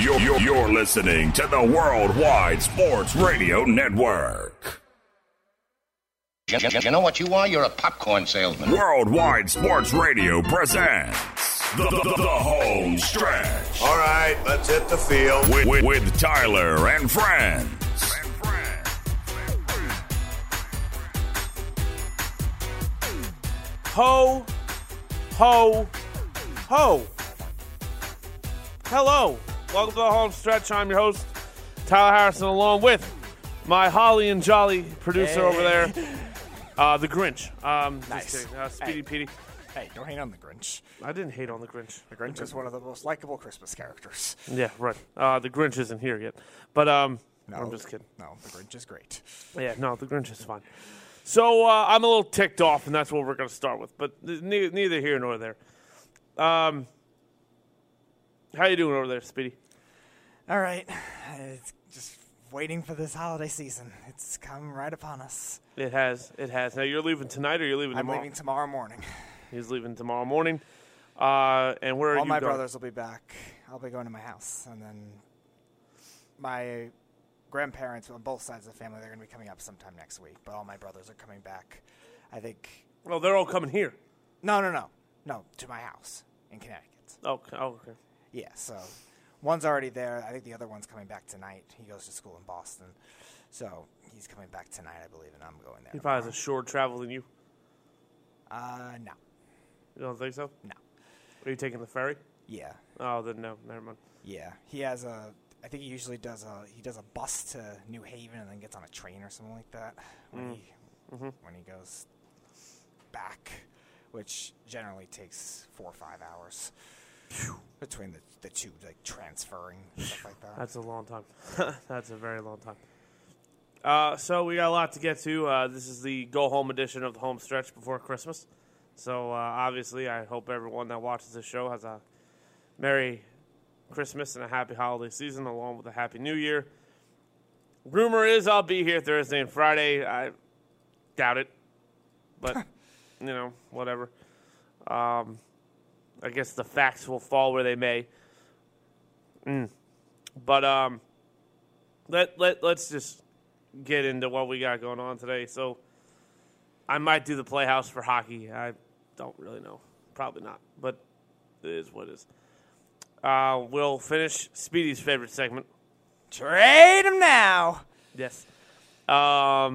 You're listening to the Worldwide Sports Radio Network. You know what you are? You're a popcorn salesman. Worldwide Sports Radio presents the Home Stretch. All right, let's hit the field with Tyler and friends. Ho, ho, ho. Hello. Welcome to the Home Stretch. I'm your host, Tyler Harrison, along with my Holly and Jolly producer over there. The Grinch. Nice. Speedy Petey. Hey, don't hate on the Grinch. I didn't hate on the Grinch. The Grinch is one of the most likable Christmas characters. Yeah, right. The Grinch isn't here yet. But no, I'm just kidding. No, the Grinch is great. Yeah, no, the Grinch is fine. So I'm a little ticked off, and that's what we're going to start with. But neither here nor there. How you doing over there, Speedy? All right. It's just waiting for this holiday season. It's come right upon us. It has. It has. Now, you're leaving tonight or you're leaving tomorrow? I'm leaving tomorrow morning. He's leaving tomorrow morning. And where are you going? All my brothers will be back. I'll be going to my house. And then my grandparents on both sides of the family, they're going to be coming up sometime next week. But all my brothers are coming back, I think. Well, they're all coming here. No. No, to my house in Connecticut. Okay. Yeah, so one's already there. I think the other one's coming back tonight. He goes to school in Boston. So he's coming back tonight, I believe, and I'm going there. He probably has a shorter travel than you. No. You don't think so? No. Are you taking the ferry? Yeah. Oh, then no. Never mind. Yeah. He has a – I think he usually does a – he does a bus to New Haven and then gets on a train or something like that when he goes back, which generally takes 4 or 5 hours. Between the two, like, transferring and stuff like that. That's a long time. That's a very long time. So we got a lot to get to. This is the go-home edition of the Home Stretch before Christmas. So obviously I hope everyone that watches this show has a Merry Christmas and a Happy Holiday Season along with a Happy New Year. Rumor is I'll be here Thursday and Friday. I doubt it. But, you know, whatever. I guess the facts will fall where they may. But let's just get into what we got going on today. So I might do the playhouse for hockey. I don't really know. Probably not. But it is what it is. We'll finish Speedy's favorite segment. Trade him now. Yes. Got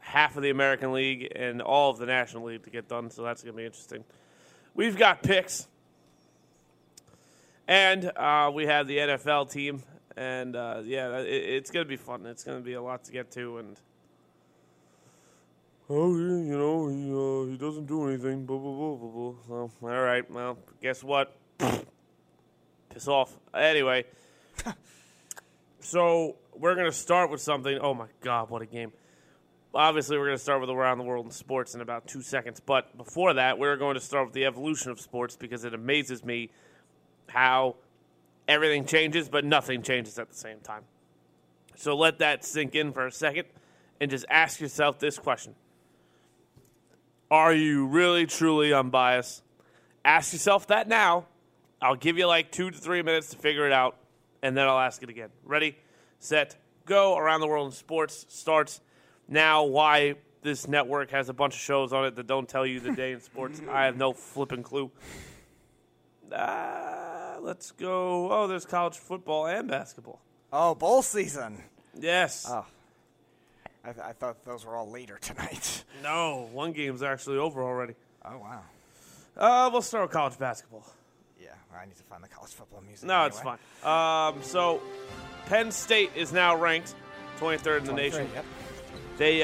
half of the American League and all of the National League to get done, so that's going to be interesting. We've got picks, and we have the NFL team, and, it's going to be fun. It's going to be a lot to get to, and, he doesn't do anything, blah, blah, blah, blah, blah. So, all right, well, guess what? Piss off. Anyway, so we're going to start with something. Oh, my God, what a game. Obviously, we're going to start with Around the World in Sports in about 2 seconds. But before that, we're going to start with the evolution of sports because it amazes me how everything changes but nothing changes at the same time. So let that sink in for a second and just ask yourself this question. Are you really, truly unbiased? Ask yourself that now. I'll give you like 2 to 3 minutes to figure it out, and then I'll ask it again. Ready, set, go. Around the World in Sports starts now. Why this network has a bunch of shows on it that don't tell you the day in sports, I have no flipping clue. Let's go. Oh, there's college football and basketball. Oh, bowl season. Yes. Oh. I thought those were all later tonight. No, one game's actually over already. Oh, wow. We'll start with college basketball. Yeah, I need to find the college football music. No, anyway. It's fine. So Penn State is now ranked 23rd in the nation. Yep. They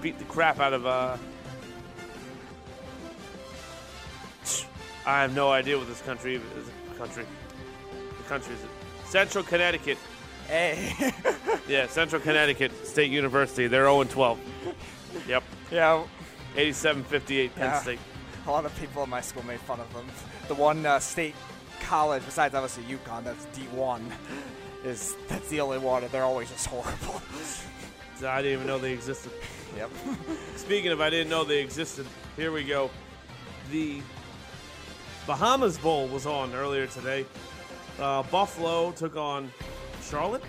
beat the crap out of I have no idea what this country is. The country is Central Connecticut. Hey. Yeah, Central Connecticut State University. They're 0-12. Yep. Yeah. 87-58 Penn State. A lot of people in my school made fun of them. The one state college, besides obviously UConn, that's D1, that's the only one, and they're always just horrible. I didn't even know they existed. Yep. Speaking of I didn't know they existed, here we go. The Bahamas Bowl was on earlier today. Buffalo took on Charlotte.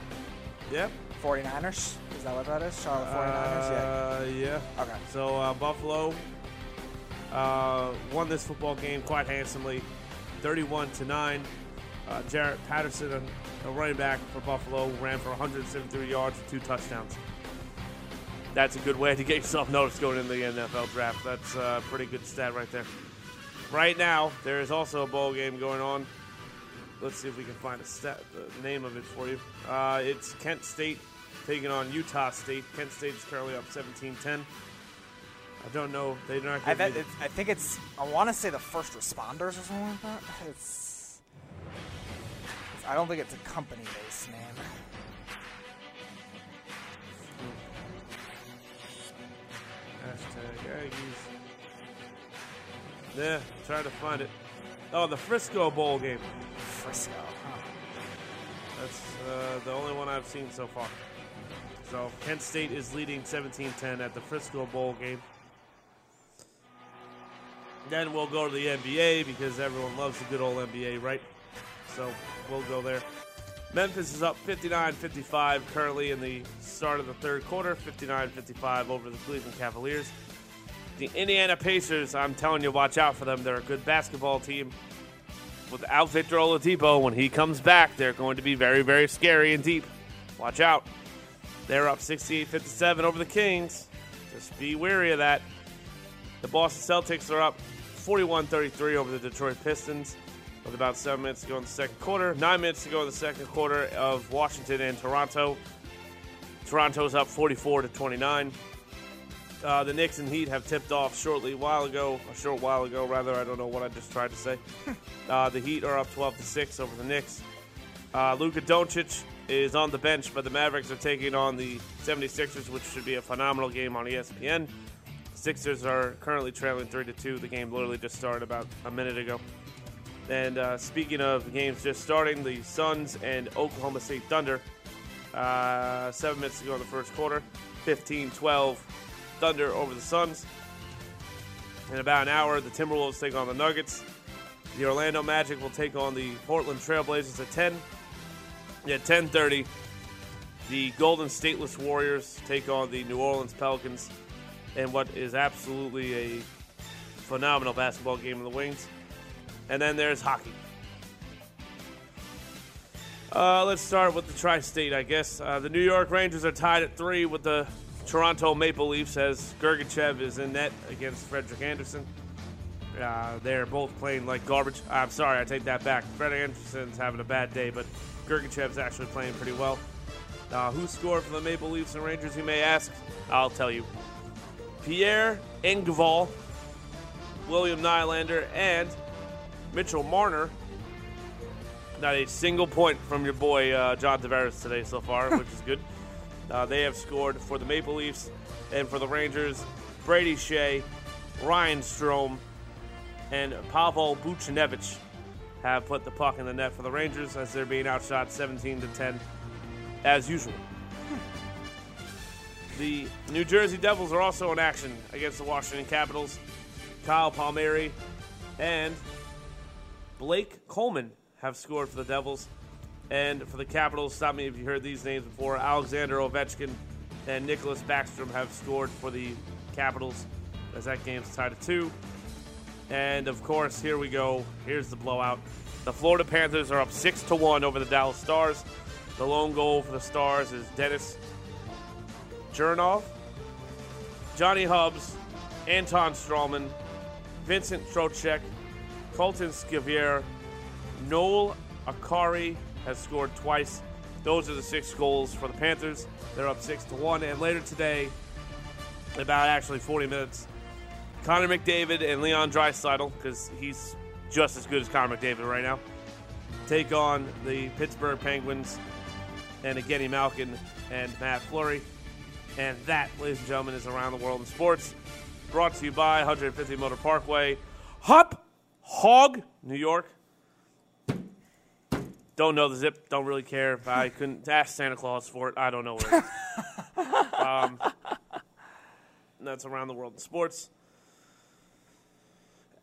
Yep. 49ers. Is that what that is? Charlotte 49ers? Yeah. Okay. So Buffalo won this football game quite handsomely, 31-9. Jarrett Patterson, a running back for Buffalo, ran for 173 yards and 2 touchdowns. That's a good way to get yourself noticed going into the NFL draft. That's a pretty good stat right there. Right now, there is also a bowl game going on. Let's see if we can find a stat, the name of it for you. It's Kent State taking on Utah State. Kent State is currently up 17-10. I don't know. They're not going to. I think it's. I want to say the first responders or something like that. It's I don't think it's a company-based name. Hashtag Aggies. Yeah, try to find it. Oh, the Frisco Bowl game. Frisco. Huh. That's the only one I've seen so far. So Kent State is leading 17-10 at the Frisco Bowl game. Then we'll go to the NBA because everyone loves the good old NBA, right? So we'll go there. Memphis is up 59-55 currently in the start of the third quarter, 59-55 over the Cleveland Cavaliers. The Indiana Pacers, I'm telling you, watch out for them. They're a good basketball team. Without Victor Oladipo, when he comes back, they're going to be very, very scary and deep. Watch out. They're up 68-57 over the Kings. Just be wary of that. The Boston Celtics are up 41-33 over the Detroit Pistons with about 7 minutes to go in the second quarter. 9 minutes to go in the second quarter of Washington and Toronto. Toronto's up 44-29. The Knicks and Heat have tipped off a short while ago. I don't know what I just tried to say. The Heat are up 12-6 over the Knicks. Luka Doncic is on the bench, but the Mavericks are taking on the 76ers, which should be a phenomenal game on ESPN. Sixers are currently trailing 3-2. The game literally just started about a minute ago. And speaking of games just starting, the Suns and Oklahoma State Thunder. 7 minutes to go in the first quarter. 15-12. Thunder over the Suns. In about an hour, the Timberwolves take on the Nuggets. The Orlando Magic will take on the Portland Trailblazers at 10. At 10:30, the Golden Stateless Warriors take on the New Orleans Pelicans in what is absolutely a phenomenal basketball game in the wings. And then there's hockey. Let's start with the Tri-State, I guess. The New York Rangers are tied at 3 with the Toronto Maple Leafs as Gergachev is in net against Frederick Anderson. They're both playing like garbage. I'm sorry, I take that back. Frederick Anderson's having a bad day, but Gergachev's actually playing pretty well. Who scored for the Maple Leafs and Rangers, you may ask? I'll tell you. Pierre Engvall, William Nylander, and Mitchell Marner. Not a single point from your boy John Tavares today so far, which is good. They have scored for the Maple Leafs and for the Rangers. Brady Shea, Ryan Strome, and Pavel Buchnevich have put the puck in the net for the Rangers as they're being outshot 17-10 as usual. The New Jersey Devils are also in action against the Washington Capitals. Kyle Palmieri and Blake Coleman have scored for the Devils. And for the Capitals, stop me if you heard these names before, Alexander Ovechkin and Nicholas Backstrom have scored for the Capitals as that game's tied at 2. And, of course, here we go. Here's the blowout. The Florida Panthers are up 6-1 over the Dallas Stars. The lone goal for the Stars is Dennis Jernov, Johnny Hubbs, Anton Strawman, Vincent Trocheck, Colton Scavier, Noel Akari has scored twice. Those are the 6 goals for the Panthers. They're up 6-1. And later today, in about actually 40 minutes, Connor McDavid and Leon Draisaitl, because he's just as good as Connor McDavid right now, take on the Pittsburgh Penguins and Evgeny Malkin and Matt Fleury. And that, ladies and gentlemen, is Around the World in Sports, brought to you by 150 Motor Parkway, Hop Hog, New York. Don't know the zip. Don't really care. I couldn't ask Santa Claus for it. I don't know where it is. That's Around the World in Sports.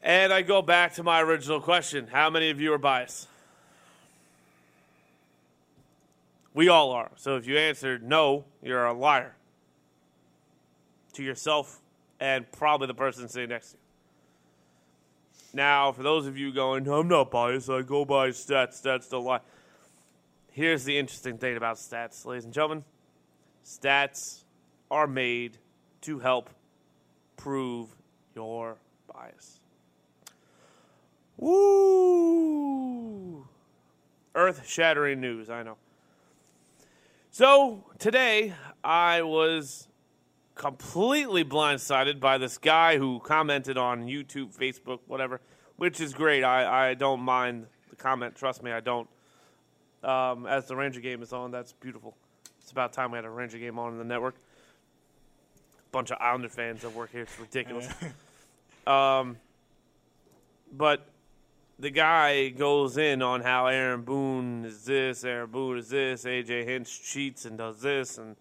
And I go back to my original question. How many of you are biased? We all are. So if you answered no, you're a liar to yourself and probably the person sitting next to you. Now, for those of you going, I'm not biased, I go by stats, stats don't lie. Here's the interesting thing about stats, ladies and gentlemen. Stats are made to help prove your bias. Woo! Earth-shattering news, I know. So, today, I was completely blindsided by this guy who commented on YouTube, Facebook, whatever, which is great. I don't mind the comment. Trust me, I don't. As the Ranger game is on, that's beautiful. It's about time we had a Ranger game on the network. Bunch of Islander fans that work here. It's ridiculous. But the guy goes in on how Aaron Boone is this, Aaron Boone is this, AJ Hinch cheats and does this, and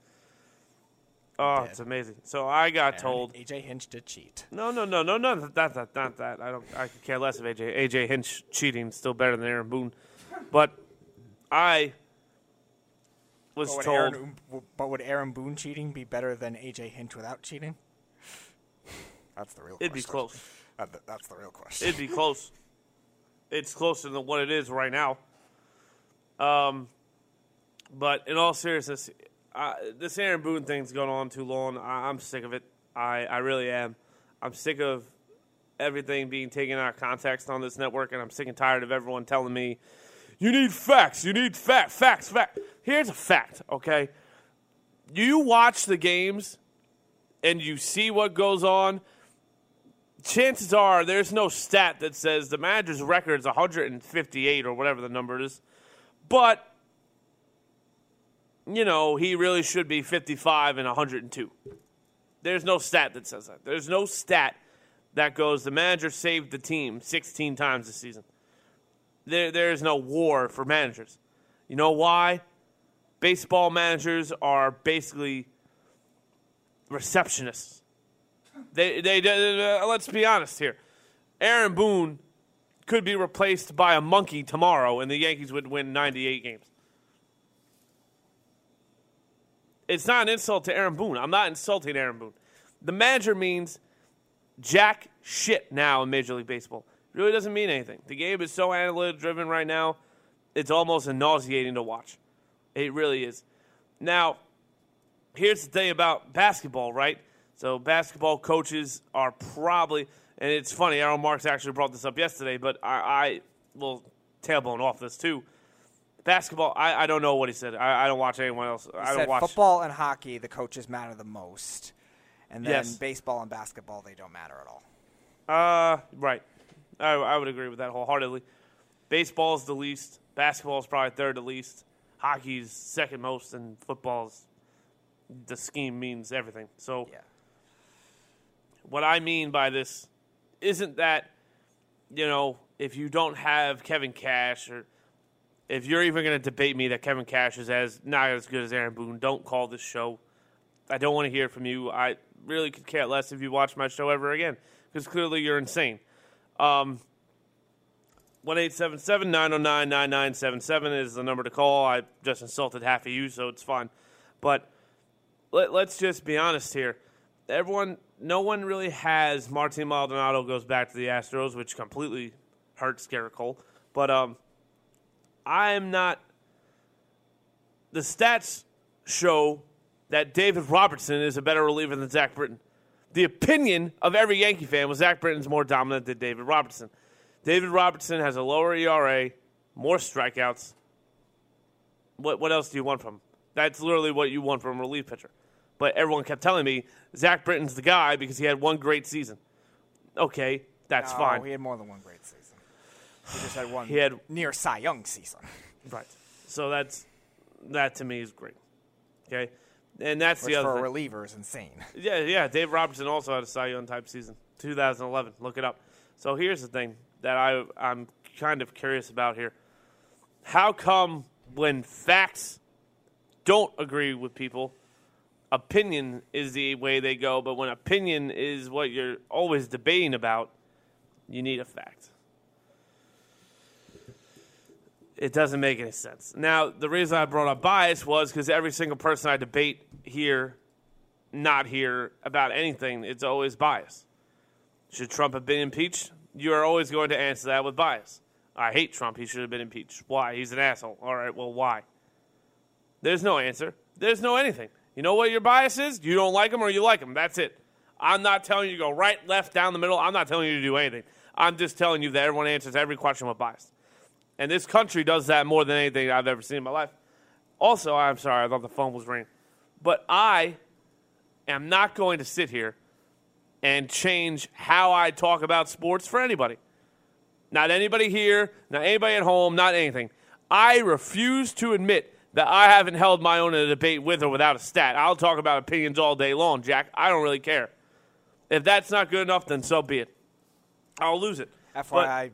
oh, it's amazing. So I got told AJ Hinch did cheat. No. Not that. I could care less of AJ. AJ Hinch cheating is still better than Aaron Boone. But I was told. Would Aaron Boone cheating be better than AJ Hinch without cheating? That's the real question. It'd be close. That's the real question. It'd be close. It's closer than what it is right now. But in all seriousness. This Aaron Boone thing's gone on too long. I'm sick of it. I really am. I'm sick of everything being taken out of context on this network, and I'm sick and tired of everyone telling me, you need facts, facts. Here's a fact, okay? You watch the games and you see what goes on. Chances are there's no stat that says the manager's record is 158 or whatever the number is. But you know, he really should be 55 and 102. There's no stat that says that. There's no stat that goes, the manager saved the team 16 times this season. There is no war for managers. You know why? Baseball managers are basically receptionists. They let's be honest here. Aaron Boone could be replaced by a monkey tomorrow, and the Yankees would win 98 games. It's not an insult to Aaron Boone. I'm not insulting Aaron Boone. The manager means jack shit now in Major League Baseball. It really doesn't mean anything. The game is so analytic-driven right now, it's almost nauseating to watch. It really is. Now, here's the thing about basketball, right? So basketball coaches are probably, and it's funny, Aaron Marks actually brought this up yesterday, but I will tailbone off this too. Basketball, I don't know what he said. I don't watch anyone else. He said football and hockey, the coaches matter the most. And then baseball and basketball, they don't matter at all. Right. I would agree with that wholeheartedly. Baseball's the least. Basketball's probably third to least. Hockey's second most. And football's, the scheme means everything. So what I mean by this isn't that, you know, if you don't have Kevin Cash or – if you're even going to debate me that Kevin Cash is not as good as Aaron Boone, don't call this show. I don't want to hear from you. I really could care less if you watch my show ever again because clearly you're insane. 1-877-909-9977 is the number to call. I just insulted half of you, so it's fine. But let's just be honest here. No one really has Martin Maldonado goes back to the Astros, which completely hurts Gerrit Cole. But I am not – the stats show that David Robertson is a better reliever than Zach Britton. The opinion of every Yankee fan was Zach Britton's more dominant than David Robertson. David Robertson has a lower ERA, more strikeouts. What else do you want from him? That's literally what you want from a relief pitcher. But everyone kept telling me Zach Britton's the guy because he had one great season. Okay, that's fine. He had more than one great season. He just had one near Cy Young season. Right. So that to me is great. Okay? And that's which the other for a reliever is insane. Yeah. Dave Robertson also had a Cy Young type season. 2011. Look it up. So here's the thing that I'm kind of curious about here. How come when facts don't agree with people, opinion is the way they go, but when opinion is what you're always debating about, you need a fact? It doesn't make any sense. Now, the reason I brought up bias was because every single person I debate here, not here, about anything, it's always bias. Should Trump have been impeached? You are always going to answer that with bias. I hate Trump. He should have been impeached. Why? He's an asshole. All right, well, why? There's no answer. There's no anything. You know what your bias is? You don't like him or you like him. That's it. I'm not telling you to go right, left, down the middle. I'm not telling you to do anything. I'm just telling you that everyone answers every question with bias. And this country does that more than anything I've ever seen in my life. Also, I'm sorry, I thought the phone was ringing. But I am not going to sit here and change how I talk about sports for anybody. Not anybody here, not anybody at home, not anything. I refuse to admit that I haven't held my own in a debate with or without a stat. I'll talk about opinions all day long, Jack. I don't really care. If that's not good enough, then so be it. I'll lose it. FYI,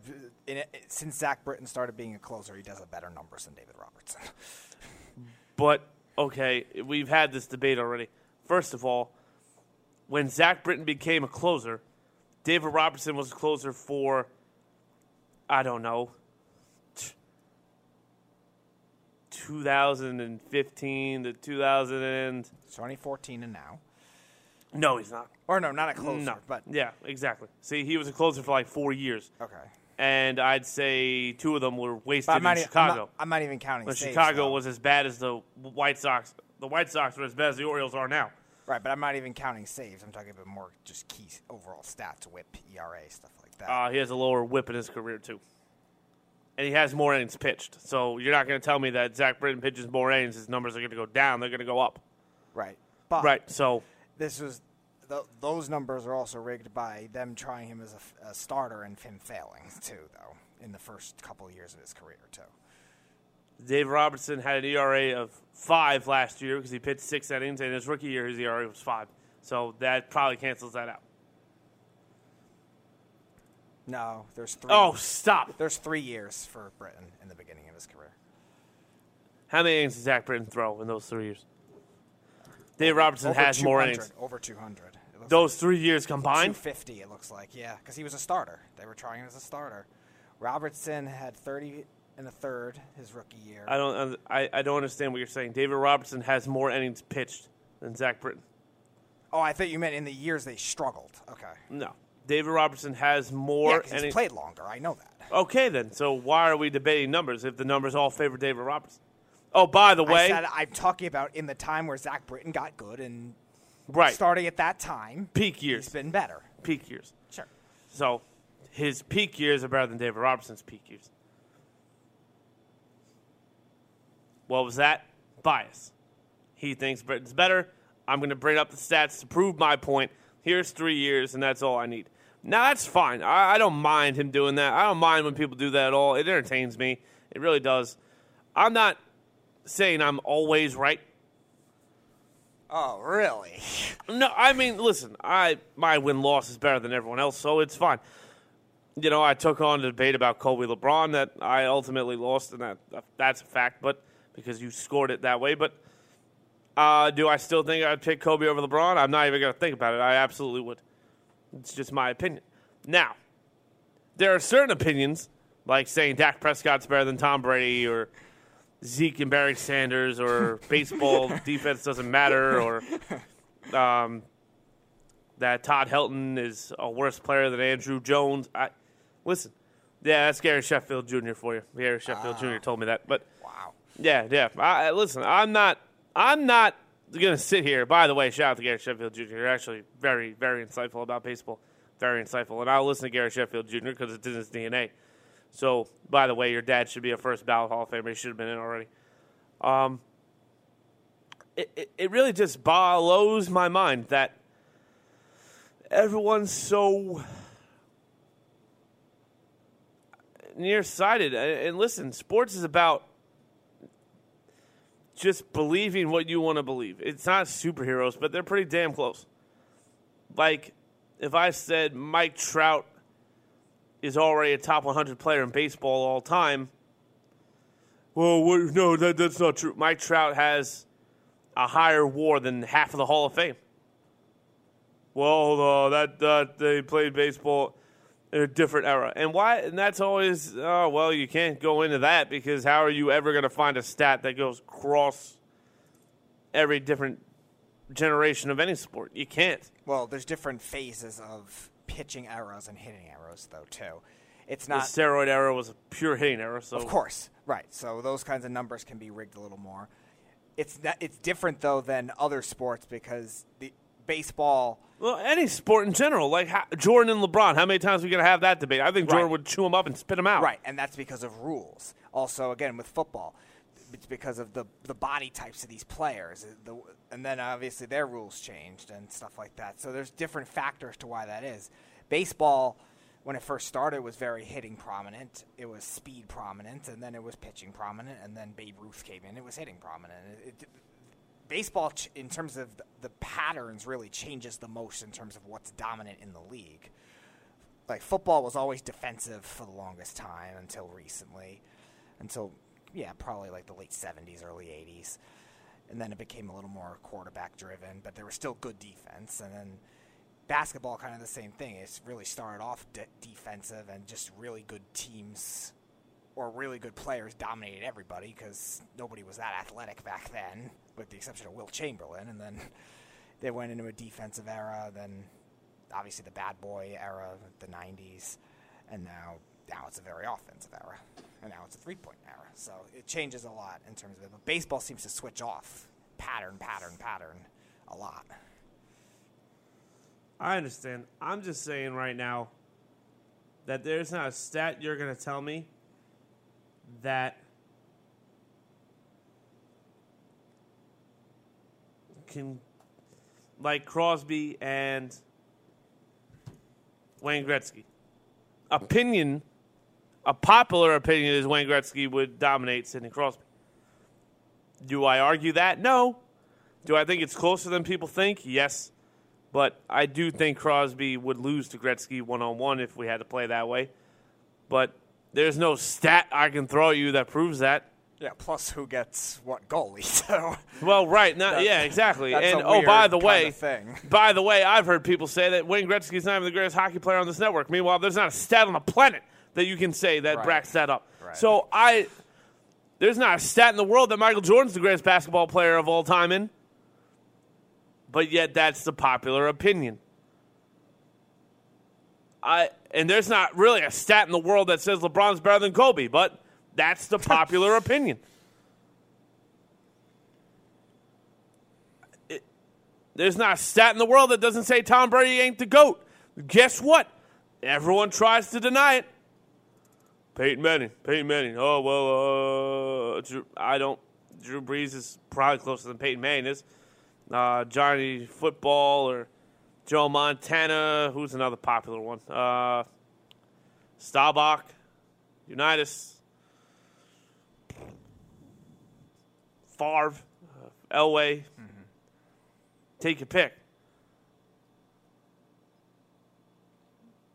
since Zach Britton started being a closer, he does have better numbers than David Robertson. But, okay, we've had this debate already. First of all, when Zach Britton became a closer, David Robertson was a closer for, I don't know, 2015 to 2014 and now. No, he's not. Or no, not a closer. No. But yeah, exactly. See, he was a closer for like 4 years. Okay. And I'd say two of them were wasted in Chicago. I'm not even counting saves. Chicago was as bad as the White Sox. The White Sox were as bad as the Orioles are now. Right, but I'm not even counting saves. I'm talking about more just key overall stats, whip, ERA, stuff like that. He has a lower whip in his career, too. And he has more innings pitched. So you're not going to tell me that Zach Britton pitches more innings. His numbers are going to go down. They're going to go up. Right. But right, so this was those numbers are also rigged by them trying him as a starter and him failing, too, though, in the first couple of years of his career, too. Dave Robertson had an ERA of 5 last year because he pitched 6 innings, and his rookie year his ERA was 5. So that probably cancels that out. No, there's 3. Oh, stop. There's 3 years for Britton in the beginning of his career. How many innings did Zach Britton throw in those 3 years? Dave Robertson has more innings. Over 200. Those like 3 years combined? 250, it looks like, yeah, because he was a starter. They were trying him as a starter. Robertson had 30 and a third his rookie year. I don't understand what you're saying. David Robertson has more innings pitched than Zach Britton. Oh, I thought you meant in the years they struggled. Okay. No. David Robertson has more. Yeah, because he's played longer. I know that. Okay, then. So why are we debating numbers if the numbers all favor David Robertson? Oh, by the way, I'm talking about in the time where Zach Britton got good and right. Starting at that time. Peak years. He's been better. Peak years. Sure. So his peak years are better than David Robertson's peak years. What was that? Bias. He thinks Britton's better. I'm going to bring up the stats to prove my point. Here's 3 years, and that's all I need. Now, that's fine. I don't mind him doing that. I don't mind when people do that at all. It entertains me. It really does. I'm not saying I'm always right. Oh, really? No, I mean, listen, my win-loss is better than everyone else, so it's fine. You know, I took on a debate about Kobe LeBron that I ultimately lost, and that's a fact, but because you scored it that way. But do I still think I'd pick Kobe over LeBron? I'm not even going to think about it. I absolutely would. It's just my opinion. Now, there are certain opinions, like saying Dak Prescott's better than Tom Brady or Zeke and Barry Sanders, or baseball defense doesn't matter, or that Todd Helton is a worse player than Andruw Jones. Listen, yeah, that's Gary Sheffield Jr. for you. Gary Sheffield Jr. told me that, but wow, yeah. Listen, I'm not gonna sit here. By the way, shout out to Gary Sheffield Jr. You're actually very, very insightful about baseball, very insightful, and I'll listen to Gary Sheffield Jr. because it's in his DNA. So, by the way, your dad should be a first ballot Hall of Famer. He should have been in already. It really just blows my mind that everyone's so nearsighted. And listen, sports is about just believing what you want to believe. It's not superheroes, but they're pretty damn close. Like, if I said Mike Trout is already a top 100 player in baseball all time. Well, no, that's not true. Mike Trout has a higher WAR than half of the Hall of Fame. Well, that they played baseball. in a different era. And why? And that's always, oh, well, you can't go into that because how are you ever going to find a stat that goes across every different generation of any sport? You can't. Well, there's different phases of pitching arrows and hitting arrows, though, too. It's not the steroid era was a pure hitting era, so of course, right. So those kinds of numbers can be rigged a little more. It's not, it's different though than other sports because the baseball. Well, any sport in general, like Jordan and LeBron. How many times are we going to have that debate? I think Jordan would chew them up and spit them out. Right, and that's because of rules. Also, again with football, it's because of the body types of these players, and then obviously their rules changed and stuff like that. So there's different factors to why that is. Baseball, when it first started, was very hitting prominent. It was speed prominent, and then it was pitching prominent, and then Babe Ruth came in. It was hitting prominent. Baseball, in terms of the patterns, really changes the most in terms of what's dominant in the league. Like football was always defensive for the longest time until recently, probably like the late 70s, early 80s. And then it became a little more quarterback-driven, but there was still good defense, and then basketball, kind of the same thing. It's really started off defensive and just really good teams or really good players dominated everybody because nobody was that athletic back then, with the exception of Wilt Chamberlain. And then they went into a defensive era, then obviously the bad boy era, the 90s, and now it's a very offensive era, and now it's a three-point era. So it changes a lot in terms of it. But baseball seems to switch off pattern a lot. I understand. I'm just saying right now that there's not a stat you're going to tell me that can, like Crosby and Wayne Gretzky. A popular opinion is Wayne Gretzky would dominate Sidney Crosby. Do I argue that? No. Do I think it's closer than people think? Yes. But I do think Crosby would lose to Gretzky one-on-one if we had to play that way. But there's no stat I can throw at you that proves that. Yeah, plus who gets what goalie. So. Well, right. Exactly. And, by the way, I've heard people say that Wayne Gretzky is not even the greatest hockey player on this network. Meanwhile, there's not a stat on the planet that you can say that bracks that up. Right. So there's not a stat in the world that Michael Jordan's the greatest basketball player of all time in. But yet that's the popular opinion. And there's not really a stat in the world that says LeBron's better than Kobe, but that's the popular opinion. There's not a stat in the world that doesn't say Tom Brady ain't the GOAT. Guess what? Everyone tries to deny it. Peyton Manning. Oh, well, Drew Brees is probably closer than Peyton Manning is. Johnny Football or Joe Montana. Who's another popular one? Staubach, Unitas, Favre, Elway. Mm-hmm. Take your pick.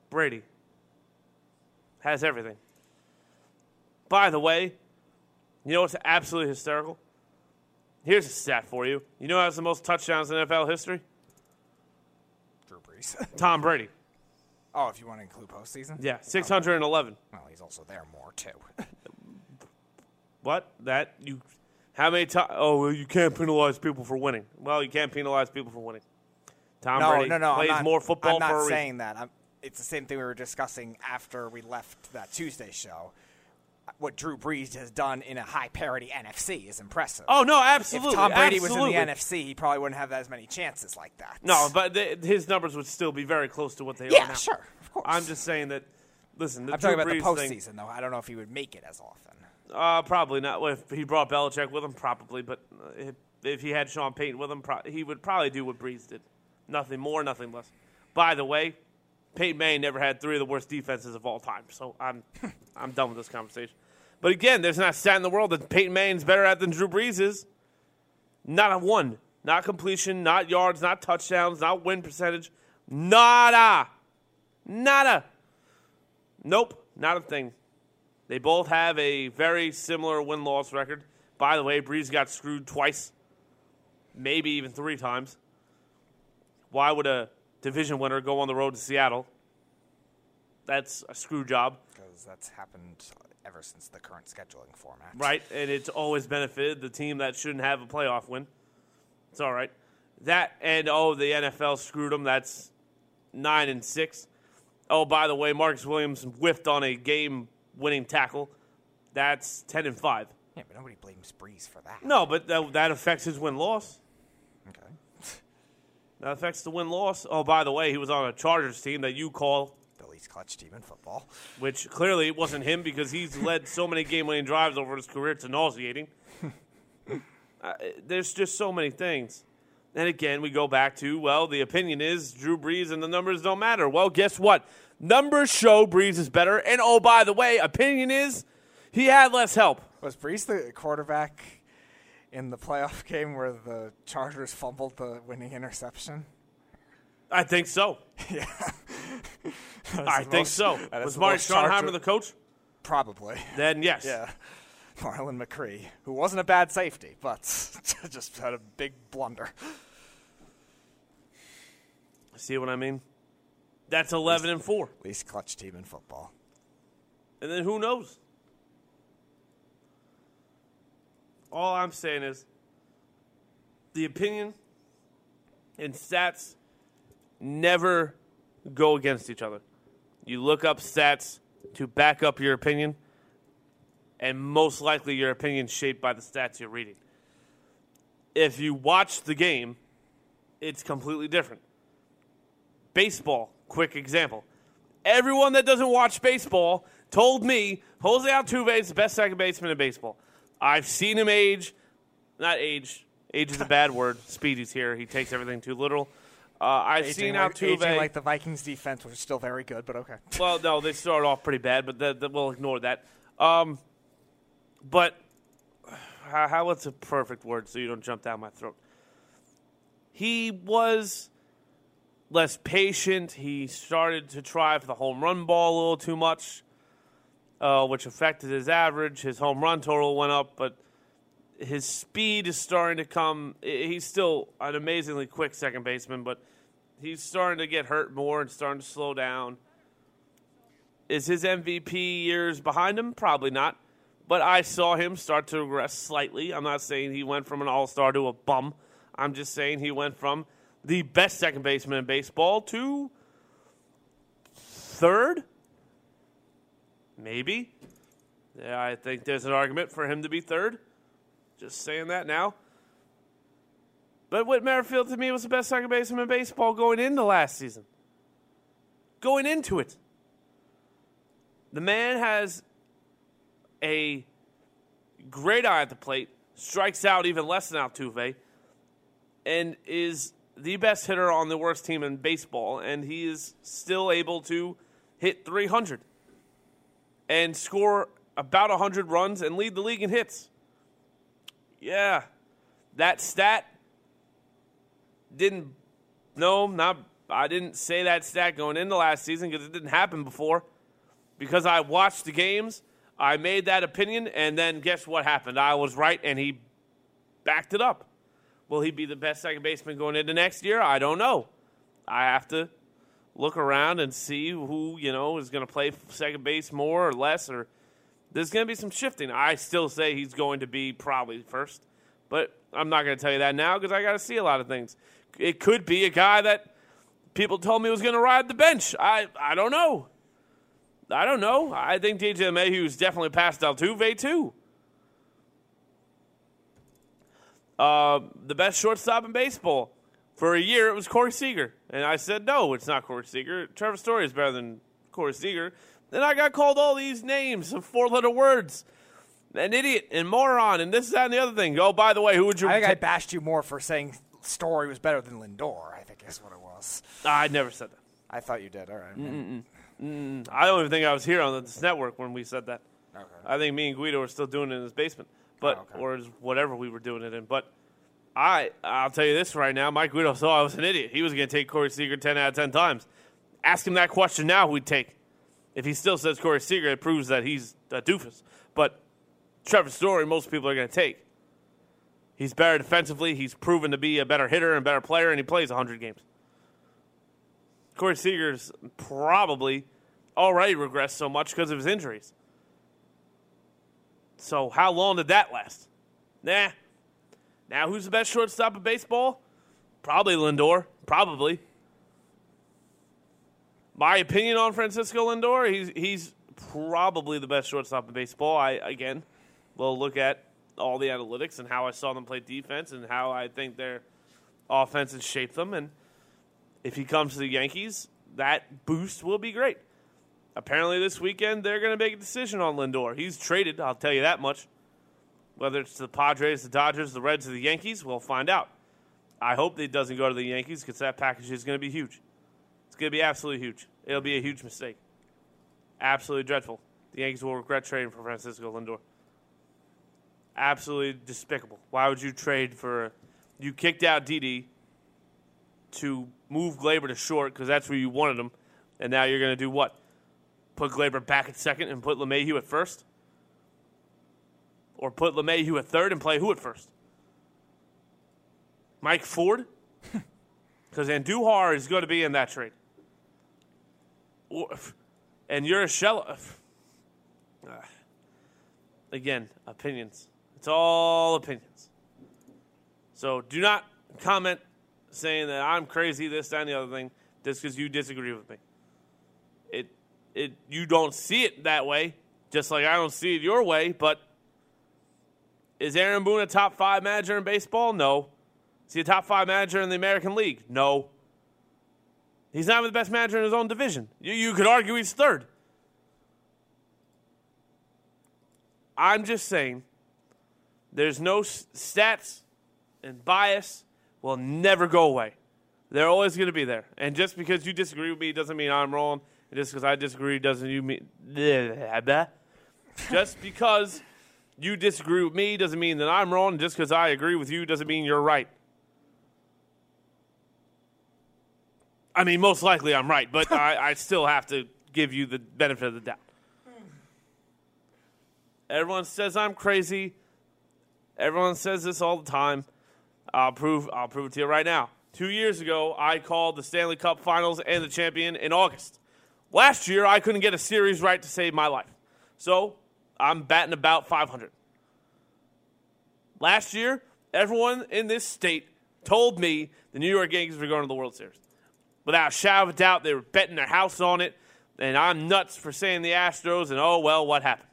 Brady has everything. By the way, you know what's absolutely hysterical? Here's a stat for you. You know who has the most touchdowns in NFL history? Drew Brees. Tom Brady. Oh, if you want to include postseason? Yeah, 611. Well, he's also there more, too. What? That? You? How many times? Oh, well, you can't penalize people for winning. Well, you can't penalize people for winning. Tom Brady plays more football for a reason. I'm not saying that. It's the same thing we were discussing after we left that Tuesday show. What Drew Brees has done in a high-parity NFC is impressive. Oh, no, absolutely. If Tom Brady was in the NFC, he probably wouldn't have as many chances like that. No, but his numbers would still be very close to what they are now. Yeah, sure, of course. I'm just saying that, listen, I'm talking about the postseason, though. I don't know if he would make it as often. Probably not. Well, if he brought Belichick with him, probably. But if he had Sean Payton with him, he would probably do what Brees did. Nothing more, nothing less. By the way, Peyton Manning never had three of the worst defenses of all time, so I'm done with this conversation. But again, there's not a stat in the world that Peyton Manning's better at than Drew Brees is. Not a one. Not completion, not yards, not touchdowns, not win percentage. Nada. Nope, not a thing. They both have a very similar win-loss record. By the way, Brees got screwed twice, maybe even three times. Why would a division winner go on the road to Seattle That's a screw job. Because that's happened ever since the current scheduling format. Right, and it's always benefited the team that shouldn't have a playoff win. It's all right. That and, oh, the NFL screwed them. That's 9-6. Oh, by the way, Marcus Williams whiffed on a game-winning tackle. That's 10-5. Yeah, but nobody blames Brees for that. No, but that affects his win-loss. Okay. That affects the win-loss. Oh, by the way, he was on a Chargers team that you call Billy's clutch team in football. Which clearly it wasn't him because he's led so many game-winning drives over his career. It's nauseating. There's just so many things. And again, we go back to, well, the opinion is Drew Brees and the numbers don't matter. Well, guess what? Numbers show Brees is better. And, oh, by the way, opinion is he had less help. Was Brees the quarterback in the playoff game where the Chargers fumbled the winning interception? I think so. Yeah. I think so. Was Marty Schottenheimer the coach? Probably. Then, yes. Yeah. Marlon McCree, who wasn't a bad safety, but just had a big blunder. See what I mean? That's 11-4. Least clutch team in football. And then who knows? All I'm saying is the opinion and stats never go against each other. You look up stats to back up your opinion. And most likely your opinion is shaped by the stats you're reading. If you watch the game, it's completely different. Baseball, quick example. Everyone that doesn't watch baseball told me Jose Altuve is the best second baseman in baseball. I've seen him age is a bad word. Speedy's here. He takes everything too literal. I've seen Altuve. Aging like the Vikings defense, which is still very good, but okay. Well, no, they started off pretty bad, but we'll ignore that. But how what's a perfect word so you don't jump down my throat? He was less patient. He started to try for the home run ball a little too much, which affected his average. His home run total went up, but his speed is starting to come. He's still an amazingly quick second baseman, but he's starting to get hurt more and starting to slow down. Is his MVP years behind him? Probably not. But I saw him start to regress slightly. I'm not saying he went from an all-star to a bum. I'm just saying he went from the best second baseman in baseball to third, maybe. Yeah, I think there's an argument for him to be third. Just saying that now. But Whit Merrifield, to me, was the best second baseman in baseball going into last season. Going into it. The man has a great eye at the plate, strikes out even less than Altuve, and is the best hitter on the worst team in baseball, and he is still able to hit 300 and score about 100 runs and lead the league in hits. Yeah, that stat I didn't say that stat going into last season because it didn't happen before. Because I watched the games, I made that opinion, and then guess what happened? I was right, and he backed it up. Will he be the best second baseman going into next year? I don't know. I have to look around and see who, is going to play second base more or less. Or there's going to be some shifting. I still say he's going to be probably first, but I'm not going to tell you that now because I got to see a lot of things. It could be a guy that people told me was going to ride the bench. I don't know. I don't know. I think DJ Mayhew's definitely past Altuve, too. The best shortstop in baseball. For a year, it was Corey Seager. And I said, no, it's not Corey Seager. Trevor Story is better than Corey Seager. Then I got called all these names of four-letter words. An idiot and moron and this, that, and the other thing. Oh, by the way, who would you... I think I bashed you more for saying Story was better than Lindor, I think is what it was. I never said that. I thought you did. All right. Mm-mm. I don't even think I was here on this network when we said that. Okay. I think me and Guido were still doing it in his basement, but or whatever we were doing it in. But I'll tell you this right now. Mike Guido saw I was an idiot. He was going to take Corey Seager 10 out of 10 times. Ask him that question now who he'd take. If he still says Corey Seager, it proves that he's a doofus. But Trevor Story, most people are going to take. He's better defensively. He's proven to be a better hitter and better player, and he plays 100 games. Corey Seager's probably already regressed so much because of his injuries. So how long did that last? Nah. Now who's the best shortstop in baseball? Probably Lindor. Probably. My opinion on Francisco Lindor, he's probably the best shortstop in baseball. I, again, will look at all the analytics and how I saw them play defense and how I think their offense has shaped them. And if he comes to the Yankees, that boost will be great. Apparently this weekend they're going to make a decision on Lindor. He's traded, I'll tell you that much. Whether it's the Padres, the Dodgers, the Reds, or the Yankees, we'll find out. I hope that it doesn't go to the Yankees because that package is going to be huge. It's going to be absolutely huge. It'll be a huge mistake. Absolutely dreadful. The Yankees will regret trading for Francisco Lindor. Absolutely despicable. Why would you trade for... You kicked out Didi to move Glaber to short because that's where you wanted him, and now you're going to do what? Put Glaber back at second and put LeMahieu at first? Or put LeMahieu at third and play who at first? Mike Ford? Because Andujar is going to be in that trade. And Urshela. Again, opinions. It's all opinions. So do not comment saying that I'm crazy, this, that, and the other thing, just because you disagree with me. You don't see it that way, just like I don't see it your way, but is Aaron Boone a top five manager in baseball? No. Is he a top five manager in the American League? No. He's not even the best manager in his own division. You could argue he's third. I'm just saying there's no stats and bias will never go away. They're always going to be there. And just because you disagree with me doesn't mean I'm wrong. And just because I disagree doesn't you mean... Just because you disagree with me doesn't mean that I'm wrong. Just because I agree with you doesn't mean you're right. I mean, most likely I'm right, but I still have to give you the benefit of the doubt. Everyone says I'm crazy. Everyone says this all the time. I'll prove it to you right now. 2 years ago, I called the Stanley Cup Finals and the champion in August. Last year, I couldn't get a series right to save my life. So I'm batting about 500. Last year, everyone in this state told me the New York Yankees were going to the World Series. Without a shadow of a doubt, they were betting their house on it, and I'm nuts for saying the Astros, and oh, well, what happened?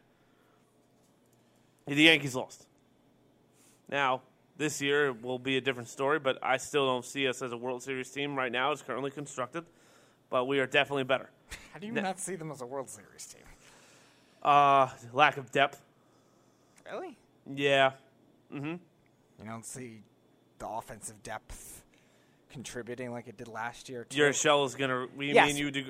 The Yankees lost. Now, this year will be a different story, but I still don't see us as a World Series team right now. It's currently constructed, but we are definitely better. How do you not see them as a World Series team? Lack of depth. Really? Yeah. Mm-hmm. You don't see the offensive depth contributing like it did last year. Urshela is going to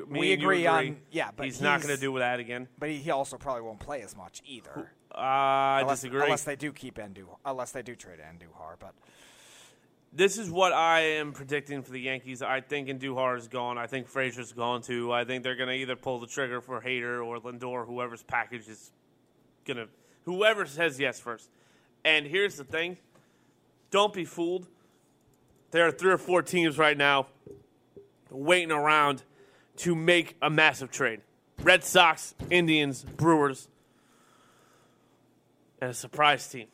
– we agree. Yeah, but he's not going to do that again. But he also probably won't play as much either. I disagree. Unless they do trade Andujar. But this is what I am predicting for the Yankees. I think Andujar is gone. I think Frazier's gone too. I think they're going to either pull the trigger for Hader or Lindor, whoever's package is going to – whoever says yes first. And here's the thing. Don't be fooled. There are 3 or 4 teams right now waiting around to make a massive trade. Red Sox, Indians, Brewers, and a surprise team.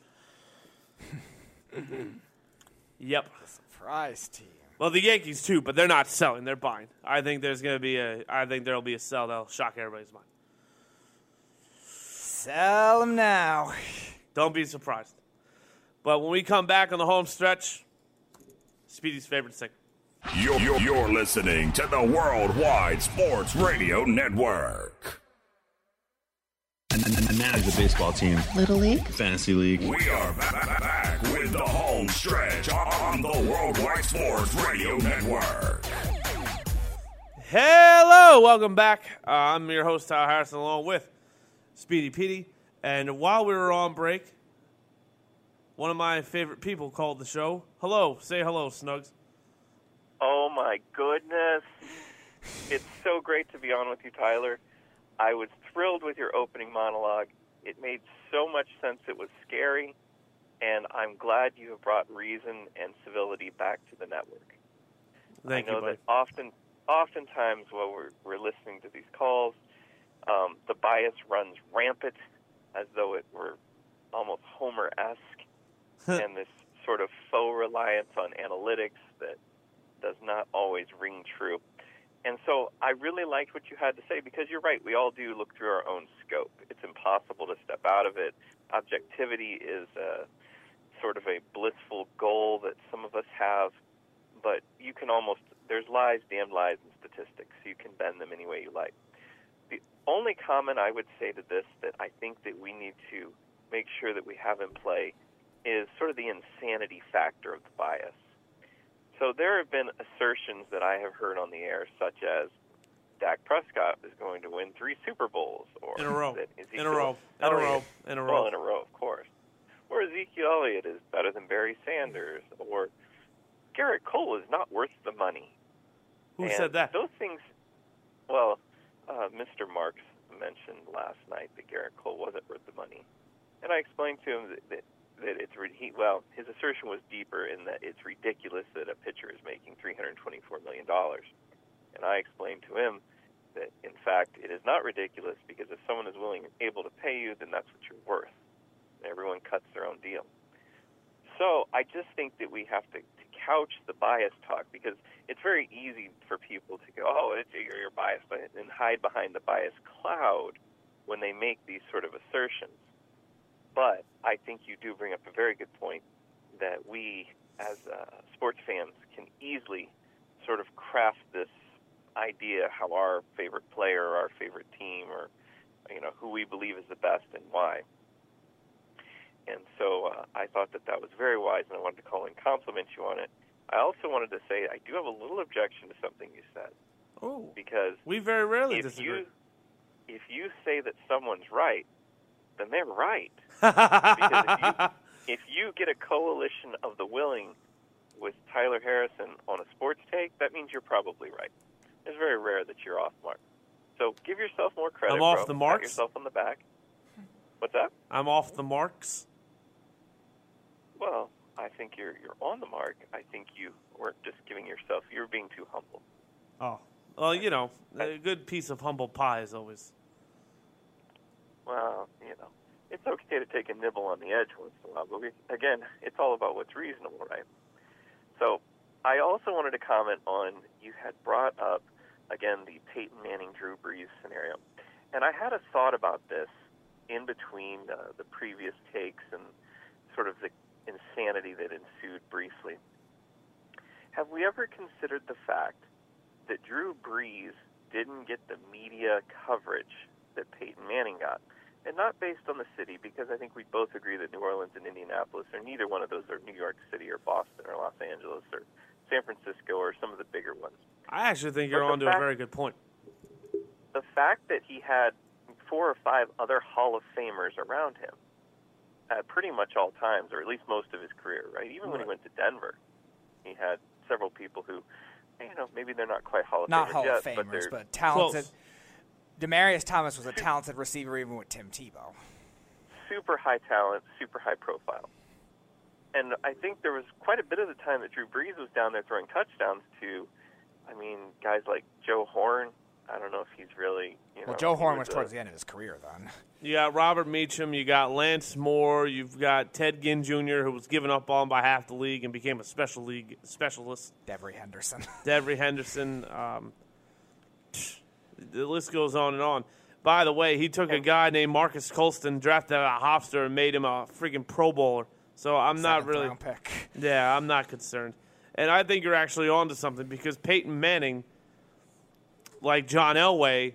Yep. A surprise team. Well, the Yankees too, but they're not selling. They're buying. I think there'll be a sell that'll shock everybody's mind. Sell them now. Don't be surprised. But when we come back on the home stretch... Speedy's favorite segment. You're listening to the Worldwide Sports Radio Network. And manage the baseball team. Little League. Fantasy League. We are back with the home stretch on the Worldwide Sports Radio Network. Hello. Welcome back. I'm your host, Tyler Harrison, along with Speedy Petey. And while we were on break... One of my favorite people called the show. Hello. Say hello, Snugs. Oh, my goodness. It's so great to be on with you, Tyler. I was thrilled with your opening monologue. It made so much sense. It was scary. And I'm glad you have brought reason and civility back to the network. Thank you, buddy. I know that oftentimes while we're listening to these calls, The bias runs rampant, as though it were almost Homer-esque, and this sort of faux reliance on analytics that does not always ring true. And so I really liked what you had to say, because you're right, we all do look through our own scope. It's impossible to step out of it. Objectivity is sort of a blissful goal that some of us have, but you can almost, there's lies, damn lies, and statistics. You can bend them any way you like. The only comment I would say to this that I think that we need to make sure that we have in play is sort of the insanity factor of the bias. So there have been assertions that I have heard on the air, such as Dak Prescott is going to win 3 Super Bowls. Or In a row. Well, in a row, of course. Or Ezekiel Elliott is better than Barry Sanders. Or Gerrit Cole is not worth the money. Who said that? Those things, well, Mr. Marks mentioned last night that Gerrit Cole wasn't worth the money. And I explained to him that it's well, his assertion was deeper in that it's ridiculous that a pitcher is making $324 million. And I explained to him that, in fact, it is not ridiculous, because if someone is willing and able to pay you, then that's what you're worth. And everyone cuts their own deal. So I just think that we have to couch the bias talk, because it's very easy for people to go, oh, you're biased, and hide behind the bias cloud when they make these sort of assertions. But I think you do bring up a very good point that we, as sports fans, can easily sort of craft this idea how our favorite player or our favorite team or, you know, who we believe is the best and why. And so I thought that that was very wise, and I wanted to call and compliment you on it. I also wanted to say I do have a little objection to something you said. Oh, because we very rarely disagree. If you say that someone's right, then they're right. Because if you get a coalition of the willing with Tyler Harrison on a sports take, that means you're probably right. It's very rare that you're off mark. So give yourself more credit. I'm off the marks. Pat yourself on the back. What's that? I'm off the marks. Well, I think you're on the mark. I think you were just giving yourself. You were being too humble. Oh, well, you know, a good piece of humble pie is always. Well, you know, it's okay to take a nibble on the edge once in a while, but again, it's all about what's reasonable, right? So I also wanted to comment on, you had brought up, again, the Peyton Manning, Drew Brees scenario. And I had a thought about this in between the previous takes and sort of the insanity that ensued briefly. Have we ever considered the fact that Drew Brees didn't get the media coverage that Peyton Manning got? And not based on the city, because I think we both agree that New Orleans and Indianapolis, or neither one of those, are New York City or Boston or Los Angeles or San Francisco or some of the bigger ones. I actually think you're onto a very good point. The fact that he had 4 or 5 other Hall of Famers around him at pretty much all times, or at least most of his career, right? Even when he went to Denver, he had several people who, you know, maybe they're not quite Hall of Famers. Not Hall of Famers, but talented. Close. Demaryius Thomas was a talented receiver even with Tim Tebow. Super high talent, super high profile. And I think there was quite a bit of the time that Drew Brees was down there throwing touchdowns to, I mean, guys like Joe Horn. I don't know if he's really, well, Joe Horn was towards the end of his career then. You got Robert Meacham, you got Lance Moore, you've got Ted Ginn Jr., who was given up on by half the league and became a special league specialist. Devery Henderson. The list goes on and on. By the way, he took a guy named Marcus Colston, drafted out of Hofstra, and made him a freaking Pro Bowler. So I'm not really – pick. Yeah, I'm not concerned. And I think you're actually on to something, because Peyton Manning, like John Elway,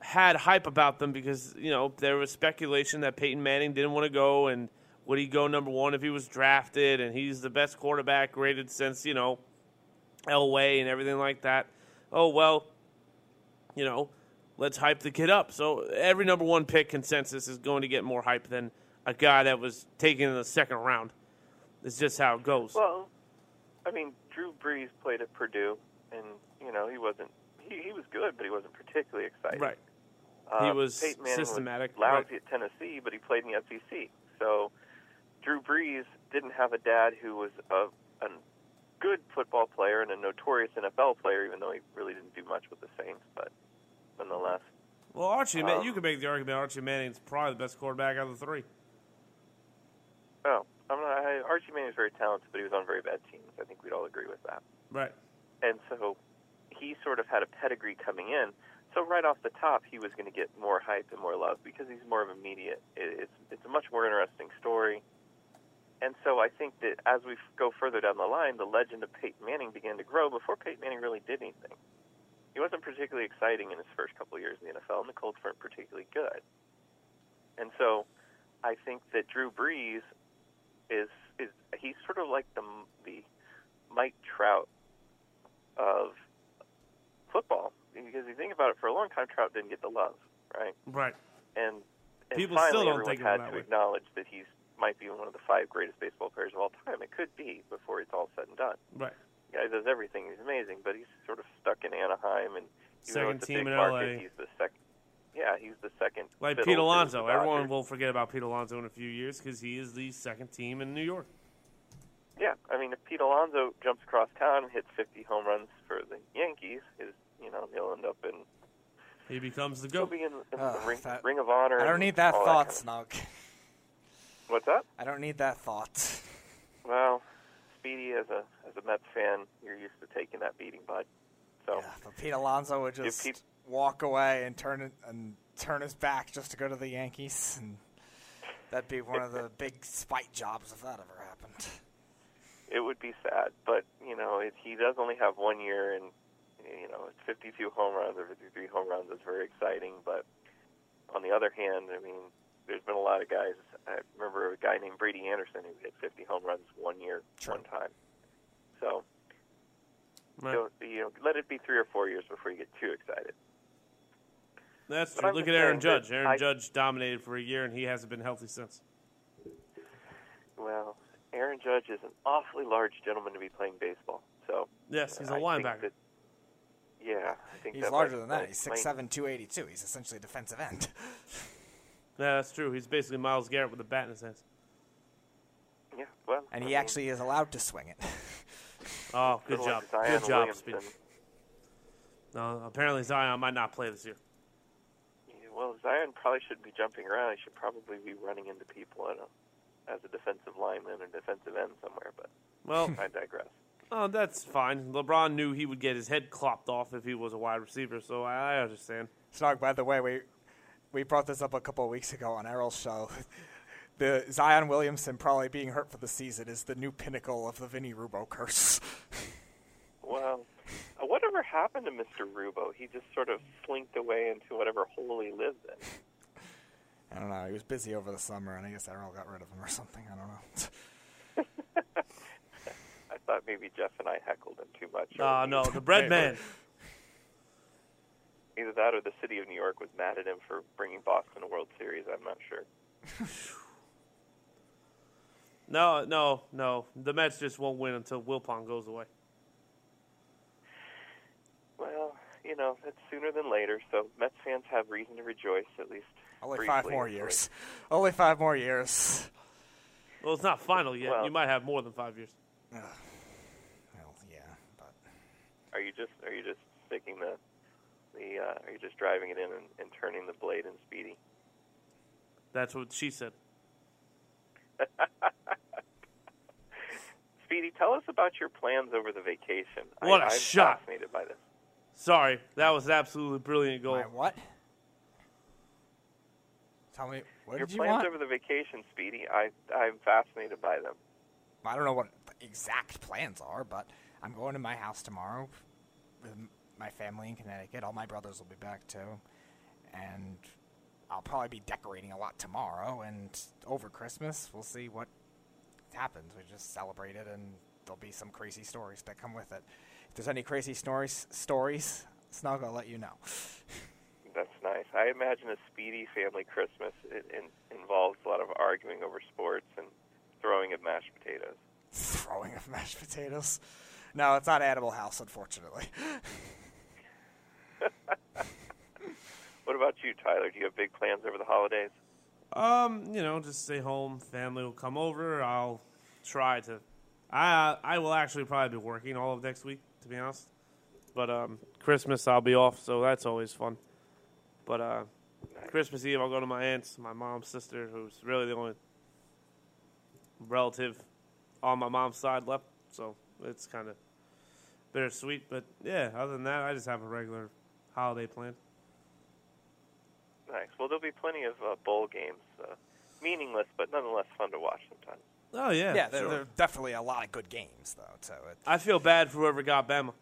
had hype about them because, you know, there was speculation that Peyton Manning didn't want to go, and would he go number 1 if he was drafted, and he's the best quarterback rated since, you know, Elway and everything like that. Oh, well – you know, let's hype the kid up. So every number 1 pick consensus is going to get more hype than a guy that was taken in the second round. It's just how it goes. Well, I mean, Drew Brees played at Purdue, and, you know, he wasn't – he was good, but he wasn't particularly exciting. Right. He was systematic. Peyton Manning was lousy at Tennessee, but he played in the SEC. So Drew Brees didn't have a dad who was a good football player and a notorious NFL player, even though he really didn't do much with the Saints, but – nonetheless, Well, Archie, you can make the argument Archie Manning's probably the best quarterback out of the three. Oh, Archie Manning was very talented, but he was on very bad teams. I think we'd all agree with that. Right. And so he sort of had a pedigree coming in. So right off the top, he was going to get more hype and more love because he's more of a media. It's a much more interesting story. And so I think that as we go further down the line, the legend of Peyton Manning began to grow before Peyton Manning really did anything. He wasn't particularly exciting in his first couple of years in the NFL, and the Colts weren't particularly good. And so I think that Drew Brees is he's sort of like the Mike Trout of football. Because if you think about it, for a long time, Trout didn't get the love, right? Right. And people finally, still don't everyone think had to acknowledge that he might be one of the five greatest baseball players of all time. It could be before it's all said and done. Right. The guy does everything. He's amazing, but he's sort of stuck in Anaheim. And second team in L.A. He's the second. Yeah, he's the second. Like Pete Alonso. Everyone will forget about Pete Alonso in a few years because he is the second team in New York. Yeah, I mean, if Pete Alonso jumps across town and hits 50 home runs for the Yankees, he'll end up in. He becomes the GOAT. He'll be in the Ring of Honor. I don't need that thought, Snug. What's that? I don't need that thought. Well, Speedy, as a Mets fan, you're used to taking that beating, bud. So yeah, but Pete Alonso would just walk away and turn his back just to go to the Yankees, and that'd be one of the big spite jobs if that ever happened. It would be sad, but he does only have 1 year, and it's 52 home runs or 53 home runs. It's very exciting, but on the other hand, I mean, there's been a lot of guys. I remember a guy named Brady Anderson who hit 50 home runs 1 year, one time. So, let it be 3 or 4 years before you get too excited. That's true. Look at Aaron Judge. Aaron Judge dominated for a year, and he hasn't been healthy since. Well, Aaron Judge is an awfully large gentleman to be playing baseball. So yes, he's a linebacker. I think he's larger than that. He's 6'7", 282. He's essentially a defensive end. Yeah, that's true. He's basically Myles Garrett with a bat in his hands. Yeah, well. And he actually is allowed to swing it. Oh, good job. Good job, Speedy. No, apparently Zion might not play this year. Yeah, well, Zion probably shouldn't be jumping around. He should probably be running into people as a defensive lineman or defensive end somewhere. But I digress. Oh, that's fine. LeBron knew he would get his head clopped off if he was a wide receiver, so I understand. Snug, by the way, we brought this up a couple of weeks ago on Errol's show. The Zion Williamson probably being hurt for the season is the new pinnacle of the Vinny Rubio curse. Well, whatever happened to Mr. Rubio? He just sort of slinked away into whatever hole he lived in. I don't know. He was busy over the summer, and I guess Errol got rid of him or something. I don't know. I thought maybe Jeff and I heckled him too much. No, the bread man. Either that or the city of New York was mad at him for bringing Boston a World Series. I'm not sure. No. The Mets just won't win until Wilpon goes away. Well, that's sooner than later, so Mets fans have reason to rejoice, at least only briefly. 5 more years. Only 5 more years. Well, it's not final yet. You might have more than 5 years. Well, yeah, but are you just sticking are you just driving it in and turning the blade in Speedy? That's what she said. Speedy, tell us about your plans over the vacation. I'm shot! Fascinated by this. Sorry, that was absolutely brilliant goal. My what? Tell me what your did you want? Your plans over the vacation, Speedy. I'm fascinated by them. I don't know what exact plans are, but I'm going to my house tomorrow with my family in Connecticut. All my brothers will be back too, and I'll probably be decorating a lot tomorrow, and over Christmas we'll see what happens. We just celebrate it, and there'll be some crazy stories that come with it. If there's any crazy stories, Snug, I'll let you know. That's nice. I imagine a speedy family Christmas. It involves a lot of arguing over sports and throwing of mashed potatoes. Throwing of mashed potatoes? No, it's not Animal House, unfortunately. What about you, Tyler? Do you have big plans over the holidays? Just stay home. Family will come over. I'll try to. I will actually probably be working all of next week, to be honest. But Christmas I'll be off, so that's always fun. But Christmas Eve, I'll go to my aunt's, my mom's sister, who's really the only relative on my mom's side left. So it's kind of bittersweet. But, yeah, other than that, I just have a regular holiday plan. Nice. Well, there'll be plenty of bowl games. Meaningless, but nonetheless fun to watch sometimes. Oh, yeah. Yeah, there are definitely a lot of good games, though. So I feel bad for whoever got Bama.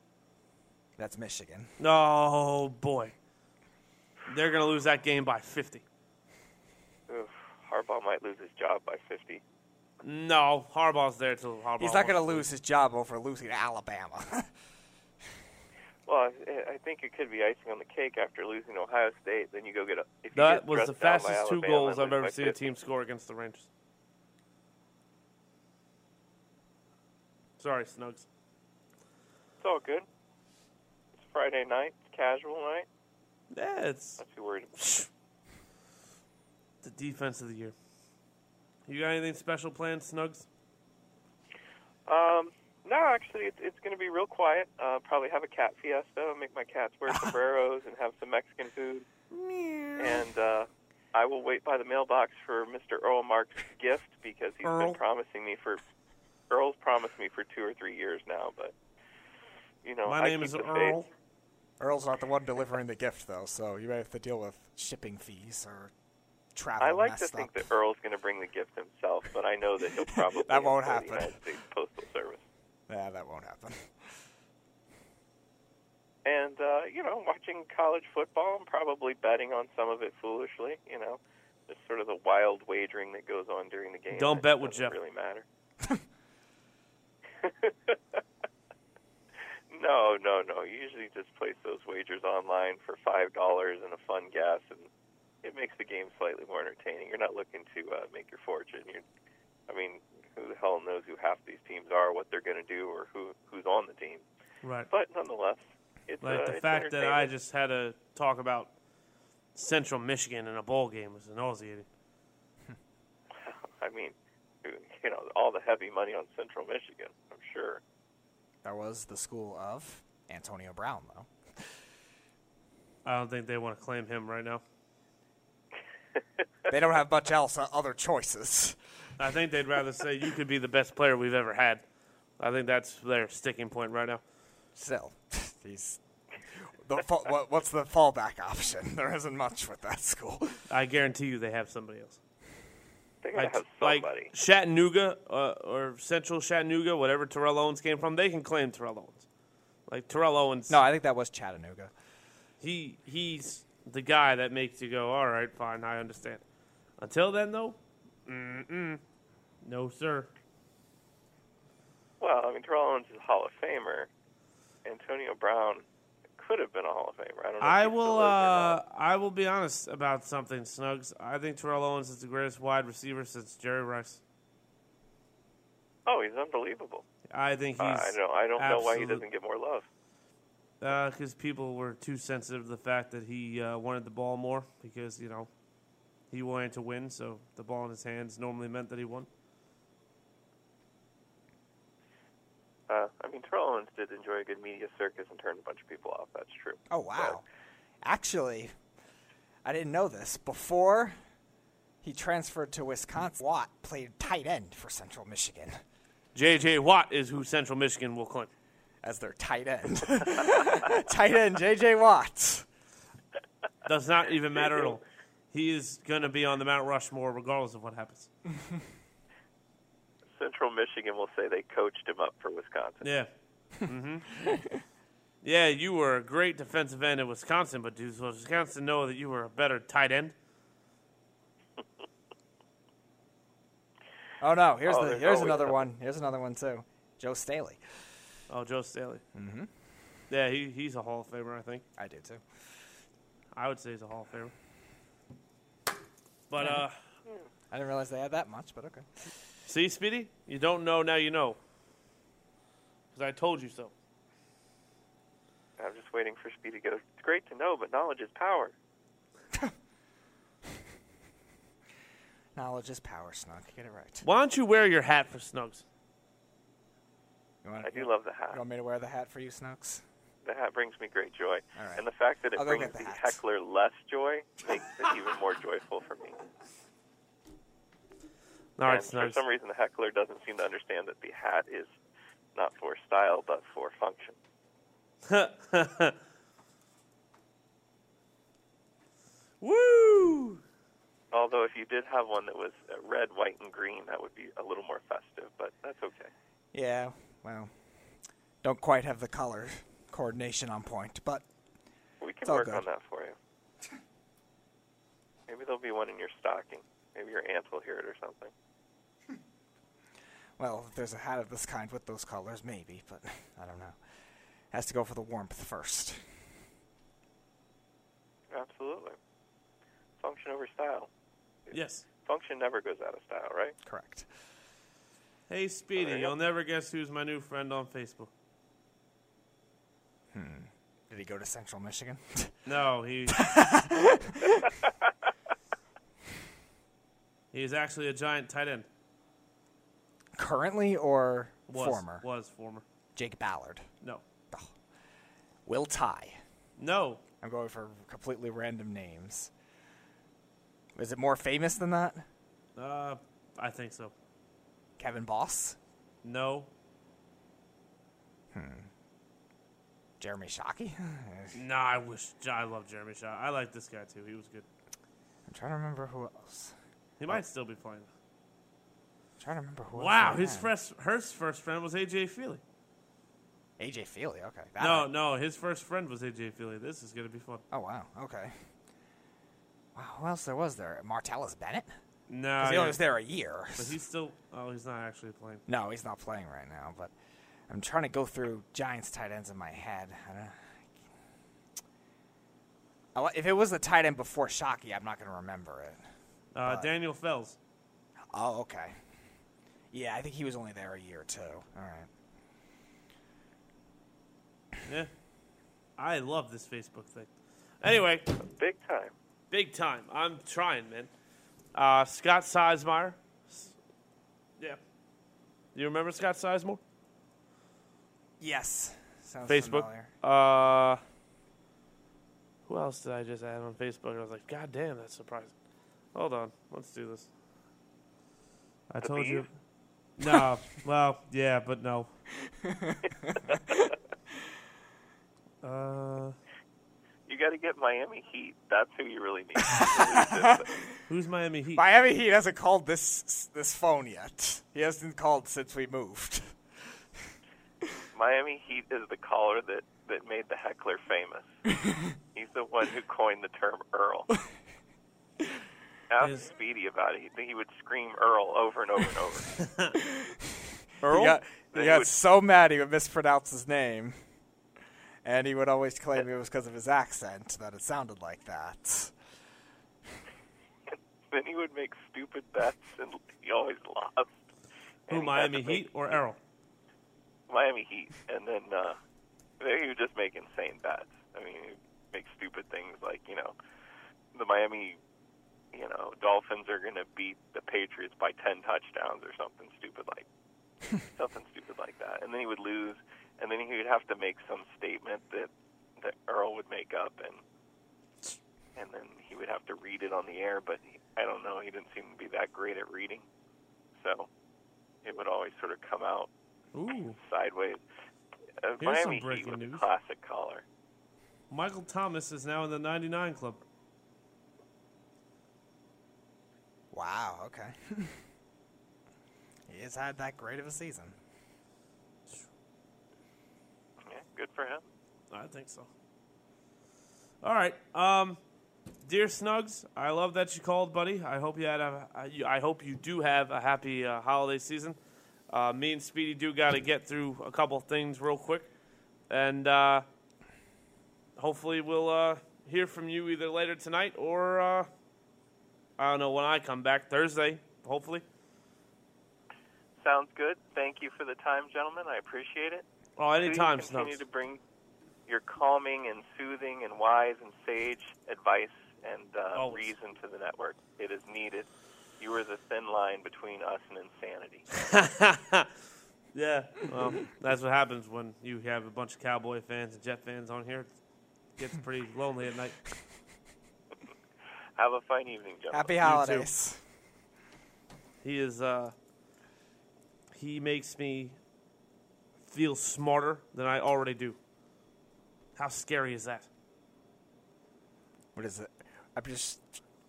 That's Michigan. Oh, boy. They're going to lose that game by 50. Oof, Harbaugh might lose his job by 50. No, Harbaugh's there till Harbaugh. He's not going to lose his job over losing to Alabama. Well, I think it could be icing on the cake after losing Ohio State. Then you go get a. If that was the fastest two goals I've ever seen a team score against the Rangers. Sorry, Snugs. It's all good. It's Friday night. It's casual night. Yeah, it's. Not too worried about. The defense of the year. You got anything special planned, Snugs? No, actually, it's going to be real quiet. Probably have a cat fiesta, make my cats wear sombreros, and have some Mexican food. And I will wait by the mailbox for Mr. Earl Mark's gift because he's been promising me for. Earl's promised me for 2 or 3 years now, but you know, my name is Earl. Faith. Earl's not the one delivering the gift, though, so you may have to deal with shipping fees or. I like to think that Earl's going to bring the gift himself, but I know that he'll probably that won't happen. The United States Postal Service. Yeah, that won't happen. And, you know, watching college football and probably betting on some of it foolishly, you know, just sort of the wild wagering that goes on during the game. Don't bet with Jeff. It doesn't really matter. No. You usually just place those wagers online for $5 and a fun guess and. It makes the game slightly more entertaining. You're not looking to make your fortune. I mean, who the hell knows who half these teams are, what they're going to do, or who's on the team. Right. But nonetheless, it's like the fact that I just had to talk about Central Michigan in a bowl game was nauseating. I mean, you know, all the heavy money on Central Michigan, I'm sure. That was the school of Antonio Brown, though. I don't think they want to claim him right now. They don't have much else other choices. I think they'd rather say you could be the best player we've ever had. I think that's their sticking point right now. So, what's the fallback option? There isn't much with that school. I guarantee you they have somebody else. They gotta have somebody. Like Chattanooga or Central Chattanooga, whatever Terrell Owens came from, they can claim Terrell Owens. Like Terrell Owens. No, I think that was Chattanooga. He's the guy that makes you go, all right, fine, I understand. Until then, though, no, sir. Well, I mean, Terrell Owens is a Hall of Famer. Antonio Brown could have been a Hall of Famer. I don't know. I will be honest about something, Snugs. I think Terrell Owens is the greatest wide receiver since Jerry Rice. Oh, he's unbelievable. I think he's. I don't know why he doesn't get more love. Because people were too sensitive to the fact that he wanted the ball more because, you know, he wanted to win, so the ball in his hands normally meant that he won. I mean, Terrell Owens did enjoy a good media circus and turned a bunch of people off. That's true. Oh, wow. So. Actually, I didn't know this. Before he transferred to Wisconsin, Watt played tight end for Central Michigan. J.J. Watt is who Central Michigan will claim. As their tight end. Tight end, J.J. Watt. Does not even matter at all. He is going to be on the Mount Rushmore regardless of what happens. Central Michigan will say they coached him up for Wisconsin. Yeah. Mm-hmm. Yeah, you were a great defensive end at Wisconsin, but does Wisconsin know that you were a better tight end? Oh, no. Here's another one. Here's another one, too. Joe Staley. Oh, Joe Staley. Mm-hmm. Yeah, he's a Hall of Famer, I think. I do, too. I would say he's a Hall of Famer. But, I didn't realize they had that much, but okay. See, Speedy? You don't know, now you know. Because I told you so. I'm just waiting for Speedy to go, it's great to know, but knowledge is power. Knowledge is power, Snug. Get it right. Why don't you wear your hat for Snugs? I do love the hat. You want me to wear the hat for you, Snooks? that brings me great joy. All right. And the fact that it brings the heckler less joy makes it even more joyful for me. No, and it's for some reason, the heckler doesn't seem to understand that the hat is not for style, but for function. Woo! Although if you did have one that was red, white, and green, that would be a little more festive, but that's okay. Yeah, well, don't quite have the color coordination on point, but we can work on that for you. Maybe there'll be one in your stocking. Maybe your aunt will hear it or something. Well, if there's a hat of this kind with those colors, maybe, but I don't know. Has to go for the warmth first. Absolutely. Function over style. Yes. Function never goes out of style, right? Correct. Hey, Speedy, you'll never guess who's my new friend on Facebook. Hmm. Did he go to Central Michigan? No, he's actually a giant tight end. Currently or former? Was former. Jake Ballard. No. Oh. Will Tye. No. I'm going for completely random names. Is it more famous than that? I think so. Kevin Boss? No. Jeremy Shockey? Nah, I wish. I love Jeremy Shockey. I like this guy, too. He was good. I'm trying to remember who else. He might still be playing. I'm trying to remember who else. Wow, his first friend was A.J. Feely. A.J. Feely? Okay. No, his first friend was A.J. Feely. This is going to be fun. Oh, wow. Okay. Wow, who else was there? Martellus Bennett? No. Because he was there a year. But he's still... Oh, he's not actually playing. No, he's not playing right now, but... I'm trying to go through Giants tight ends in my head. If it was the tight end before Shockey, I'm not going to remember it. Daniel Fells. Oh, okay. Yeah, I think he was only there a year, too. All right. Yeah. I love this Facebook thing. Anyway. Big time. Big time. I'm trying, man. Scott Sizemore. Yeah. You remember Scott Sizemore? Yes. Sounds Facebook. Familiar. Who else did I just add on Facebook? And I was like, God damn, that's surprising. Hold on. Let's do this. I told you. No. Well, yeah, but no. You got to get Miami Heat. That's who you really need. Who's Miami Heat? Miami Heat hasn't called this phone yet. He hasn't called since we moved. Miami Heat is the caller that made the heckler famous. He's the one who coined the term Earl. Ask Speedy about it. He would scream Earl over and over and over. Earl? He got so mad he would mispronounce his name. And he would always claim it was because of his accent that it sounded like that. Then he would make stupid bets, and he always lost. Who, Miami Heat or Earl? Miami Heat, and then he would just make insane bets. I mean, he'd make stupid things like, the Miami, Dolphins are going to beat the Patriots by 10 touchdowns or something stupid like that. And then he would lose, and then he would have to make some statement that Earl would make up, and then he would have to read it on the air, but he didn't seem to be that great at reading. So it would always sort of come out. Ooh. Sideways. Miami Heat was a classic caller. Michael Thomas is now in the 99 Club. Wow, okay. He has had that great of a season. Yeah, good for him. I think so. All right. Dear Snugs, I love that you called, buddy. I hope you do have a happy holiday season. Me and Speedy do got to get through a couple things real quick, and hopefully we'll hear from you either later tonight or, I don't know, when I come back Thursday, hopefully. Sounds good. Thank you for the time, gentlemen. I appreciate it. Oh, anytime, Snubs. Continue to bring your calming and soothing and wise and sage advice and reason to the network. It is needed. You were the thin line between us and insanity. Yeah, well, that's what happens when you have a bunch of Cowboy fans and Jet fans on here. It gets pretty lonely at night. Have a fine evening, gentlemen. Happy holidays. He is, he makes me feel smarter than I already do. How scary is that? What is it?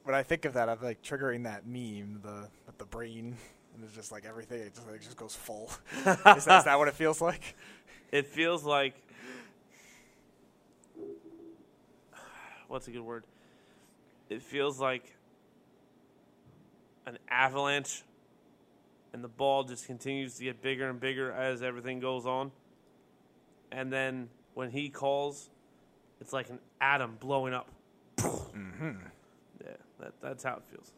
When I think of that, I'm like triggering that meme, with the brain. And it's just like everything, it just goes full. Is that what it feels like? It feels like, what's a good word? It feels like an avalanche, and the ball just continues to get bigger and bigger as everything goes on. And then when he calls, it's like an atom blowing up. Mm-hmm. Yeah, that's how it feels.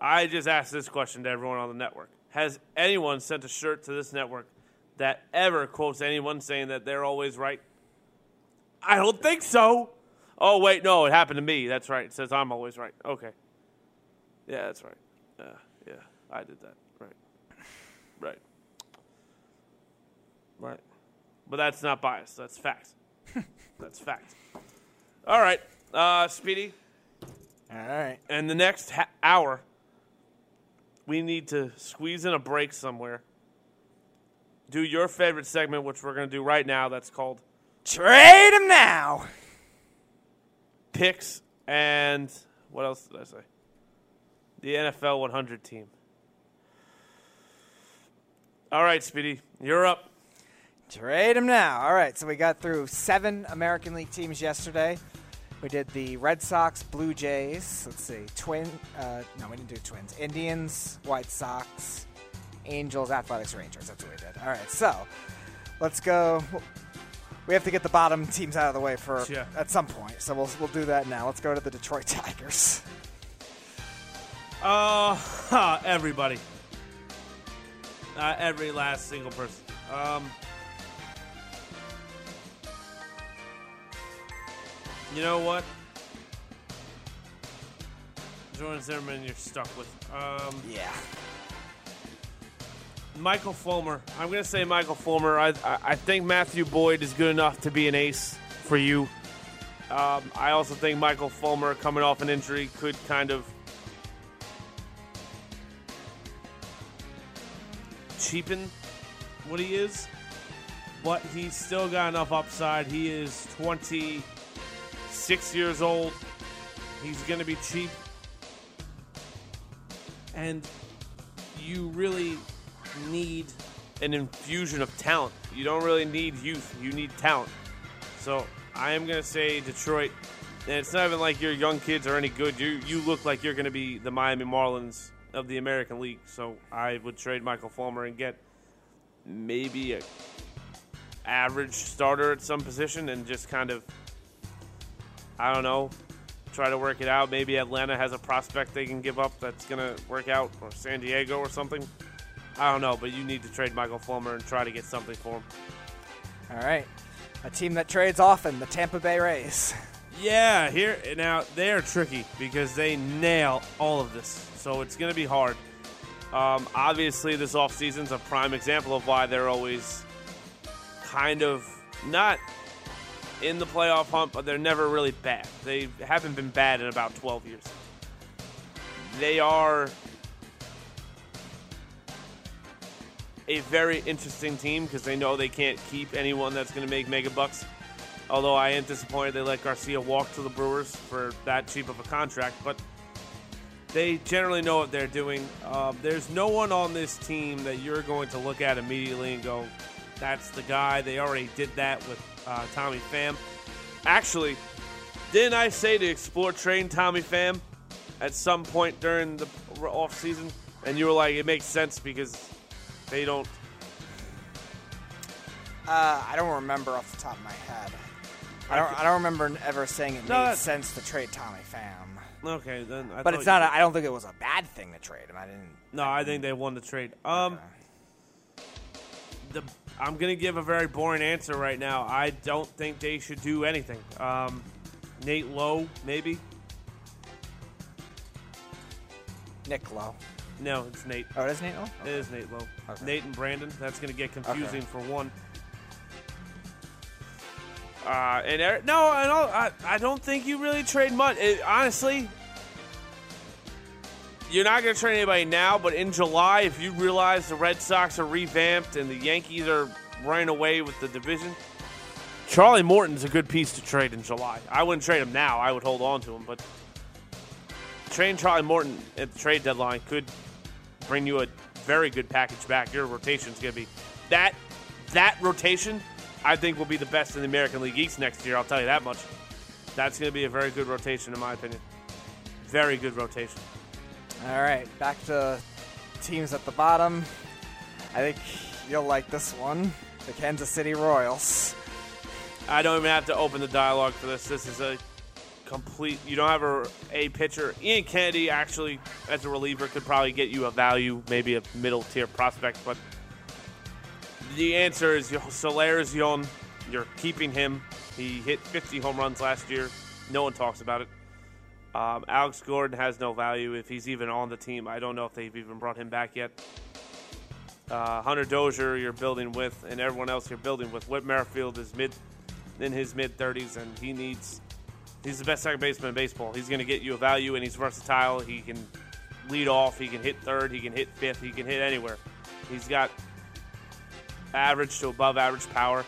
I just asked this question to everyone on the network. Has anyone sent a shirt to this network that ever quotes anyone saying that they're always right? I don't think so. Oh, wait, no, it happened to me. That's right. It says I'm always right. Okay. Yeah, that's right. Yeah, I did that. Right. But that's not bias. That's fact. That's fact. All right, Speedy. All right. And the next hour... we need to squeeze in a break somewhere. Do your favorite segment, which we're going to do right now. That's called Trade 'Em Now. Picks and what else did I say? The NFL 100 team. All right, Speedy, you're up. Trade 'Em Now. All right, so we got through 7 American League teams yesterday. We did the Red Sox, Blue Jays, let's see, we didn't do Twins, Indians, White Sox, Angels, Athletics, Rangers, that's what we did. All right, so let's go, we have to get the bottom teams out of the way at some point, so we'll do that now. Let's go to the Detroit Tigers. Everybody. Every last single person. You know what? Jordan Zimmerman, you're stuck with. Yeah. Michael Fulmer. I'm going to say Michael Fulmer. I think Matthew Boyd is good enough to be an ace for you. I also think Michael Fulmer, coming off an injury, could kind of cheapen what he is. But he's still got enough upside. He is 26 years old. He's going to be cheap. And you really need an infusion of talent. You don't really need youth. You need talent. So I am going to say Detroit. And it's not even like your young kids are any good. You look like you're going to be the Miami Marlins of the American League. So I would trade Michael Fulmer and get maybe an average starter at some position and just kind of, I don't know, try to work it out. Maybe Atlanta has a prospect they can give up that's going to work out, or San Diego or something. I don't know, but you need to trade Michael Fulmer and try to get something for him. All right. A team that trades often, the Tampa Bay Rays. Yeah, here now they're tricky because they nail all of this, so it's going to be hard. Obviously, this offseason's a prime example of why they're always kind of not – in the playoff hunt, but they're never really bad. They haven't been bad in about 12 years. They are a very interesting team because they know they can't keep anyone that's going to make mega bucks. Although I am disappointed they let Garcia walk to the Brewers for that cheap of a contract, but they generally know what they're doing. There's no one on this team that you're going to look at immediately and go, that's the guy. They already did that with Tommy Pham. Actually, didn't I say to explore trading Tommy Pham at some point during the offseason? And you were like, it makes sense because they don't. I don't remember off the top of my head. I don't remember ever saying it made sense to trade Tommy Pham. Okay, then. But it's not. I don't think it was a bad thing to trade him. I didn't. No, I think they won the trade. Okay. I'm going to give a very boring answer right now. I don't think they should do anything. Nate Lowe, maybe? Nick Lowe. No, it's Nate. Oh, it is Nate Lowe? Okay. It is Nate Lowe. Okay. Nate and Brandon. That's going to get confusing for one. I don't think you really trade much. Honestly, you're not going to trade anybody now, but in July, if you realize the Red Sox are revamped and the Yankees are running away with the division, Charlie Morton's a good piece to trade in July. I wouldn't trade him now. I would hold on to him, but trading Charlie Morton at the trade deadline could bring you a very good package back. Your rotation's going to be that rotation. I think will be the best in the American League East next year. I'll tell you that much. That's going to be a very good rotation, in my opinion. Very good rotation. All right, back to teams at the bottom. I think you'll like this one, the Kansas City Royals. I don't even have to open the dialogue for this. This is a complete. You don't have a pitcher. Ian Kennedy, actually, as a reliever, could probably get you a value, maybe a middle-tier prospect, but. The answer is Solaire's Yon. You're keeping him. He hit 50 home runs last year. No one talks about it. Alex Gordon has no value if he's even on the team. I don't know if they've even brought him back yet. Hunter Dozier you're building with, and everyone else you're building with. Whit Merrifield is in his mid-30s, and he's the best second baseman in baseball. He's going to get you a value, and he's versatile. He can lead off. He can hit third. He can hit fifth. He can hit anywhere. He's got average to above average power,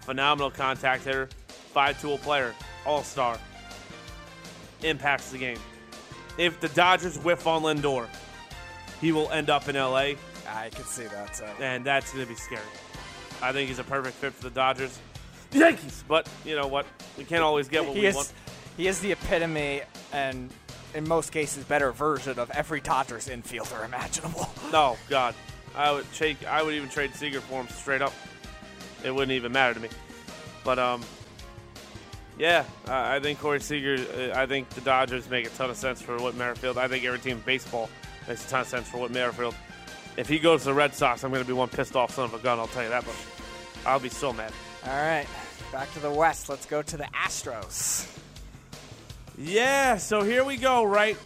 phenomenal contact hitter, 5-tool player, all-star, impacts the game. If the Dodgers whiff on Lindor, he will end up in LA. I can see that, so. And that's going to be scary. I think he's a perfect fit for the Dodgers. The Yankees! But you know what? We can't always get what we want. He is the epitome and, in most cases, better version of every Dodgers infielder imaginable. Oh, God. I would even trade Seager for him straight up. It wouldn't even matter to me. But, I think Corey Seager, I think the Dodgers make a ton of sense for Whit Merrifield. I think every team in baseball makes a ton of sense for Whit Merrifield. If he goes to the Red Sox, I'm going to be one pissed off son of a gun, I'll tell you that much. I'll be so mad. All right, back to the West. Let's go to the Astros. Yeah, so here we go, right?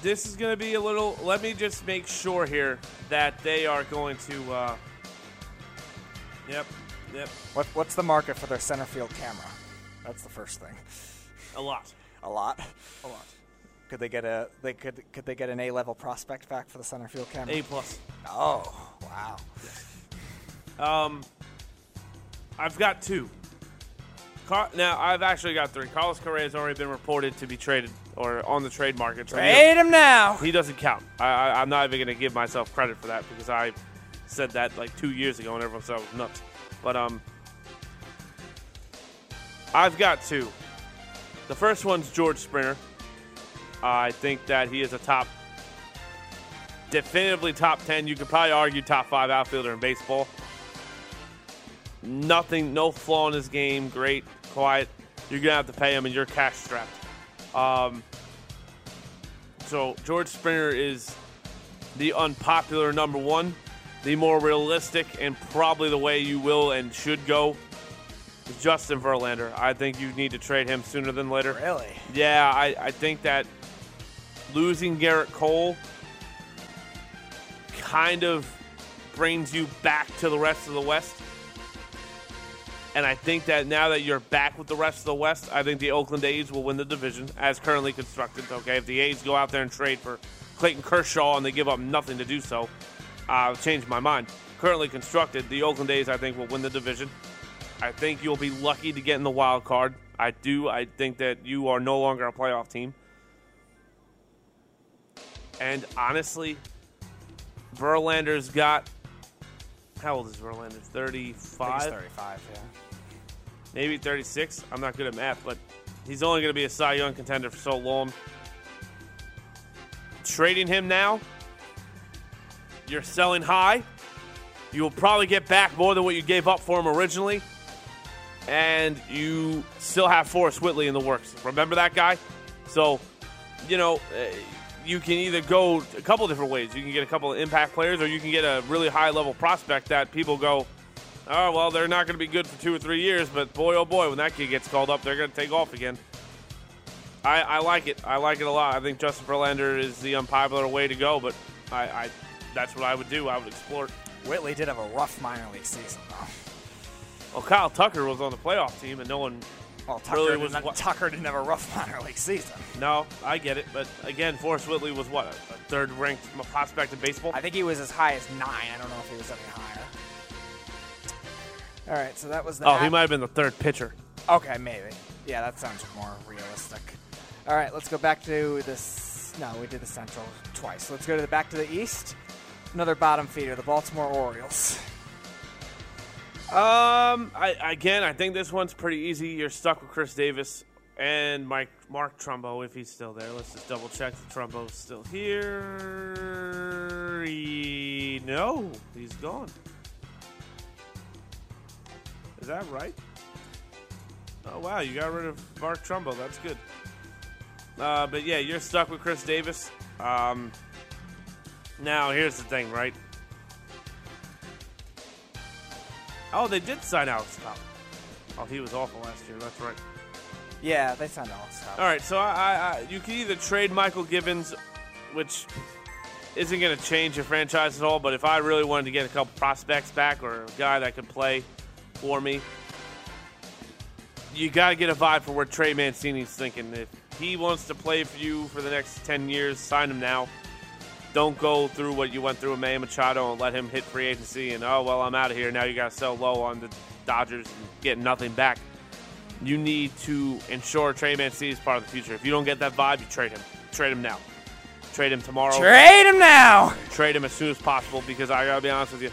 This is going to be a little – let me just make sure here that they are going to yep. What's the market for their center field camera? That's the first thing. A lot. Could they get could they get an A-level prospect back for the center field camera? A+. Oh, wow. Yeah. I've got two. Now, I've actually got three. Carlos Correa has already been reported to be traded or on the trade market. So trade him now. He doesn't count. I'm not even going to give myself credit for that because I said that like 2 years ago and everyone said I was nuts. But I've got two. The first one's George Springer. I think that he is a definitively top 10. You could probably argue top 5 outfielder in baseball. Nothing, no flaw in his game. Great, quiet. You're going to have to pay him, and you're cash strapped. So George Springer is the unpopular number one, the more realistic, and probably the way you will and should go is Justin Verlander. I think you need to trade him sooner than later. Really? Yeah, I think that losing Gerrit Cole kind of brings you back to the rest of the West. And I think that now that you're back with the rest of the West, I think the Oakland A's will win the division as currently constructed. Okay, if the A's go out there and trade for Clayton Kershaw and they give up nothing to do so, I'll change my mind. Currently constructed, the Oakland A's, I think, will win the division. I think you'll be lucky to get in the wild card. I do. I think that you are no longer a playoff team. And honestly, Verlander's got... How old is Verlander? 35? I think he's 35, yeah. Maybe 36. I'm not good at math, but he's only going to be a Cy Young contender for so long. Trading him now, you're selling high. You will probably get back more than what you gave up for him originally. And you still have Forrest Whitley in the works. Remember that guy? So, you know... You can either go a couple different ways. You can get a couple of impact players, or you can get a really high-level prospect that people go, oh, well, they're not going to be good for 2 or 3 years, but boy, oh, boy, when that kid gets called up, they're going to take off again. I like it. I like it a lot. I think Justin Verlander is the unpopular way to go, but I that's what I would do. I would explore. Whitley did have a rough minor league season, though. Well, Kyle Tucker was on the playoff team, and no one Tucker didn't have a rough minor league season. No, I get it. But, again, Forrest Whitley was, what, a third-ranked prospect in baseball? I think he was as high as 9. I don't know if he was any higher. All right, so that was the he might have been the third pitcher. Okay, maybe. Yeah, that sounds more realistic. All right, let's go back to this. No, we did the Central twice. So let's go to the back to the East. Another bottom feeder, the Baltimore Orioles. I think this one's pretty easy. You're stuck with Chris Davis and Mark Trumbo, if he's still there. Let's just double-check that Trumbo's still here. No, he's gone. Is that right? Oh, wow, you got rid of Mark Trumbo. That's good. But, yeah, you're stuck with Chris Davis. Now, here's the thing, right? Oh, they did sign Alex Cobb. Oh, he was awful last year. That's right. Yeah, they signed Alex Cobb. All right, so you can either trade Michael Givens, which isn't going to change your franchise at all, but if I really wanted to get a couple prospects back or a guy that could play for me, you got to get a vibe for where Trey Mancini's thinking. If he wants to play for you for the next 10 years, sign him now. Don't go through what you went through with Manny Machado and let him hit free agency and, oh, well, I'm out of here. Now you got to sell low on the Dodgers and get nothing back. You need to ensure Trey Mancini is part of the future. If you don't get that vibe, you trade him. Trade him now. Trade him tomorrow. Trade him now. Trade him as soon as possible because I got to be honest with you.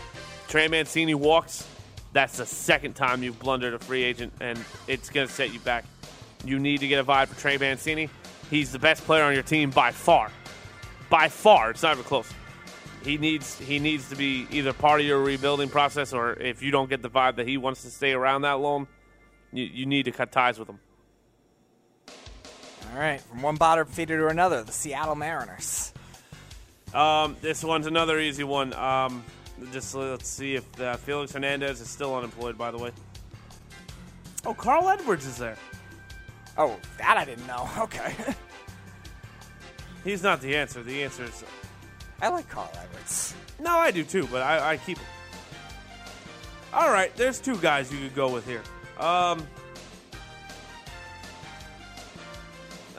Trey Mancini walks. That's the second time you've blundered a free agent, and it's going to set you back. You need to get a vibe for Trey Mancini. He's the best player on your team by far. By far, it's not even close. He needs to be either part of your rebuilding process, or if you don't get the vibe that he wants to stay around that long, you need to cut ties with him. All right, from one bottom feeder to another, the Seattle Mariners. This one's another easy one. Just let's see if Felix Hernandez is still unemployed, by the way. Oh, Carl Edwards is there. Oh, that I didn't know. Okay. He's not the answer. The answer is... I like Carl Edwards. No, I do too, but I keep him. All right, there's two guys you could go with here. I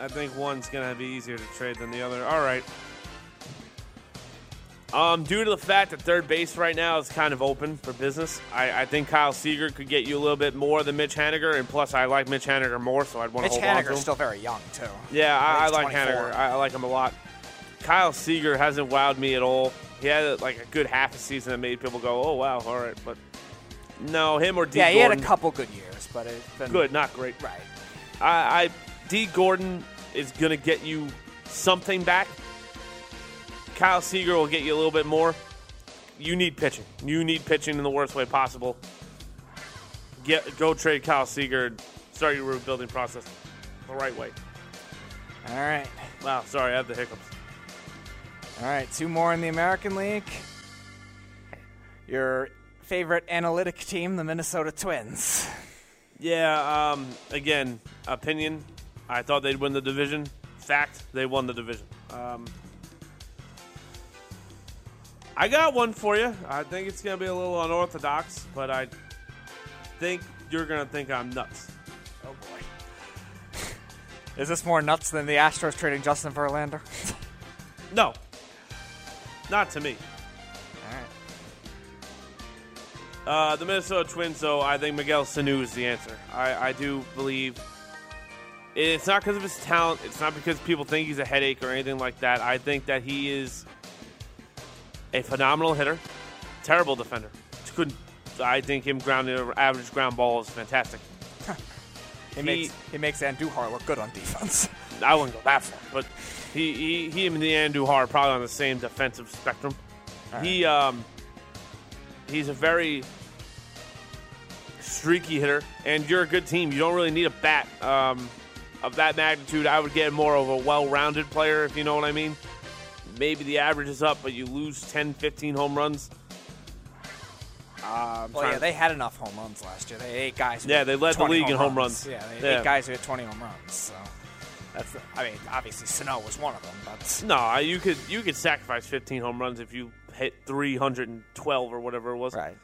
think one's going to be easier to trade than the other. All right. Due to the fact that third base right now is kind of open for business, I think Kyle Seager could get you a little bit more than Mitch Haniger, and plus I like Mitch Haniger more, so I'd want to hold on to him. Mitch Haniger's still very young, too. Yeah, I like 24. Haniger. I like him a lot. Kyle Seager hasn't wowed me at all. He had like a good half a season that made people go, oh, wow, all right. But no, him or D. Gordon. Yeah, he had a couple good years, but it's been good, not great. Right. D. Gordon is going to get you something back. Kyle Seager will get you a little bit more. You need pitching. You need pitching in the worst way possible. Go trade Kyle Seager and start your rebuilding process the right way. All right. Wow, sorry, I have the hiccups. All right, two more in the American League. Your favorite analytic team, the Minnesota Twins. Yeah, again, opinion. I thought they'd win the division. Fact, they won the division. I got one for you. I think it's going to be a little unorthodox, but I think you're going to think I'm nuts. Oh, boy. Is this more nuts than the Astros trading Justin Verlander? No. Not to me. All right. The Minnesota Twins, though, I think Miguel Sanu is the answer. I do believe it's not because of his talent. It's not because people think he's a headache or anything like that. I think that he is a phenomenal hitter, terrible defender. I think him grounding an average ground ball is fantastic. It makes Andújar look good on defense. I wouldn't go that far, but he and the Andújar are probably on the same defensive spectrum. Right. He's a very streaky hitter, and you're a good team. You don't really need a bat of that magnitude. I would get more of a well-rounded player, if you know what I mean. Maybe the average is up, but you lose 10, 15 home runs. They had enough home runs last year. They had 8 guys. Yeah, they led the league in home runs. Yeah, they had 8 guys who had 20 home runs. So That's the, I mean, obviously Sano was one of them. But no, you could sacrifice 15 home runs if you hit 312 or whatever it was. Right.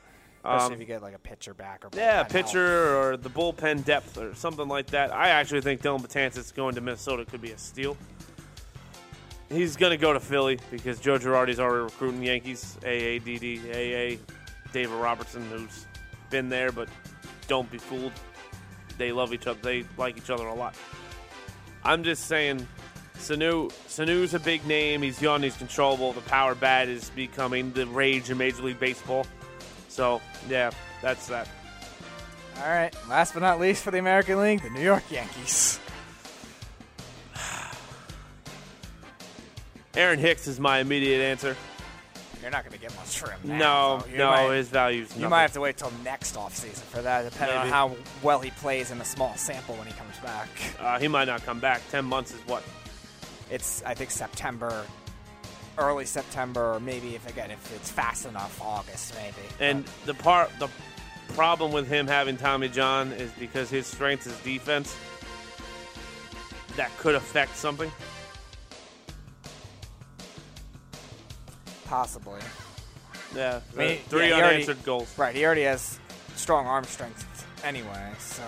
Especially if you get like a pitcher back or pitcher help. Or the bullpen depth or something like that. I actually think Dylan Betances going to Minnesota could be a steal. He's going to go to Philly because Joe Girardi's already recruiting Yankees, David Robertson, who's been there, but don't be fooled. They love each other. They like each other a lot. I'm just saying, Sanu's a big name. He's young. He's controllable. The power bat is becoming the rage in Major League Baseball. So, yeah, that's that. All right. Last but not least for the American League, the New York Yankees. Aaron Hicks is my immediate answer. You're not going to get much for him now. No, his value's nothing. You might have to wait till next offseason for that, depending on how well he plays in a small sample when he comes back. He might not come back. 10 months is what? It's, I think, September, early September, or maybe, if it's fast enough, August maybe. And the problem with him having Tommy John is because his strength is defense. That could affect something. Possibly. Yeah. Unanswered goals. Right. He already has strong arm strength anyway, so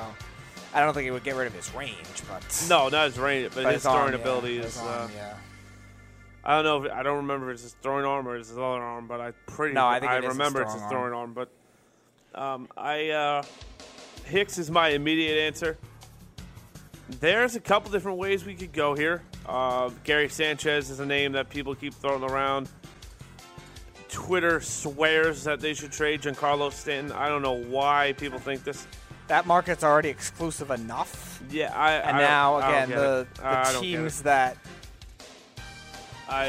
I don't think he would get rid of his range, but no, not his range, but his throwing ability is I don't know I don't remember if it's his throwing arm or his other arm, but I remember it's his throwing arm, but Hicks is my immediate answer. There's a couple different ways we could go here. Gary Sanchez is a name that people keep throwing around. Twitter swears that they should trade Giancarlo Stanton. I don't know why people think this. That market's already exclusive enough. Yeah, the teams that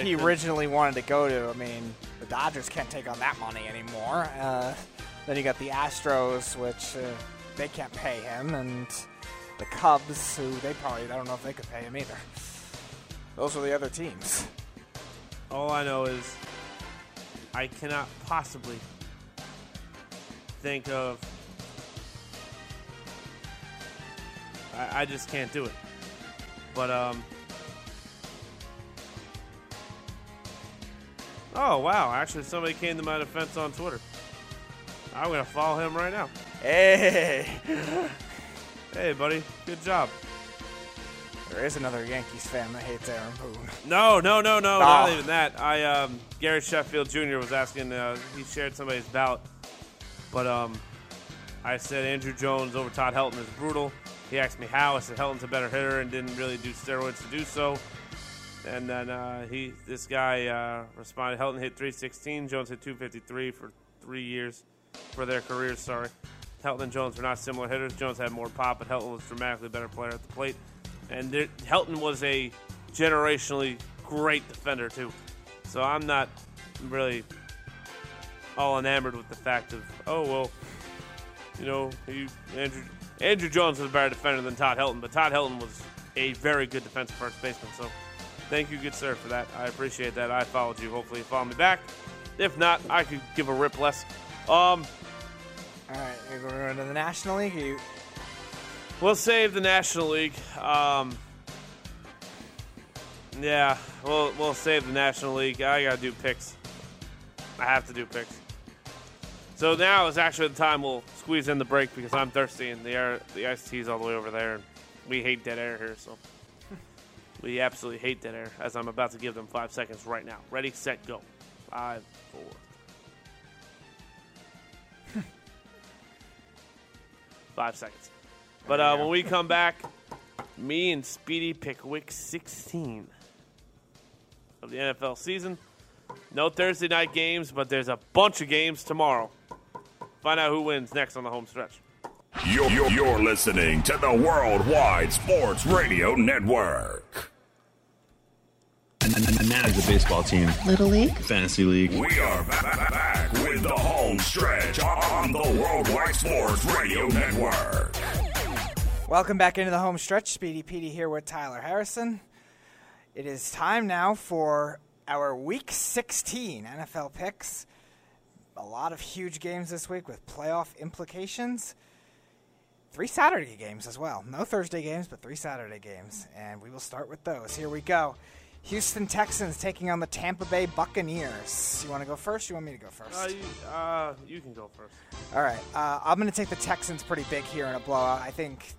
he originally wanted to go to. I mean, the Dodgers can't take on that money anymore. Then you got the Astros, which they can't pay him, and the Cubs, who I don't know if they could pay him either. Those are the other teams. All I know is I cannot possibly think of. I just can't do it. But oh wow! Actually, somebody came to my defense on Twitter. I'm gonna follow him right now. Hey, buddy, good job. There is another Yankees fan that hates Aaron Boone. No. Not even that. Gary Sheffield Jr. was asking, he shared somebody's ballot. But I said Andruw Jones over Todd Helton is brutal. He asked me how. I said Helton's a better hitter and didn't really do steroids to do so. And then this guy responded, Helton hit 316, Jones hit 253 for 3 years for their careers, sorry. Helton and Jones were not similar hitters. Jones had more pop, but Helton was dramatically a better player at the plate. And Helton was a generationally great defender, too. So I'm not really all enamored with the fact of, Andruw Jones was a better defender than Todd Helton, but Todd Helton was a very good defensive first baseman. So thank you, good sir, for that. I appreciate that. I followed you. Hopefully you follow me back. If not, I could give a rip less. All right, we're going to go to the National League. We'll save the National League. We'll save the National League. I got to do picks. I have to do picks. So now is actually the time we'll squeeze in the break because I'm thirsty and the iced tea's all the way over there. And we hate dead air here, so we absolutely hate dead air as I'm about to give them 5 seconds right now. Ready, set, go. 5, 4. 5 seconds. But when we come back, me and Speedy pick Week 16 of the NFL season. No Thursday night games, but there's a bunch of games tomorrow. Find out who wins next on the home stretch. You're listening to the Worldwide Sports Radio Network. I manage the baseball team. Little League. Fantasy League. We are back with the home stretch on the Worldwide Sports Radio Network. Welcome back into the home stretch. Speedy Petey here with Tyler Harrison. It is time now for our Week 16 NFL picks. A lot of huge games this week with playoff implications. 3 Saturday games as well. No Thursday games, but 3 Saturday games. And we will start with those. Here we go. Houston Texans taking on the Tampa Bay Buccaneers. You want to go first? You want me to go first? You can go first. All right. I'm going to take the Texans pretty big here in a blowout. I think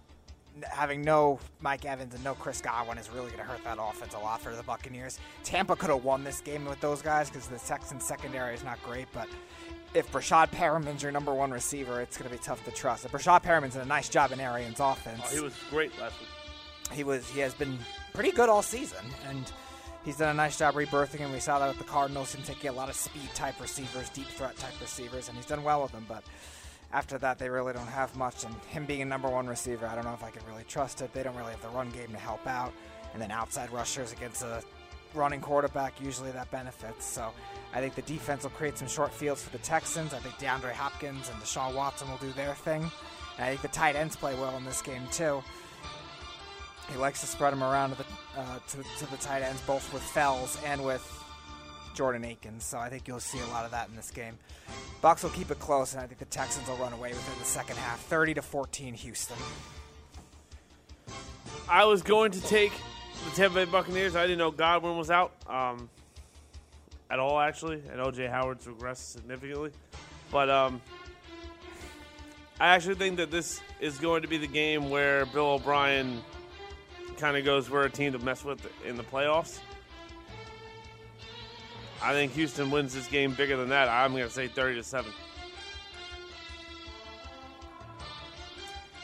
having no Mike Evans and no Chris Godwin is really going to hurt that offense a lot for the Buccaneers. Tampa could have won this game with those guys because the Texans secondary is not great, but if Brashad Perriman's your number one receiver, it's going to be tough to trust. And Brashad Perriman's done a nice job in Arians' offense. Oh, he was great last week. He has been pretty good all season, and he's done a nice job rebirthing him. We saw that with the Cardinals, him taking a lot of speed-type receivers, deep-threat-type receivers, and he's done well with them, but after that, they really don't have much, and him being a number one receiver, I don't know if I can really trust it. They don't really have the run game to help out, and then outside rushers against a running quarterback, usually that benefits. So I think the defense will create some short fields for the Texans. I think DeAndre Hopkins and Deshaun Watson will do their thing. And I think the tight ends play well in this game, too. He likes to spread them around to the tight ends, both with Fells and with Jordan Akins. So I think you'll see a lot of that in this game. Bucs will keep it close, and I think the Texans will run away with it in the second half. 30-14 Houston. I was going to take the Tampa Bay Buccaneers. I didn't know Godwin was out at all, actually. And O.J. Howard's regressed significantly. But I actually think that this is going to be the game where Bill O'Brien kind of goes, we're a team to mess with in the playoffs. I think Houston wins this game bigger than that. I'm going to say 30-7.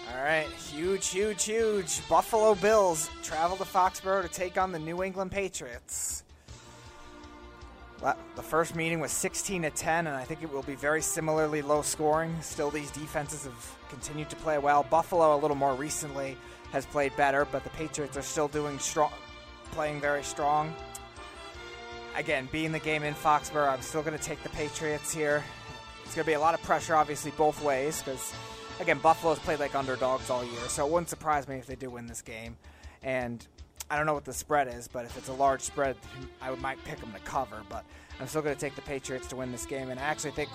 All right, huge. Buffalo Bills travel to Foxborough to take on the New England Patriots. The first meeting was 16-10, and I think it will be very similarly low scoring. Still, these defenses have continued to play well. Buffalo, a little more recently, has played better, but the Patriots are still playing very strong. Again, being the game in Foxborough, I'm still going to take the Patriots here. It's going to be a lot of pressure, obviously, both ways because, again, Buffalo's played like underdogs all year, so it wouldn't surprise me if they do win this game. And I don't know what the spread is, but if it's a large spread, I might pick them to cover. But I'm still going to take the Patriots to win this game. And I actually think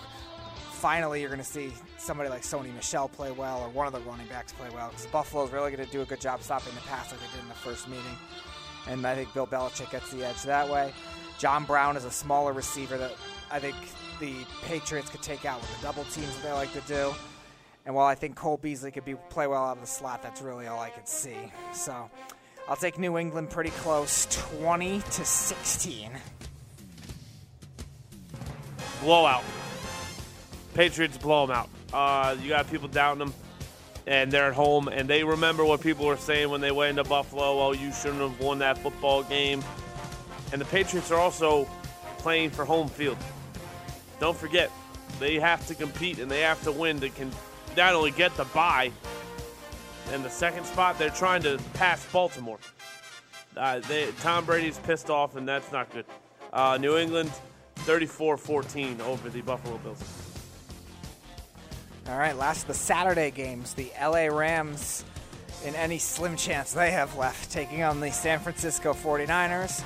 finally you're going to see somebody like Sony Michel play well or one of the running backs play well because Buffalo's really going to do a good job stopping the pass like they did in the first meeting. And I think Bill Belichick gets the edge that way. John Brown is a smaller receiver that I think the Patriots could take out with the double teams that they like to do. And while I think Cole Beasley could play well out of the slot, that's really all I could see. So I'll take New England pretty close, 20-16. Blowout. Patriots blow them out. You got people doubting them, and they're at home, and they remember what people were saying when they went into Buffalo. Oh, you shouldn't have won that football game. And the Patriots are also playing for home field. Don't forget, they have to compete and they have to win to not only get the bye and the second spot, they're trying to pass Baltimore. Tom Brady's pissed off, and that's not good. New England, 34-14 over the Buffalo Bills. All right, last of the Saturday games, the L.A. Rams, in any slim chance they have left, taking on the San Francisco 49ers.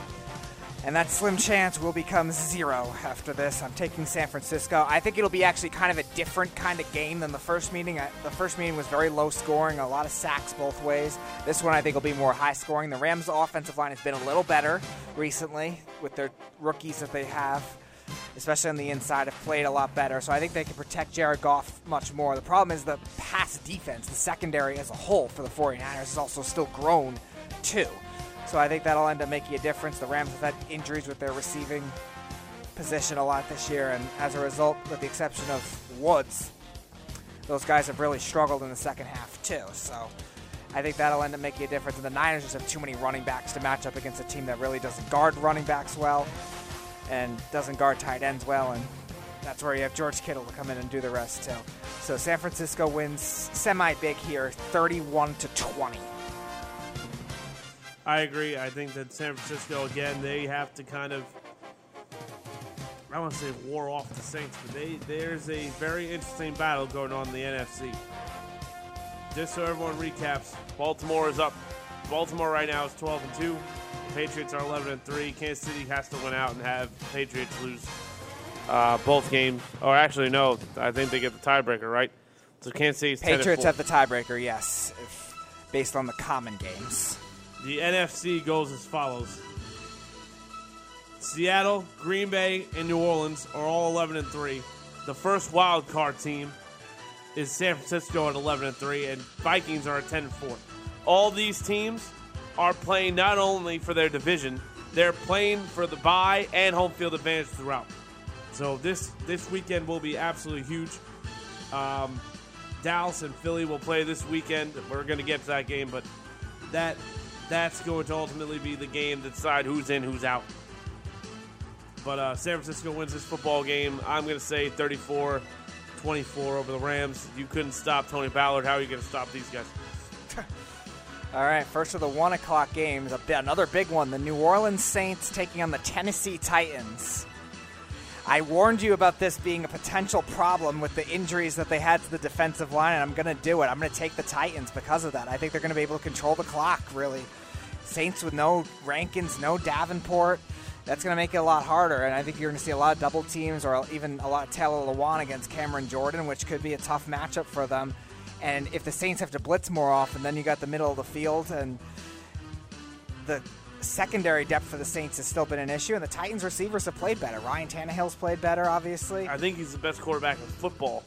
And that slim chance will become zero after this. I'm taking San Francisco. I think it'll be actually kind of a different kind of game than the first meeting. The first meeting was very low scoring, a lot of sacks both ways. This one I think will be more high scoring. The Rams' offensive line has been a little better recently with their rookies that they have, especially on the inside, have played a lot better. So I think they can protect Jared Goff much more. The problem is the pass defense, the secondary as a whole for the 49ers is also still grown too. So I think that'll end up making a difference. The Rams have had injuries with their receiving position a lot this year, and as a result, with the exception of Woods, those guys have really struggled in the second half too. So I think that'll end up making a difference. And the Niners just have too many running backs to match up against a team that really doesn't guard running backs well and doesn't guard tight ends well, and that's where you have George Kittle to come in and do the rest too. So San Francisco wins semi-big here, 31-20. I agree. I think that San Francisco, again, they have to kind of, I want to say war off the Saints, but there's a very interesting battle going on in the NFC. Just so everyone recaps, Baltimore is up. Baltimore right now is 12-2. The Patriots are 11-3. Kansas City has to win out and have Patriots lose both games. Or actually, no, I think they get the tiebreaker, right? So Kansas City's Patriots have the tiebreaker, yes, based on the common games. The NFC goes as follows. Seattle, Green Bay, and New Orleans are all 11-3. The first wild card team is San Francisco at 11-3, and Vikings are at 10-4. All these teams are playing not only for their division, they're playing for the bye and home field advantage throughout. So this weekend will be absolutely huge. Dallas and Philly will play this weekend. We're going to get to that game, but that's going to ultimately be the game that decides who's in, who's out. But San Francisco wins this football game. I'm going to say 34-24 over the Rams. You couldn't stop Tony Ballard. How are you going to stop these guys? All right, first of the 1 o'clock games. Another big one. The New Orleans Saints taking on the Tennessee Titans. I warned you about this being a potential problem with the injuries that they had to the defensive line, and I'm going to do it. I'm going to take the Titans because of that. I think they're going to be able to control the clock, really. Saints with no Rankins, no Davenport. That's going to make it a lot harder, and I think you're going to see a lot of double teams or even a lot of Taylor Lewan against Cameron Jordan, which could be a tough matchup for them. And if the Saints have to blitz more often, then you got the middle of the field, and the secondary depth for the Saints has still been an issue, and the Titans receivers have played better. Ryan Tannehill's played better, obviously. I think he's the best quarterback in football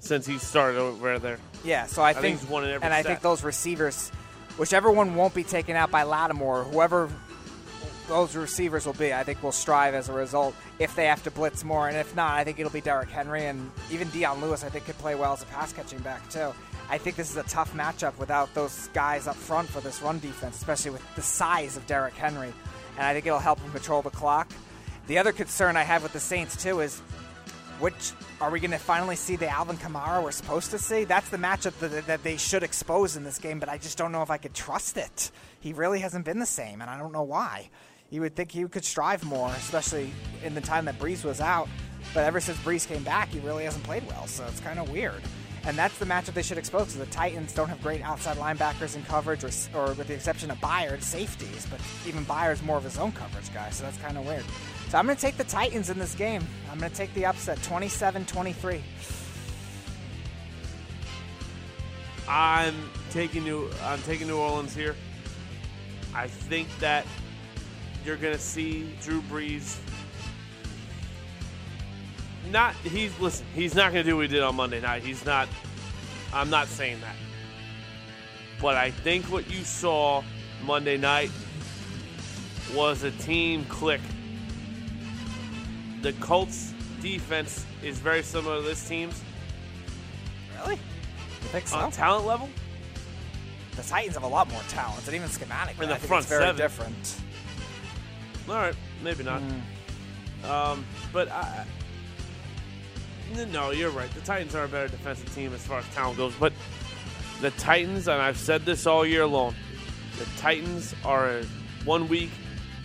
since he started over there. Yeah, so I think he's won in every set. I think those receivers, whichever one won't be taken out by Lattimore, whoever those receivers will be, I think will strive as a result if they have to blitz more. And if not, I think it'll be Derrick Henry. And even Deion Lewis, I think, could play well as a pass-catching back, too. I think this is a tough matchup without those guys up front for this run defense, especially with the size of Derrick Henry. And I think it'll help him control the clock. The other concern I have with the Saints, too, is which are we going to finally see the Alvin Kamara we're supposed to see? That's the matchup that they should expose in this game, but I just don't know if I could trust it. He really hasn't been the same, and I don't know why. You would think he could strive more, especially in the time that Brees was out. But ever since Brees came back, he really hasn't played well, so it's kind of weird. And that's the matchup they should expose. So the Titans don't have great outside linebackers in coverage, or with the exception of Byard, safeties. But even Byard's more of his own coverage guy, so that's kind of weird. So I'm going to take the Titans in this game. I'm going to take the upset, 27-23. I'm taking New Orleans here. I think that you're going to see Drew Brees. He's not going to do what he did on Monday night. He's not. I'm not saying that. But I think what you saw Monday night was a team click. The Colts' defense is very similar to this team's. Really? I think so. On talent level? The Titans have a lot more talent, and even schematically, I think it's very different. All right, maybe not. No, you're right. The Titans are a better defensive team as far as talent goes. But the Titans, and I've said this all year long, the Titans are a one-week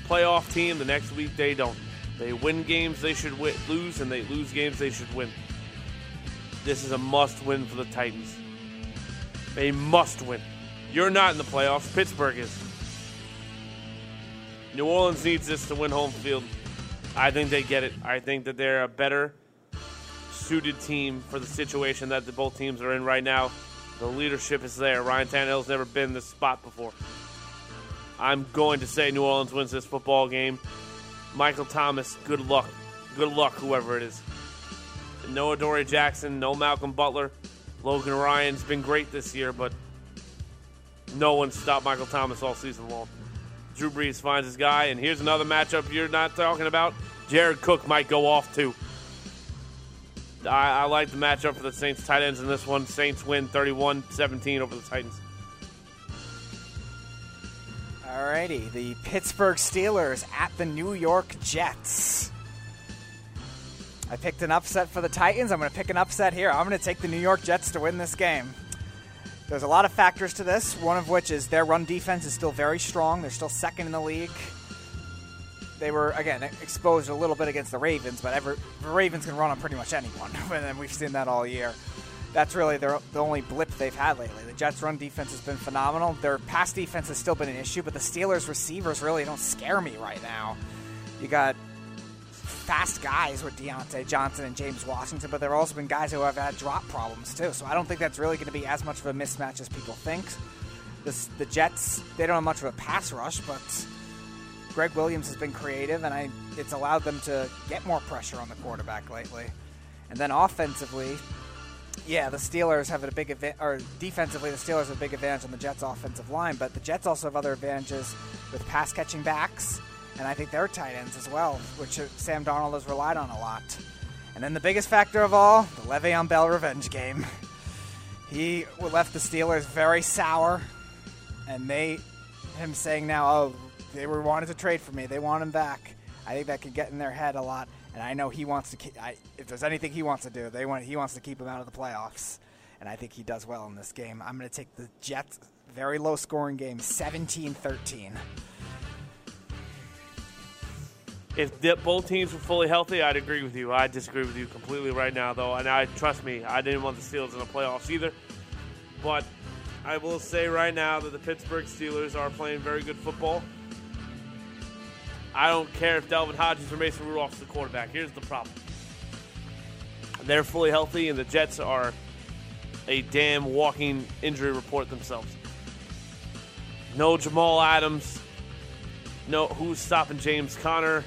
playoff team. The next week, they don't. They win games they should lose, and they lose games they should win. This is a must-win for the Titans. They must win. You're not in the playoffs. Pittsburgh is. New Orleans needs this to win home field. I think they get it. I think that they're a better suited team for the situation that both teams are in right now. The leadership is there. Ryan Tannehill's never been in this spot before. I'm going to say New Orleans wins this football game. Michael Thomas, good luck. Good luck, whoever it is. No Adoree Jackson, no Malcolm Butler. Logan Ryan's been great this year, but no one stopped Michael Thomas all season long. Drew Brees finds his guy, and here's another matchup you're not talking about. Jared Cook might go off, too. I like the matchup for the Saints tight ends in this one. Saints win 31-17 over the Titans. Alrighty, the Pittsburgh Steelers at the New York Jets. I picked an upset for the Titans. I'm going to pick an upset here. I'm going to take the New York Jets to win this game. There's a lot of factors to this, one of which is their run defense is still very strong. They're still second in the league. They were, again, exposed a little bit against the Ravens, but the Ravens can run on pretty much anyone, and we've seen that all year. That's really the only blip they've had lately. The Jets' run defense has been phenomenal. Their pass defense has still been an issue, but the Steelers' receivers really don't scare me right now. You got fast guys with Deontay Johnson and James Washington, but there have also been guys who have had drop problems too. So I don't think that's really going to be as much of a mismatch as people think. The Jets, they don't have much of a pass rush, but Greg Williams has been creative, and it's allowed them to get more pressure on the quarterback lately. And then offensively, the Steelers have a big advantage, or defensively, the Steelers have a big advantage on the Jets' offensive line, but the Jets also have other advantages with pass-catching backs, and I think their tight ends as well, which Sam Darnold has relied on a lot. And then the biggest factor of all, the Le'Veon Bell revenge game. He left the Steelers very sour, and him saying now, they wanted to trade for me. They want him back. I think that could get in their head a lot. And I know he wants to keep – if there's anything he wants to do, he wants to keep him out of the playoffs. And I think he does well in this game. I'm going to take the Jets' very low-scoring game, 17-13. If both teams were fully healthy, I'd agree with you. I disagree with you completely right now, though. And trust me, I didn't want the Steelers in the playoffs either. But I will say right now that the Pittsburgh Steelers are playing very good football. I don't care if Delvin Hodges or Mason Rudolph is the quarterback. Here's the problem. They're fully healthy, and the Jets are a damn walking injury report themselves. No Jamal Adams. No, who's stopping James Conner?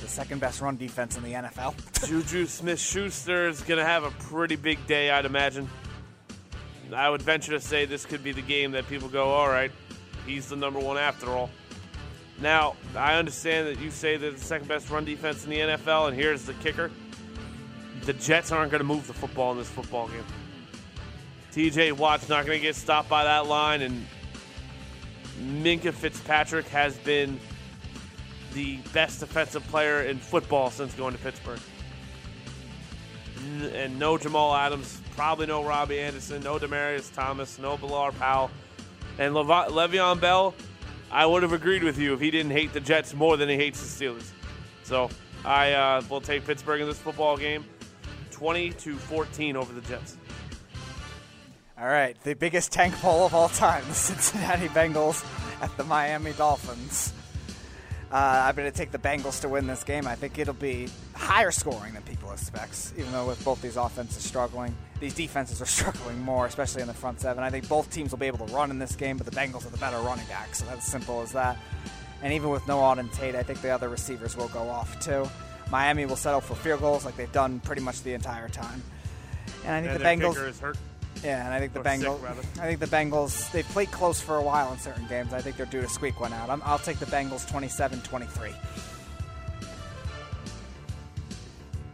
The second-best run defense in the NFL. Juju Smith-Schuster is going to have a pretty big day, I'd imagine. I would venture to say this could be the game that people go, all right, he's the number one after all. Now, I understand that you say they're the second-best run defense in the NFL, and here's the kicker. The Jets aren't going to move the football in this football game. T.J. Watt's not going to get stopped by that line, and Minkah Fitzpatrick has been the best defensive player in football since going to Pittsburgh. And no Jamal Adams, probably no Robbie Anderson, no Demaryius Thomas, no Bilal Powell. And Le'Veon Bell, I would have agreed with you if he didn't hate the Jets more than he hates the Steelers. So I will take Pittsburgh in this football game, 20-14 over the Jets. All right, the biggest tank poll of all time, the Cincinnati Bengals at the Miami Dolphins. I'm going to take the Bengals to win this game. I think it'll be higher scoring than people expect, even though with both these offenses struggling. These defenses are struggling more, especially in the front seven. I think both teams will be able to run in this game, but the Bengals are the better running back, so that's as simple as that. And even with no Auden Tate, I think the other receivers will go off too. Miami will settle for field goals like they've done pretty much the entire time. And I think the Bengals... kicker is hurt. Yeah, and I think the Bengals, they've played close for a while in certain games. I think they're due to squeak one out. I'll take the Bengals 27-23.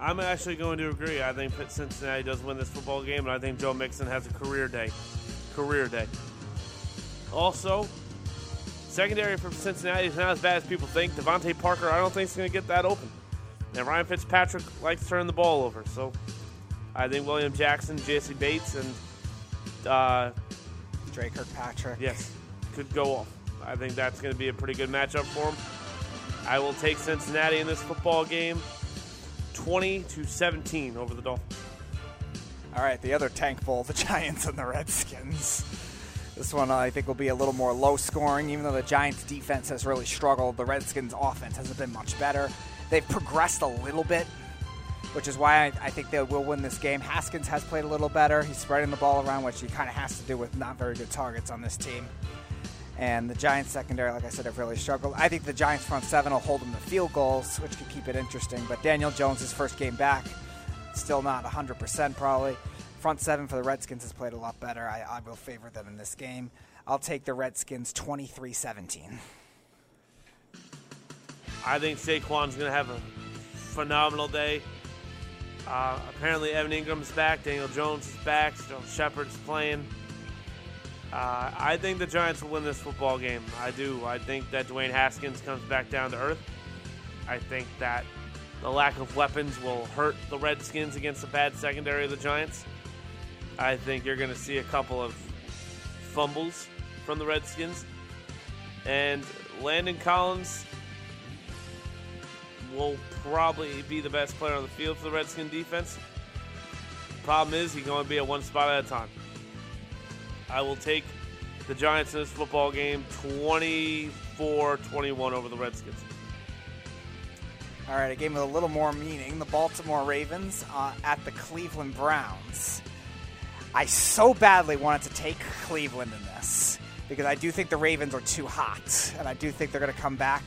I'm actually going to agree. I think Cincinnati does win this football game, and I think Joe Mixon has a career day. Also, secondary for Cincinnati is not as bad as people think. Devontae Parker, I don't think he's going to get that open. And Ryan Fitzpatrick likes to turn the ball over, so... I think William Jackson, J.C. Bates, and Dre Kirkpatrick. Yes, could go off. I think that's going to be a pretty good matchup for him. I will take Cincinnati in this football game, 20-17 over the Dolphins. All right, the other tank bowl, the Giants and the Redskins. This one I think will be a little more low scoring, even though the Giants' defense has really struggled. The Redskins' offense hasn't been much better. They've progressed a little bit, which is why I think they will win this game. Haskins has played a little better. He's spreading the ball around, which he kind of has to do with not very good targets on this team. And the Giants secondary, like I said, have really struggled. I think the Giants front seven will hold them to field goals, which could keep it interesting. But Daniel Jones' first game back, still not 100% probably. Front seven for the Redskins has played a lot better. I will favor them in this game. I'll take the Redskins 23-17. I think Saquon's going to have a phenomenal day. Apparently Evan Ingram's back, Daniel Jones is back, Sterling Shepard's playing. I think the Giants will win this football game. I do. I think that Dwayne Haskins comes back down to earth. I think that the lack of weapons will hurt the Redskins against the bad secondary of the Giants. I think you're going to see a couple of fumbles from the Redskins. And Landon Collins will probably be the best player on the field for the Redskin defense. Problem is, he's going to be at one spot at a time. I will take the Giants in this football game 24-21 over the Redskins. All right, a game with a little more meaning. The Baltimore Ravens at the Cleveland Browns. I so badly wanted to take Cleveland in this because I do think the Ravens are too hot, and I do think they're going to come back.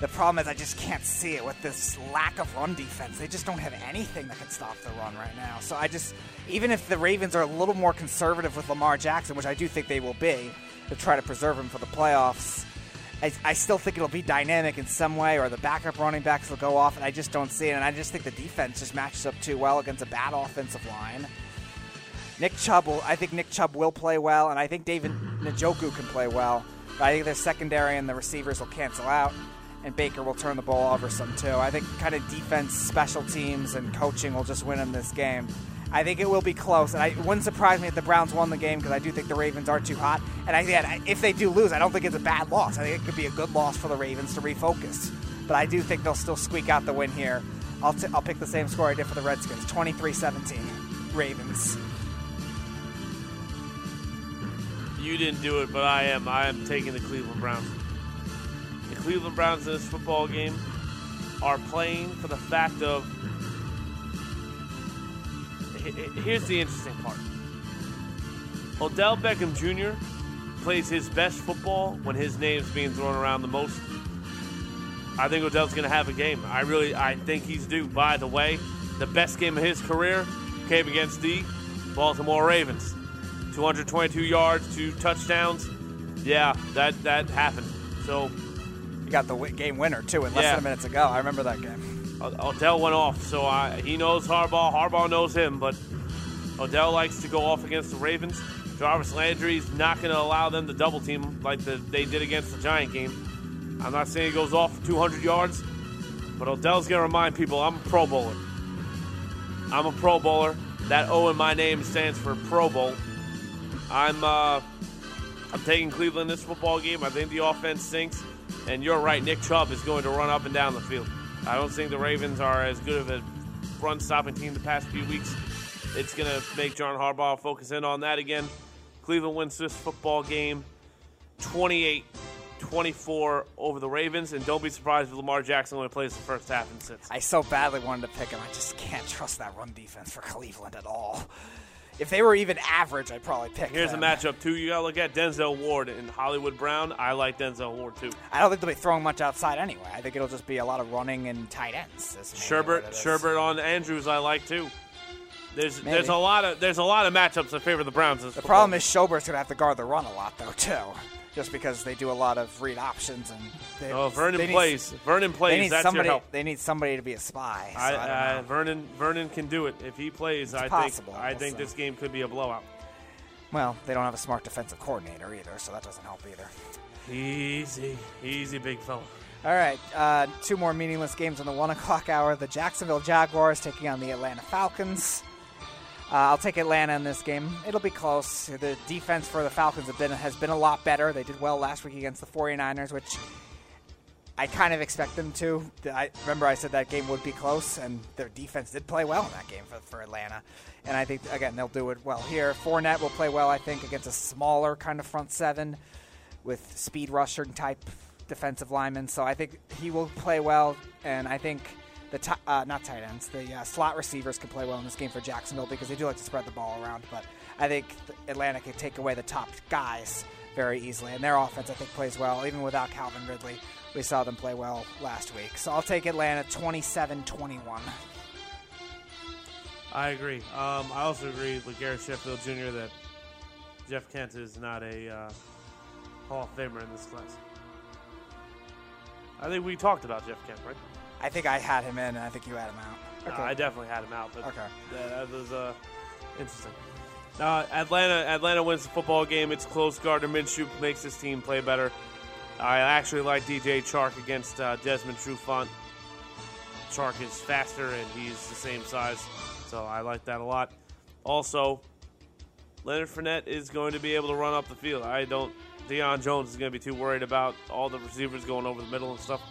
The problem is I just can't see it with this lack of run defense. They just don't have anything that can stop the run right now. So I just, even if the Ravens are a little more conservative with Lamar Jackson, which I do think they will be, to try to preserve him for the playoffs, I still think it'll be dynamic in some way, or the backup running backs will go off, and I just don't see it. And I just think the defense just matches up too well against a bad offensive line. I think Nick Chubb will play well, and I think David Njoku can play well. But I think their secondary and the receivers will cancel out, and Baker will turn the ball over some too. I think kind of defense, special teams, and coaching will just win him this game. I think it will be close, and it wouldn't surprise me if the Browns won the game because I do think the Ravens are too hot. And if they do lose, I don't think it's a bad loss. I think it could be a good loss for the Ravens to refocus. But I do think they'll still squeak out the win here. I'll pick the same score I did for the Redskins, 23-17, Ravens. You didn't do it, but I am. I am taking the Cleveland Browns. The Cleveland Browns in this football game are playing for the fact of, here's the interesting part. Odell Beckham Jr. plays his best football when his name's being thrown around the most. I think Odell's going to have a game. I think he's due. By the way, the best game of his career came against the Baltimore Ravens. 222 yards, 2 touchdowns. Yeah, that happened. So you got the game winner, too, in less than minutes ago. I remember that game. Odell went off, so he knows Harbaugh. Harbaugh knows him, but Odell likes to go off against the Ravens. Jarvis Landry's not going to allow them to double team like they did against the Giant game. I'm not saying he goes off for 200 yards, but Odell's going to remind people, I'm a Pro Bowler. I'm a Pro Bowler. That O in my name stands for Pro Bowl. I'm taking Cleveland this football game. I think the offense sinks, and you're right, Nick Chubb is going to run up and down the field. I don't think the Ravens are as good of a run-stopping team the past few weeks. It's going to make John Harbaugh focus in on that again. Cleveland wins this football game 28-24 over the Ravens, and don't be surprised if Lamar Jackson only plays the first half and sits. I so badly wanted to pick him. I just can't trust that run defense for Cleveland at all. If they were even average, I'd probably pick them. Here's a matchup, too. You got to look at Denzel Ward and Hollywood Brown. I like Denzel Ward, too. I don't think they'll be throwing much outside anyway. I think it'll just be a lot of running and tight ends. Sherbert on Andrews I like, too. There's a lot of matchups that favor the Browns. The problem is Sherbert's going to have to guard the run a lot, though, too, just because they do a lot of read options. Vernon plays. They need help. They need somebody to be a spy. So I don't know. Vernon can do it. If he plays, I think this game could be a blowout. Well, they don't have a smart defensive coordinator either, so that doesn't help either. Easy, big fella. All right, 2 more meaningless games on the 1 o'clock hour. The Jacksonville Jaguars taking on the Atlanta Falcons. I'll take Atlanta in this game. It'll be close. The defense for the Falcons has been a lot better. They did well last week against the 49ers, which I kind of expect them to. I said that game would be close, and their defense did play well in that game for Atlanta. And I think, again, they'll do it well here. Fournette will play well, I think, against a smaller kind of front seven with speed rushing type defensive linemen. So I think he will play well, and I think the slot receivers can play well in this game for Jacksonville because they do like to spread the ball around. But I think Atlanta can take away the top guys very easily. And their offense, I think, plays well. Even without Calvin Ridley, we saw them play well last week. So I'll take Atlanta 27-21. I agree. I also agree with Gary Sheffield Jr. that Jeff Kent is not a Hall of Famer in this class. I think we talked about Jeff Kent, right? I think I had him in, and I think you had him out. Okay. I definitely had him out, but okay. That was interesting. Atlanta wins the football game. It's close. Gardner Minshew makes his team play better. I actually like DJ Chark against Desmond Trufant. Chark is faster, and he's the same size, so I like that a lot. Also, Leonard Fournette is going to be able to run up the field. Deion Jones is going to be too worried about all the receivers going over the middle and stuff.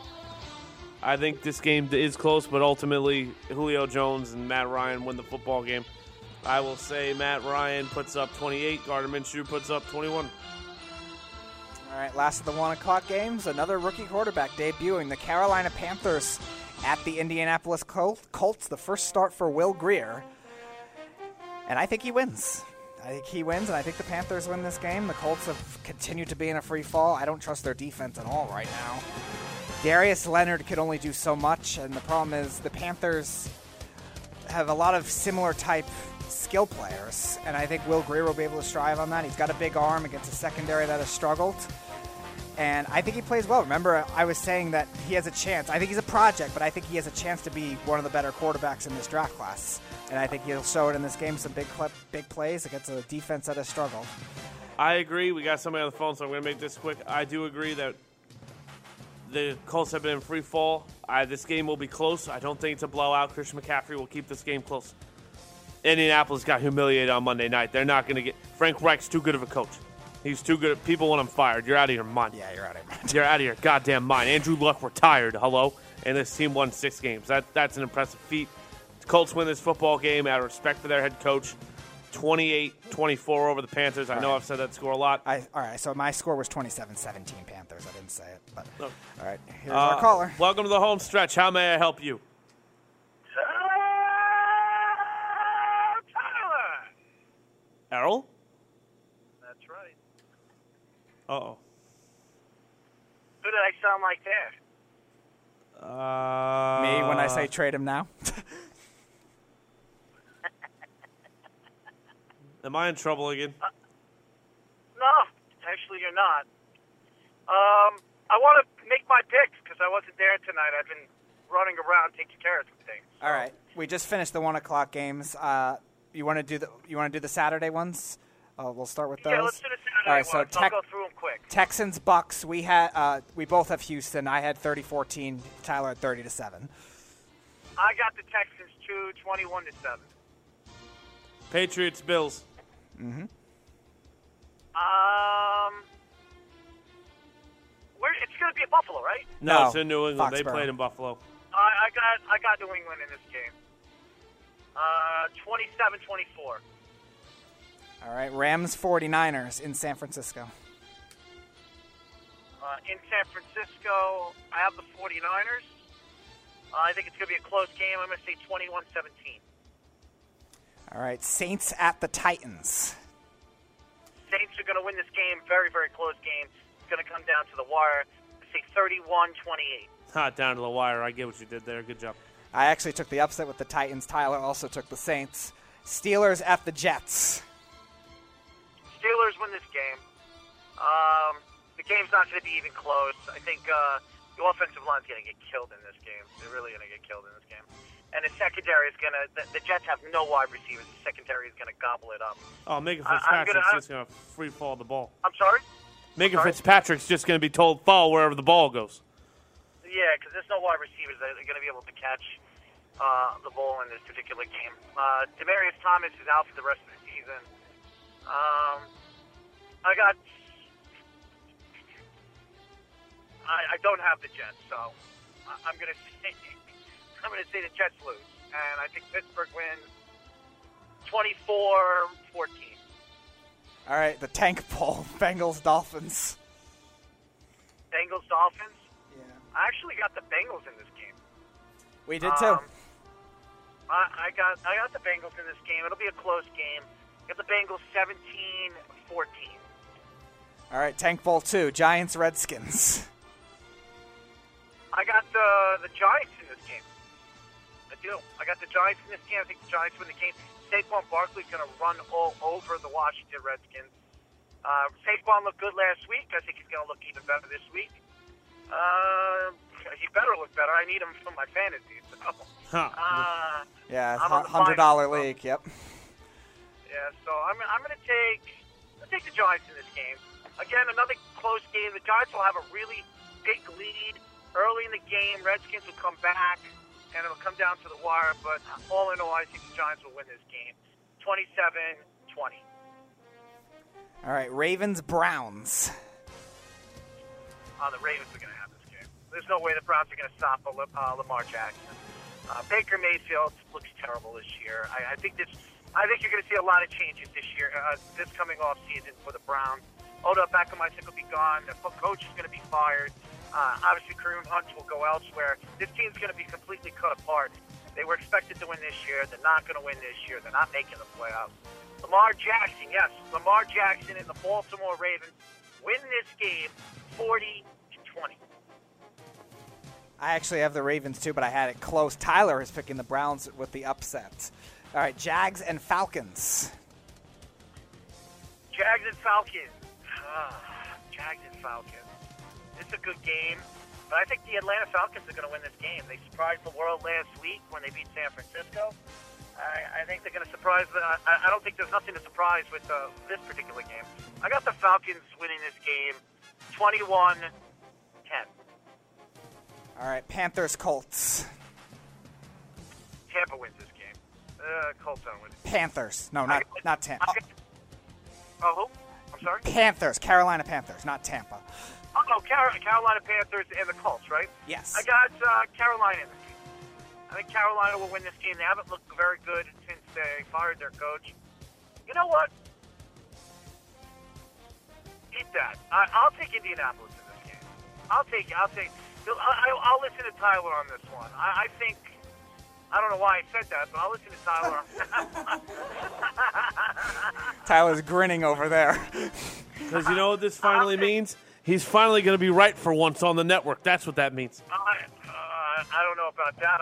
I think this game is close, but ultimately Julio Jones and Matt Ryan win the football game. I will say Matt Ryan puts up 28, Gardner Minshew puts up 21. All right, last of the 1 o'clock games, another rookie quarterback debuting. The Carolina Panthers at the Indianapolis Colts, the first start for Will Grier. And I think he wins. I think he wins, and I think the Panthers win this game. The Colts have continued to be in a free fall. I don't trust their defense at all right now. Darius Leonard could only do so much, and the problem is the Panthers have a lot of similar type skill players, and I think Will Grier will be able to strive on that. He's got a big arm against a secondary that has struggled, and I think he plays well. Remember, I was saying that he has a chance. I think he's a project, but I think he has a chance to be one of the better quarterbacks in this draft class, and I think he'll show it in this game, some big plays against a defense that has struggled. I agree. We got somebody on the phone, so I'm going to make this quick. I do agree that the Colts have been in free fall. This game will be close. I don't think it's a blowout. Christian McCaffrey will keep this game close. Indianapolis got humiliated on Monday night. They're not going to get – Frank Reich's too good of a coach. He's too good. People want him fired. You're out of your mind. Yeah, you're out of your mind. You're out of your goddamn mind. Andrew Luck retired. Hello? And this team won 6 games. That's an impressive feat. The Colts win this football game out of respect for their head coach. 28-24 over the Panthers. I know I've said that score a lot. All right, so my score was 27-17 Panthers. I didn't say it. But all right, here's our caller. Welcome to the home stretch. How may I help you? Tyler. Errol? That's right. Uh-oh. Who did I sound like there? Me when I say trade him now. Am I in trouble again? No, actually you're not. I want to make my picks because I wasn't there tonight. I've been running around taking care of some things. So. All right, we just finished the 1 o'clock games. You want to do the Saturday ones? We'll start with those. Yeah, let's do the Saturday ones. So I'll go through them quick. Texans Bucks. We had we both have Houston. I had 30-14. Tyler at 30-7. I got the Texans too, 21-7. Patriots Bills. Mm-hmm. It's going to be at Buffalo, right? No, it's in New England. Foxborough. They played in Buffalo. I got New England in this game. 27-24. All right, Rams 49ers in San Francisco. In San Francisco, I have the 49ers. I think it's going to be a close game. I'm going to say 21-17. All right, Saints at the Titans. Saints are going to win this game. Very, very close game. It's going to come down to the wire. I say 31-28. Not down to the wire. I get what you did there. Good job. I actually took the upset with the Titans. Tyler also took the Saints. Steelers at the Jets. Steelers win this game. The game's not going to be even close. I think the offensive line's going to get killed in this game. They're really going to get killed in this game. And the secondary is going to – the Jets have no wide receivers. The secondary is going to gobble it up. Oh, Megan Fitzpatrick's just going to free fall the ball. I'm sorry? Megan Fitzpatrick's just going to be told fall wherever the ball goes. Yeah, because there's no wide receivers that are going to be able to catch the ball in this particular game. Demaryius Thomas is out for the rest of the season. I got – I don't have the Jets, so I'm going to say – I'm going to say the Jets lose, and I think Pittsburgh wins 24-14. All right, the tank poll, Bengals-Dolphins. Bengals-Dolphins? Yeah. I actually got the Bengals in this game. We did, too. I got the Bengals in this game. It'll be a close game. I got the Bengals 17-14. All right, tank poll 2, Giants-Redskins. I got the Giants in this game. I got the Giants in this game. I think the Giants win the game. Saquon Barkley's going to run all over the Washington Redskins. Saquon looked good last week. I think he's going to look even better this week. He better look better. I need him for my fantasy. So. Yeah, it's a $100 league. Yep. Yeah, so I'm going to take the Giants in this game. Again, another close game. The Giants will have a really big lead early in the game. Redskins will come back. And it'll come down to the wire, but all in all, I think the Giants will win this game, 27-20. All right, Ravens-Browns. The Ravens are going to have this game. There's no way the Browns are going to stop Lamar Jackson. Baker Mayfield looks terrible this year. I think you're going to see a lot of changes this year, this coming off season for the Browns. Odell Beckham, I think, will be gone. The coach is going to be fired. Obviously, Kareem Hunt will go elsewhere. This team's going to be completely cut apart. They were expected to win this year. They're not going to win this year. They're not making the playoffs. Lamar Jackson, yes, Lamar Jackson and the Baltimore Ravens win this game 40-20. I actually have the Ravens, too, but I had it close. Tyler is picking the Browns with the upset. All right, Jags and Falcons. Jags and Falcons. Jags and Falcons. It's a good game, but I think the Atlanta Falcons are going to win this game. They surprised the world last week when they beat San Francisco. I think they're going to surprise. I don't think there's nothing to surprise with this particular game. I got the Falcons winning this game 21-10. All right, Panthers, Colts. Tampa wins this game. Colts don't win it. Panthers. No, not Tampa. Oh, who? I'm sorry? Panthers. Carolina Panthers, not Tampa. Oh, Carolina Panthers and the Colts, right? Yes. I got Carolina in this game. I think Carolina will win this game. They haven't looked very good since they fired their coach. You know what? Eat that. I'll take Indianapolis in this game. I'll take. I'll listen to Tyler on this one. I think. I don't know why I said that, but I'll listen to Tyler. Tyler's grinning over there. Because you know what this finally means? He's finally going to be right for once on the network. That's what that means. I don't know about that.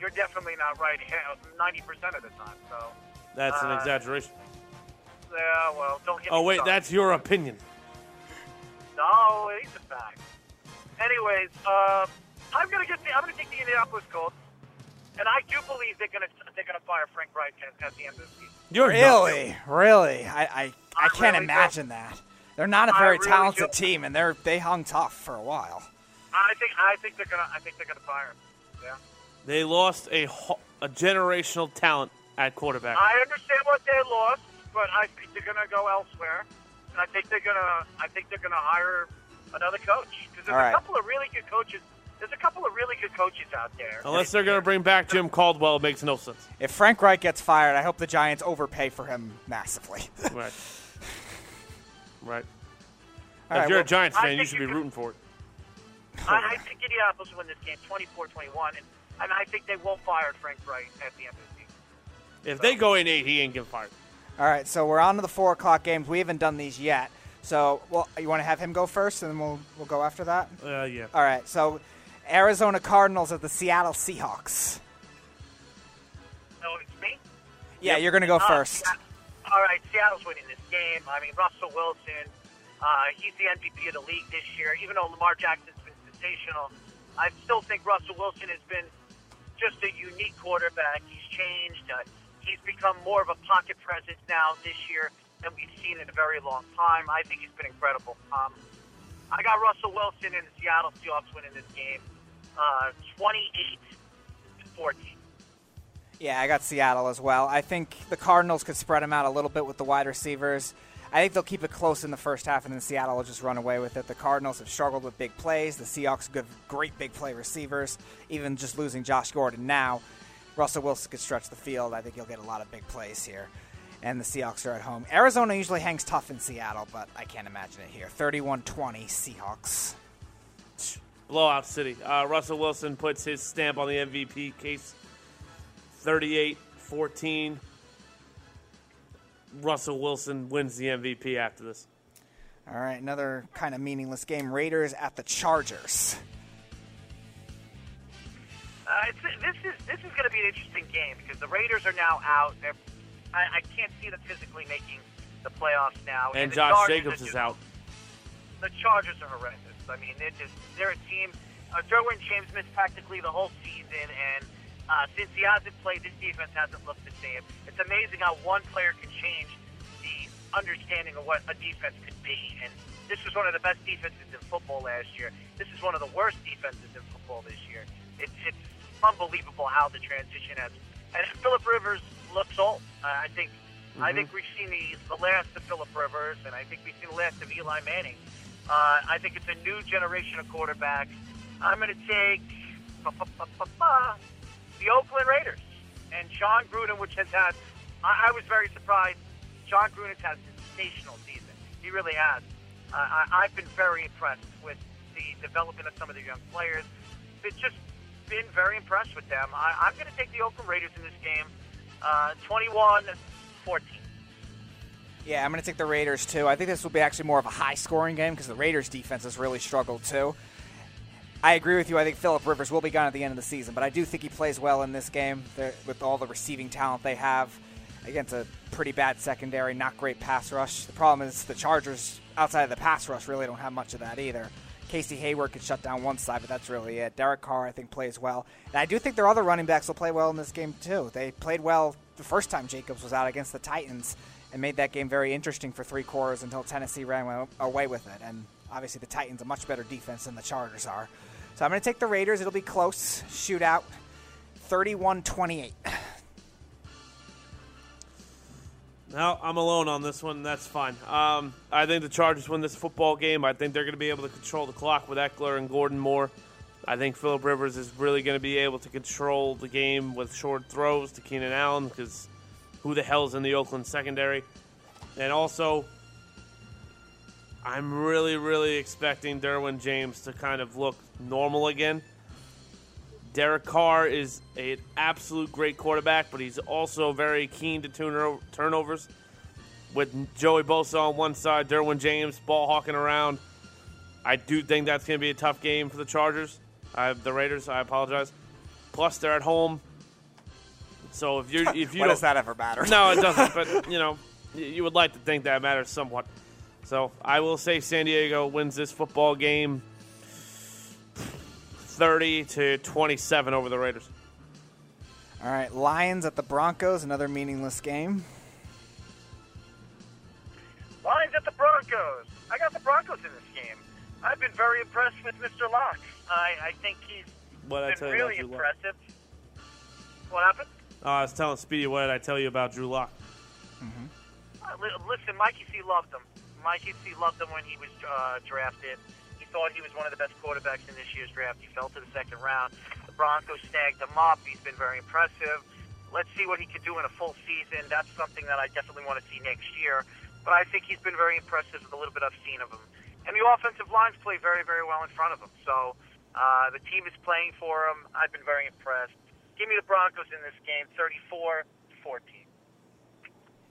You're definitely not right 90% of the time. So that's an exaggeration. Yeah, well, don't get me started. That's your opinion. No, it's a fact. Anyways, I'm going to take the Indianapolis Colts, and I do believe they're going to fire Frank Reich at the end of the season. You're really? I can't really imagine that. They're not a very talented team, and they hung tough for a while. I think they're gonna fire him. Yeah. They lost a generational talent at quarterback. I understand what they lost, but I think they're gonna go elsewhere, and I think they're gonna hire another coach because there's a couple of really good coaches. There's a couple of really good coaches out there. Unless they're going to bring back Jim Caldwell, it makes no sense. If Frank Reich gets fired, I hope the Giants overpay for him massively. Right. Right. If you're a Giants fan, you should be rooting for it. I think Indianapolis will win this game 24-21, and I think they will fire Frank Wright at the end of the season. If they go in 8, he ain't getting fired. All right, so we're on to the 4 o'clock games. We haven't done these yet. So, well, you want to have him go first, and then we'll go after that? Yeah. All right, so Arizona Cardinals at the Seattle Seahawks. Oh, it's me? Yeah, yep. You're going to go first. Yeah. All right, Seattle's winning this game. I mean, Russell Wilson, he's the MVP of the league this year. Even though Lamar Jackson's been sensational, I still think Russell Wilson has been just a unique quarterback. He's changed. He's become more of a pocket presence now this year than we've seen in a very long time. I think he's been incredible. I got Russell Wilson and the Seattle Seahawks winning this game 28-14. Yeah, I got Seattle as well. I think the Cardinals could spread them out a little bit with the wide receivers. I think they'll keep it close in the first half, and then Seattle will just run away with it. The Cardinals have struggled with big plays. The Seahawks have great big play receivers, even just losing Josh Gordon now. Russell Wilson could stretch the field. I think you'll get a lot of big plays here, and the Seahawks are at home. Arizona usually hangs tough in Seattle, but I can't imagine it here. 31-20, Seahawks. Blowout city. Russell Wilson puts his stamp on the MVP case. 38-14. Russell Wilson wins the MVP after this. All right, another kind of meaningless game. Raiders at the Chargers. This is going to be an interesting game because the Raiders are now out. I can't see them physically making the playoffs now. And Josh Jacobs is out. The Chargers are horrendous. I mean, they're a team. Derwin James missed practically the whole season, and since he hasn't played, this defense hasn't looked the same. It's amazing how one player can change the understanding of what a defense could be. And this was one of the best defenses in football last year. This is one of the worst defenses in football this year. It's unbelievable how the transition has. And Phillip Rivers looks old. I think we've seen the last of Phillip Rivers, and I think we've seen the last of Eli Manning. I think it's a new generation of quarterbacks. I'm going to take the Oakland Raiders and John Gruden, which has had, I was very surprised. John Gruden has had a sensational season. He really has. I've been very impressed with the development of some of the young players. It's just been very impressed with them. I'm going to take the Oakland Raiders in this game, 21-14. Yeah, I'm going to take the Raiders, too. I think this will be actually more of a high-scoring game because the Raiders' defense has really struggled, too. I agree with you. I think Phillip Rivers will be gone at the end of the season, but I do think he plays well in this game with all the receiving talent they have against a pretty bad secondary, not great pass rush. The problem is the Chargers, outside of the pass rush, really don't have much of that either. Casey Hayward could shut down one side, but that's really it. Derek Carr, I think, plays well. And I do think their other running backs will play well in this game, too. They played well the first time Jacobs was out against the Titans, and made that game very interesting for three quarters until Tennessee ran away with it. And obviously the Titans are a much better defense than the Chargers are. So I'm going to take the Raiders. It'll be close. Shootout, 31-28. No, I'm alone on this one. That's fine. I think the Chargers win this football game. I think they're going to be able to control the clock with Eckler and Gordon Moore. I think Phillip Rivers is really going to be able to control the game with short throws to Keenan Allen because – who the hell's in the Oakland secondary? And also, I'm really, really expecting Derwin James to kind of look normal again. Derek Carr is an absolute great quarterback, but he's also very keen to turnovers. With Joey Bosa on one side, Derwin James ball hawking around. I do think that's going to be a tough game for the Chargers. The Raiders, I apologize. Plus, they're at home. So if you what does that ever matter? No, it doesn't. But you know, you would like to think that matters somewhat. So I will say San Diego wins this football game, 30-27 over the Raiders. All right, Lions at the Broncos, another meaningless game. Lions at the Broncos. I got the Broncos in this game. I've been very impressed with Mr. Locke. I think he's been really impressive. What happened? I was telling Speedy, what did I tell you about Drew Lock? Mm-hmm. Listen, Mikey C. loved him. Mikey C. loved him when he was drafted. He thought he was one of the best quarterbacks in this year's draft. He fell to the second round. The Broncos snagged him up. He's been very impressive. Let's see what he could do in a full season. That's something that I definitely want to see next year. But I think he's been very impressive with a little bit I've seen of him. And the offensive lines play very, very well in front of him. So the team is playing for him. I've been very impressed. Give me the Broncos in this game, 34-14.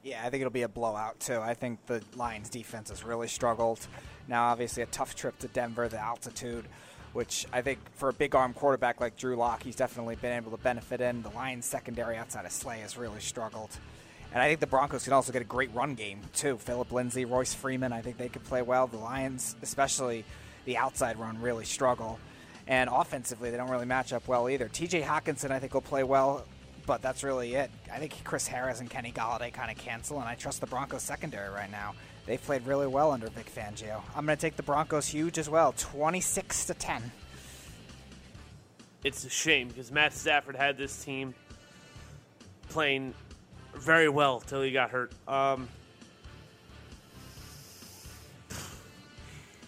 Yeah, I think it'll be a blowout, too. I think the Lions' defense has really struggled. Now, obviously, a tough trip to Denver, the altitude, which I think for a big-arm quarterback like Drew Lock, he's definitely been able to benefit in. The Lions' secondary outside of Slay has really struggled. And I think the Broncos can also get a great run game, too. Phillip Lindsay, Royce Freeman, I think they could play well. The Lions, especially the outside run, really struggle. And offensively, they don't really match up well either. T.J. Hockenson, I think, will play well, but that's really it. I think Chris Harris and Kenny Golladay kind of cancel, and I trust the Broncos secondary right now. They've played really well under Vic Fangio. I'm going to take the Broncos huge as well, 26-10. It's a shame because Matt Stafford had this team playing very well till he got hurt.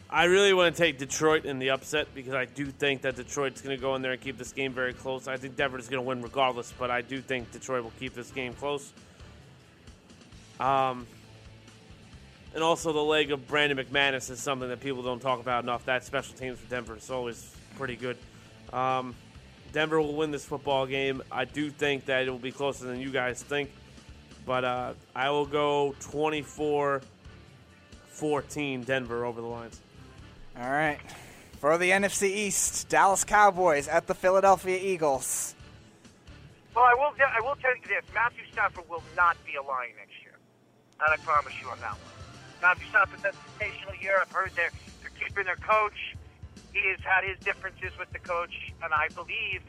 I really want to take Detroit in the upset because I do think that Detroit's going to go in there and keep this game very close. I think Denver's going to win regardless, but I do think Detroit will keep this game close. And also the leg of Brandon McManus is something that people don't talk about enough. That special teams for Denver is always pretty good. Denver will win this football game. I do think that it will be closer than you guys think, but I will go 24-14 Denver over the Lions. All right. For the NFC East, Dallas Cowboys at the Philadelphia Eagles. Well, I will tell you this. Matthew Stafford will not be a Lion next year. And I promise you on that one. Matthew Stafford's had a sensational year. I've heard they're keeping their coach. He has had his differences with the coach. And I believe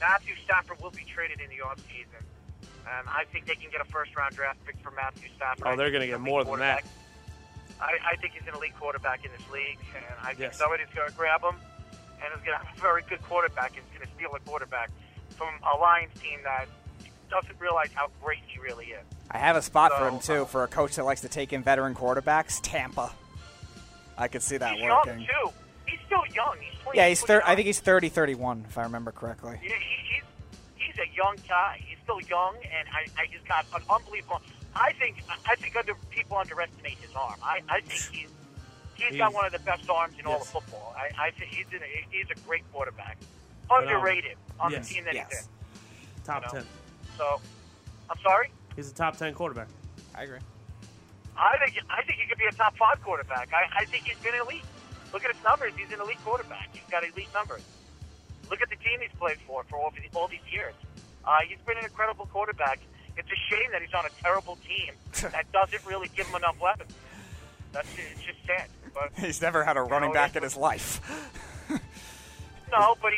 Matthew Stafford will be traded in the offseason. And I think they can get a first-round draft pick for Matthew Stafford. Oh, they're going to get more than that. I think he's an elite quarterback in this league, and I think somebody's going to grab him, and he's going to have a very good quarterback, and he's going to steal a quarterback from a Lions team that doesn't realize how great he really is. I have a spot for him, too, for a coach that likes to take in veteran quarterbacks, Tampa. I could see that working. He's young, too. He's still young. He's 20. Yeah, I think he's 30, 31, if I remember correctly. Yeah, he's a young guy. He's still young, and I just got an unbelievable – I think people underestimate his arm. I think he's He's got one of the best arms in all of football. I think he's a great quarterback. Underrated on the team that he's in. Top 10. So, I'm sorry? He's a top 10 quarterback. I agree. I think he could be a top 5 quarterback. I think he's been elite. Look at his numbers. He's an elite quarterback. He's got elite numbers. Look at the team he's played for all these years. He's been an incredible quarterback. It's a shame that he's on a terrible team that doesn't really give him enough weapons. It's just sad. But, he's never had a running back in his life. No, but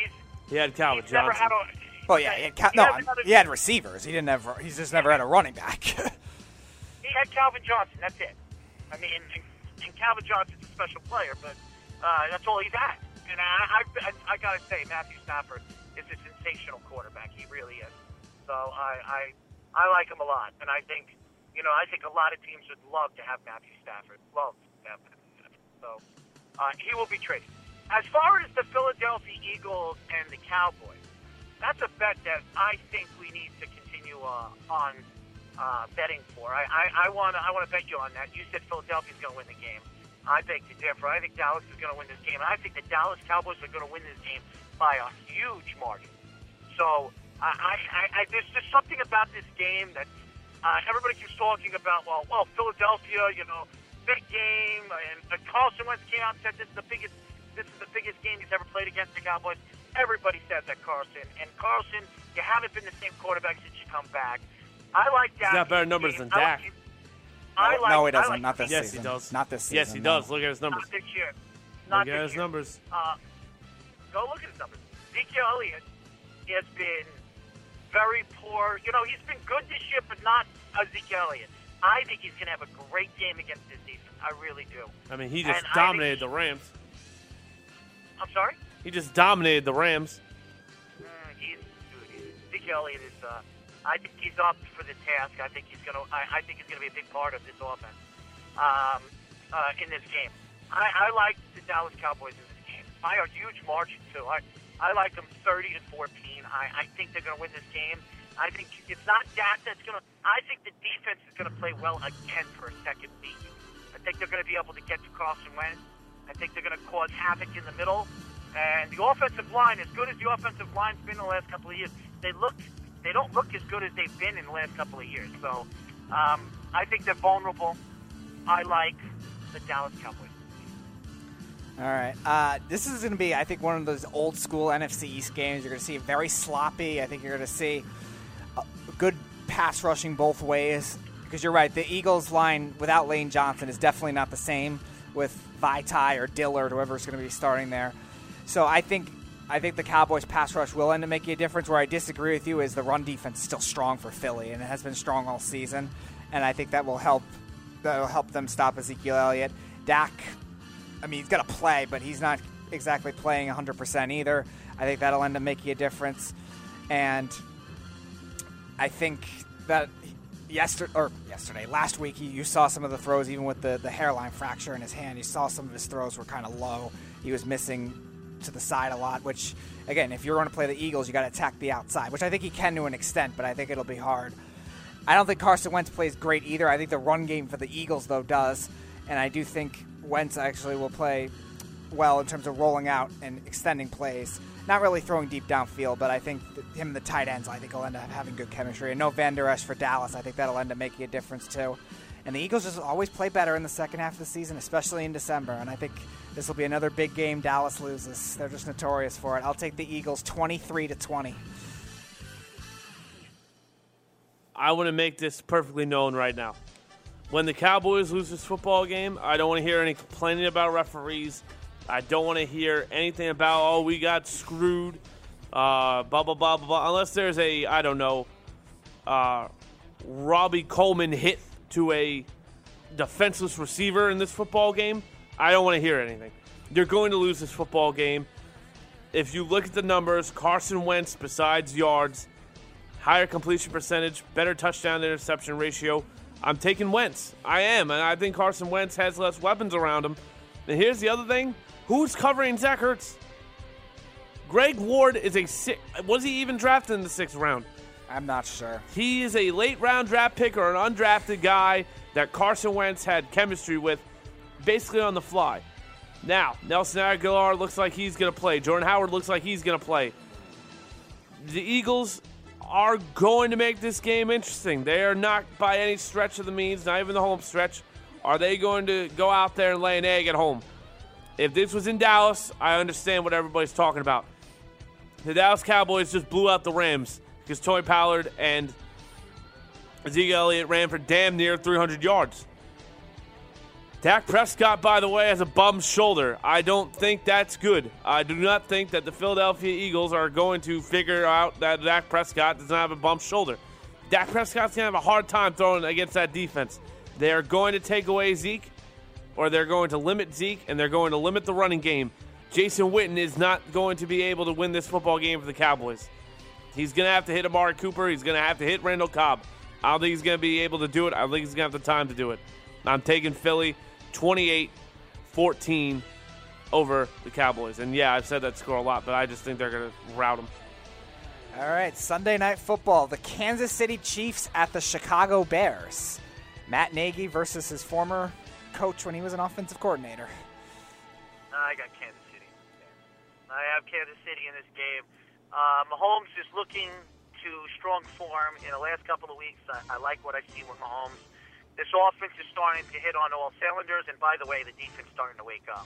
he had Calvin Johnson. Never had a, he had receivers. He's just never had a running back. He had Calvin Johnson. That's it. I mean, and Calvin Johnson's a special player, but that's all he's had. And I gotta say, Matthew Stafford is a sensational quarterback. He really is. So I like him a lot, and I think a lot of teams would love to have Matthew Stafford. So he will be traded. As far as the Philadelphia Eagles and the Cowboys, that's a bet that I think we need to continue on betting for. I want to bet you on that. You said Philadelphia's going to win the game. I beg to differ. I think Dallas is going to win this game. I think the Dallas Cowboys are going to win this game by a huge margin. So there's just something about this game that everybody keeps talking about. Well, Philadelphia, big game, and Carson Wentz came out and said this is the biggest game he's ever played against the Cowboys. Everybody said that Carson, you haven't been the same quarterback since you come back. I like Dak. He's got better numbers than Dak. No, he doesn't. Like not this season. Yes, he does. Not this season. Yes, he does. Look at his numbers. Not this year. Look at his numbers. Go look at his numbers. Zeke Elliott has been very poor. He's been good this year, but not a Zeke Elliott. I think he's going to have a great game against this defense. I really do. I mean, he just dominated the Rams. I'm sorry? He just dominated the Rams. Zeke Elliott is... I think he's up for the task. I think he's going to. I think he's going to be a big part of this offense in this game. I like the Dallas Cowboys in this game by a huge margin too. I like them 30-14. I think they're going to win this game. I think it's not Dak that's going to. I think the defense is going to play well again for a second week. I think they're going to be able to get to Carson Wentz. I think they're going to cause havoc in the middle. And the offensive line, as good as the offensive line's been the last couple of years, They don't look as good as they've been in the last couple of years. So I think they're vulnerable. I like the Dallas Cowboys. All right. This is going to be, I think, one of those old-school NFC East games. You're going to see very sloppy. I think you're going to see a good pass rushing both ways. Because you're right, the Eagles line without Lane Johnson is definitely not the same with Vitae or Dillard, whoever's going to be starting there. So I think the Cowboys' pass rush will end up making a difference. Where I disagree with you is the run defense is still strong for Philly, and it has been strong all season. And I think that will help. That will help them stop Ezekiel Elliott. Dak, I mean, he's got to play, but he's not exactly playing 100% either. I think that'll end up making a difference. And I think that last week, you saw some of the throws, even with the hairline fracture in his hand. You saw some of his throws were kind of low. He was missing to the side a lot, which, again, if you're going to play the Eagles, you got to attack the outside, which I think he can to an extent, but I think it'll be hard. I don't think Carson Wentz plays great either. I think the run game for the Eagles, though, does, and I do think Wentz actually will play well in terms of rolling out and extending plays, not really throwing deep downfield, but I think him and the tight ends, I think will end up having good chemistry. And no Van Der Esch for Dallas, I think that'll end up making a difference, too. And the Eagles just always play better in the second half of the season, especially in December, and I think this will be another big game Dallas loses. They're just notorious for it. I'll take the Eagles 23-20. I want to make this perfectly known right now. When the Cowboys lose this football game, I don't want to hear any complaining about referees. I don't want to hear anything about, we got screwed, blah, blah, blah, blah, blah. Unless there's a, Robbie Coleman hit to a defenseless receiver in this football game, I don't want to hear anything. You're going to lose this football game. If you look at the numbers, Carson Wentz, besides yards, higher completion percentage, better touchdown to interception ratio, I'm taking Wentz. I am, and I think Carson Wentz has less weapons around him. And here's the other thing. Who's covering Zach Ertz? Greg Ward is was he even drafted in the 6th round? I'm not sure. He is a late-round draft pick or an undrafted guy that Carson Wentz had chemistry with. basically on the fly. Now, Nelson Aguilar looks like he's going to play. Jordan Howard looks like he's going to play. The Eagles are going to make this game interesting. They are not by any stretch of the means, not even the home stretch, are they going to go out there and lay an egg at home. If this was in Dallas, I understand what everybody's talking about. The Dallas Cowboys just blew out the Rams because Tony Pollard and Zeke Elliott ran for damn near 300 yards. Dak Prescott, by the way, has a bum shoulder. I don't think that's good. I do not think that the Philadelphia Eagles are going to figure out that Dak Prescott does not have a bum shoulder. Dak Prescott's going to have a hard time throwing against that defense. They are going to take away Zeke, or they're going to limit Zeke, and they're going to limit the running game. Jason Witten is not going to be able to win this football game for the Cowboys. He's going to have to hit Amari Cooper. He's going to have to hit Randall Cobb. I don't think he's going to be able to do it. I don't think he's going to have the time to do it. I'm taking Philly 28-14 over the Cowboys. And, yeah, I've said that score a lot, but I just think they're going to rout them. All right, Sunday Night Football. The Kansas City Chiefs at the Chicago Bears. Matt Nagy versus his former coach when he was an offensive coordinator. I got Kansas City. I have Kansas City in this game. Mahomes is looking to strong form in the last couple of weeks. I like what I've seen with Mahomes. This offense is starting to hit on all cylinders, and by the way, the defense is starting to wake up.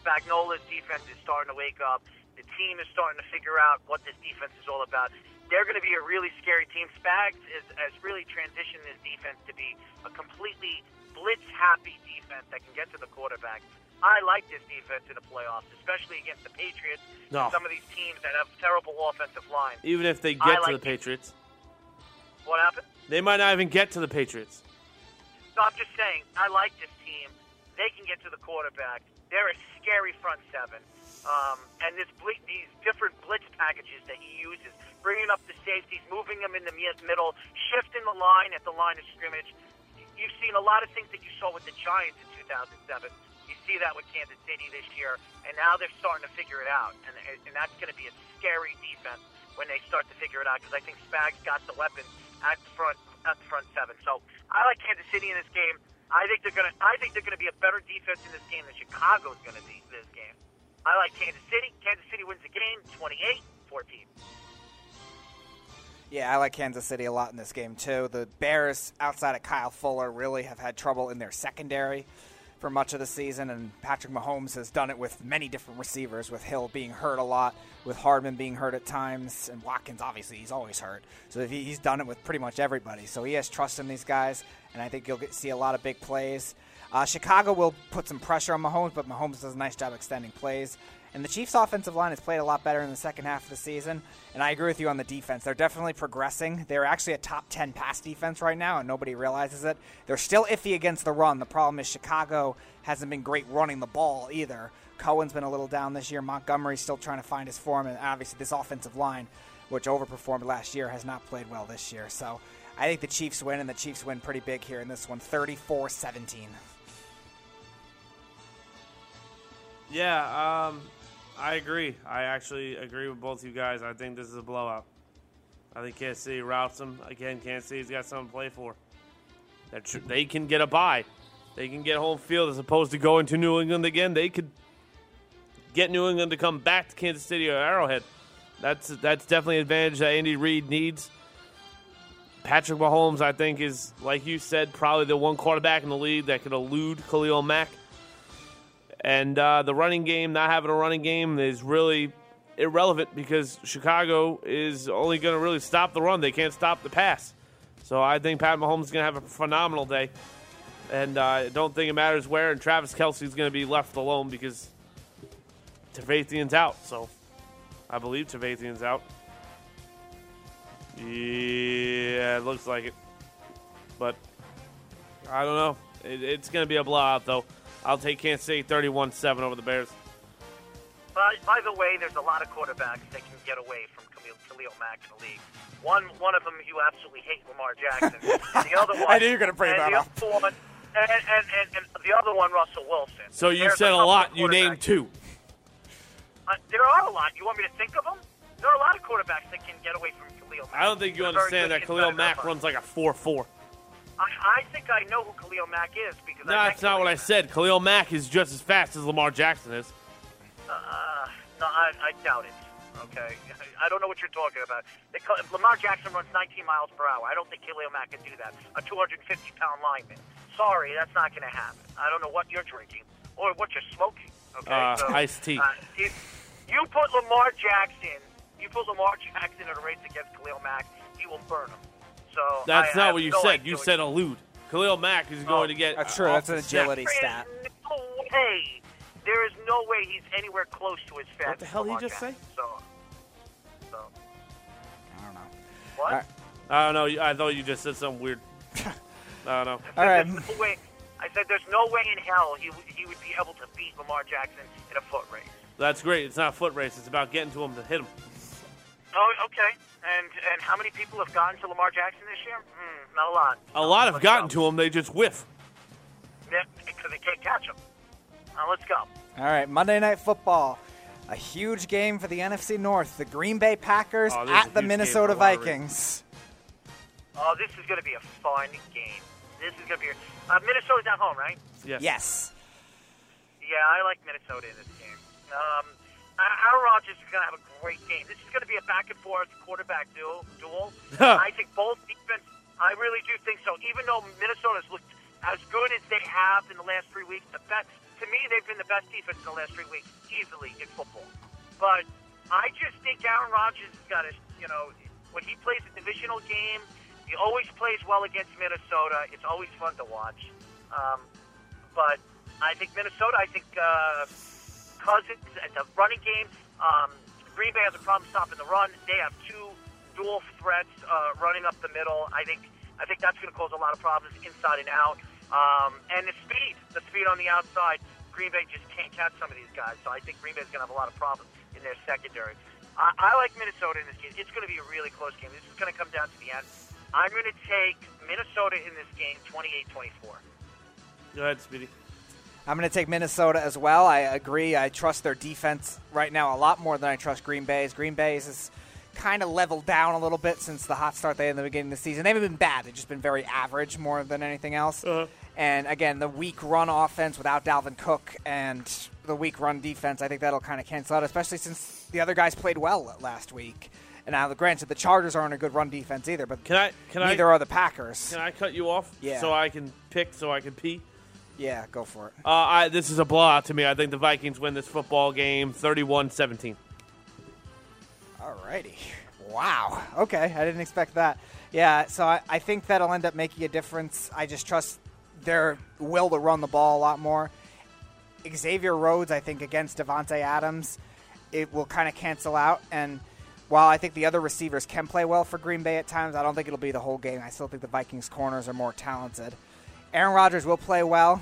Spagnola's defense is starting to wake up. The team is starting to figure out what this defense is all about. They're going to be a really scary team. Spags has really transitioned this defense to be a completely blitz-happy defense that can get to the quarterback. I like this defense in the playoffs, especially against the Patriots and some of these teams that have terrible offensive lines. Even if they get to the Patriots. What happened? They might not even get to the Patriots. No, I'm just saying, I like this team. They can get to the quarterback. They're a scary front seven. And these different blitz packages that he uses, bringing up the safeties, moving them in the middle, shifting the line at the line of scrimmage. You've seen a lot of things that you saw with the Giants in 2007. You see that with Kansas City this year, and now they're starting to figure it out. And that's going to be a scary defense when they start to figure it out, because I think Spags got the weapons at the front seven. So I like Kansas City in this game. I think they're gonna be a better defense in this game than Chicago's gonna be in this game. I like Kansas City. Kansas City wins the game 28-14. Yeah, I like Kansas City a lot in this game too. The Bears, outside of Kyle Fuller, really have had trouble in their secondary for much of the season, and Patrick Mahomes has done it with many different receivers, with Hill being hurt a lot, with Hardman being hurt at times, and Watkins, obviously, he's always hurt. So he's done it with pretty much everybody. So he has trust in these guys, and I think you'll see a lot of big plays. Chicago will put some pressure on Mahomes, but Mahomes does a nice job extending plays. And the Chiefs' offensive line has played a lot better in the second half of the season, and I agree with you on the defense. They're definitely progressing. They're actually a top 10 pass defense right now, and nobody realizes it. They're still iffy against the run. The problem is Chicago hasn't been great running the ball either. Cohen's been a little down this year. Montgomery's still trying to find his form, and obviously this offensive line, which overperformed last year, has not played well this year. So I think the Chiefs win, and the Chiefs win pretty big here in this one, 34-17. Yeah, I agree. I actually agree with both you guys. I think this is a blowout. I think Kansas City routes them. Again, Kansas City's got something to play for. They can get a bye. They can get home field as opposed to going to New England again. They could get New England to come back to Kansas City or Arrowhead. That's definitely an advantage that Andy Reid needs. Patrick Mahomes, I think, is, like you said, probably the one quarterback in the league that could elude Khalil Mack. And the running game, not having a running game, is really irrelevant because Chicago is only going to really stop the run. They can't stop the pass. So I think Pat Mahomes is going to have a phenomenal day. And I don't think it matters where. And Travis Kelce is going to be left alone because Trevathan's out. So I believe Trevathan's out. Yeah, it looks like it. But I don't know. It's going to be a blowout, though. I'll take Kansas City 31-7 over the Bears. By the way, there's a lot of quarterbacks that can get away from Khalil Mack in the league. One of them you absolutely hate, Lamar Jackson. The other one, I knew you were going to bring that up. And the other one, Russell Wilson. So you said a lot. You named two. There are a lot. You want me to think of them? There are a lot of quarterbacks that can get away from Khalil Mack. I don't think you understand that Khalil Mack runs like a 4-4. I think I know who Khalil Mack is. Because no, that's not what I said. Khalil Mack is just as fast as Lamar Jackson is. No, I doubt it. Okay, I don't know what you're talking about. If Lamar Jackson runs 19 miles per hour, I don't think Khalil Mack can do that. A 250-pound lineman. Sorry, that's not going to happen. I don't know what you're drinking or what you're smoking. Okay, iced tea. You put Lamar Jackson in a race against Khalil Mack, he will burn him. So that's not what you said. You said elude. Khalil Mack is going to get. That's true. That's an agility stat. There is no way he's anywhere close to his fast. What the hell did he just say? So. I don't know. What? Right. I don't know. I thought you just said something weird. I don't know. All right. No way. I said there's no way in hell he would be able to beat Lamar Jackson in a foot race. That's great. It's not a foot race. It's about getting to him to hit him. Oh, okay. And how many people have gotten to Lamar Jackson this year? Not a lot. A lot have gotten to him. They just whiff. Yeah, because they can't catch him. Let's go. All right, Monday Night Football. A huge game for the NFC North. The Green Bay Packers at the Minnesota Vikings. Oh, this is going to be a fun game. This is going to be a Minnesota's at home, right? Yes. Yeah, I like Minnesota in this game. Aaron Rodgers is going to have a great game. This is going to be a back-and-forth quarterback duel. I think both defense, I really do think so. Even though Minnesota's looked as good as they have in the last 3 weeks, to me, they've been the best defense in the last 3 weeks, easily in football. But I just think Aaron Rodgers has got to, when he plays a divisional game, he always plays well against Minnesota. It's always fun to watch. But I think Minnesota, Cousins at the running game, Green Bay has a problem stopping the run. They have two dual threats running up the middle. I think that's going to cause a lot of problems inside and out. And the speed on the outside, Green Bay just can't catch some of these guys. So I think Green Bay's going to have a lot of problems in their secondary. I like Minnesota in this game. It's going to be a really close game. This is going to come down to the end. I'm going to take Minnesota in this game, 28-24. Go ahead, Speedy. I'm going to take Minnesota as well. I agree. I trust their defense right now a lot more than I trust Green Bay's. Green Bay's is kind of leveled down a little bit since the hot start they had in the beginning of the season. They haven't been bad. They've just been very average more than anything else. Uh-huh. And, again, the weak run offense without Dalvin Cook and the weak run defense, I think that'll kind of cancel out, especially since the other guys played well last week. And now, granted, the Chargers aren't a good run defense either, but neither are the Packers. Can I cut you off so I can pick, so I can pee? Yeah, go for it. This is a blowout to me. I think the Vikings win this football game 31-17. Alrighty. Wow. Okay. I didn't expect that. Yeah, so I think that'll end up making a difference. I just trust their will to run the ball a lot more. Xavier Rhodes, I think, against Devontae Adams, it will kind of cancel out. And while I think the other receivers can play well for Green Bay at times, I don't think it'll be the whole game. I still think the Vikings' corners are more talented. Aaron Rodgers will play well.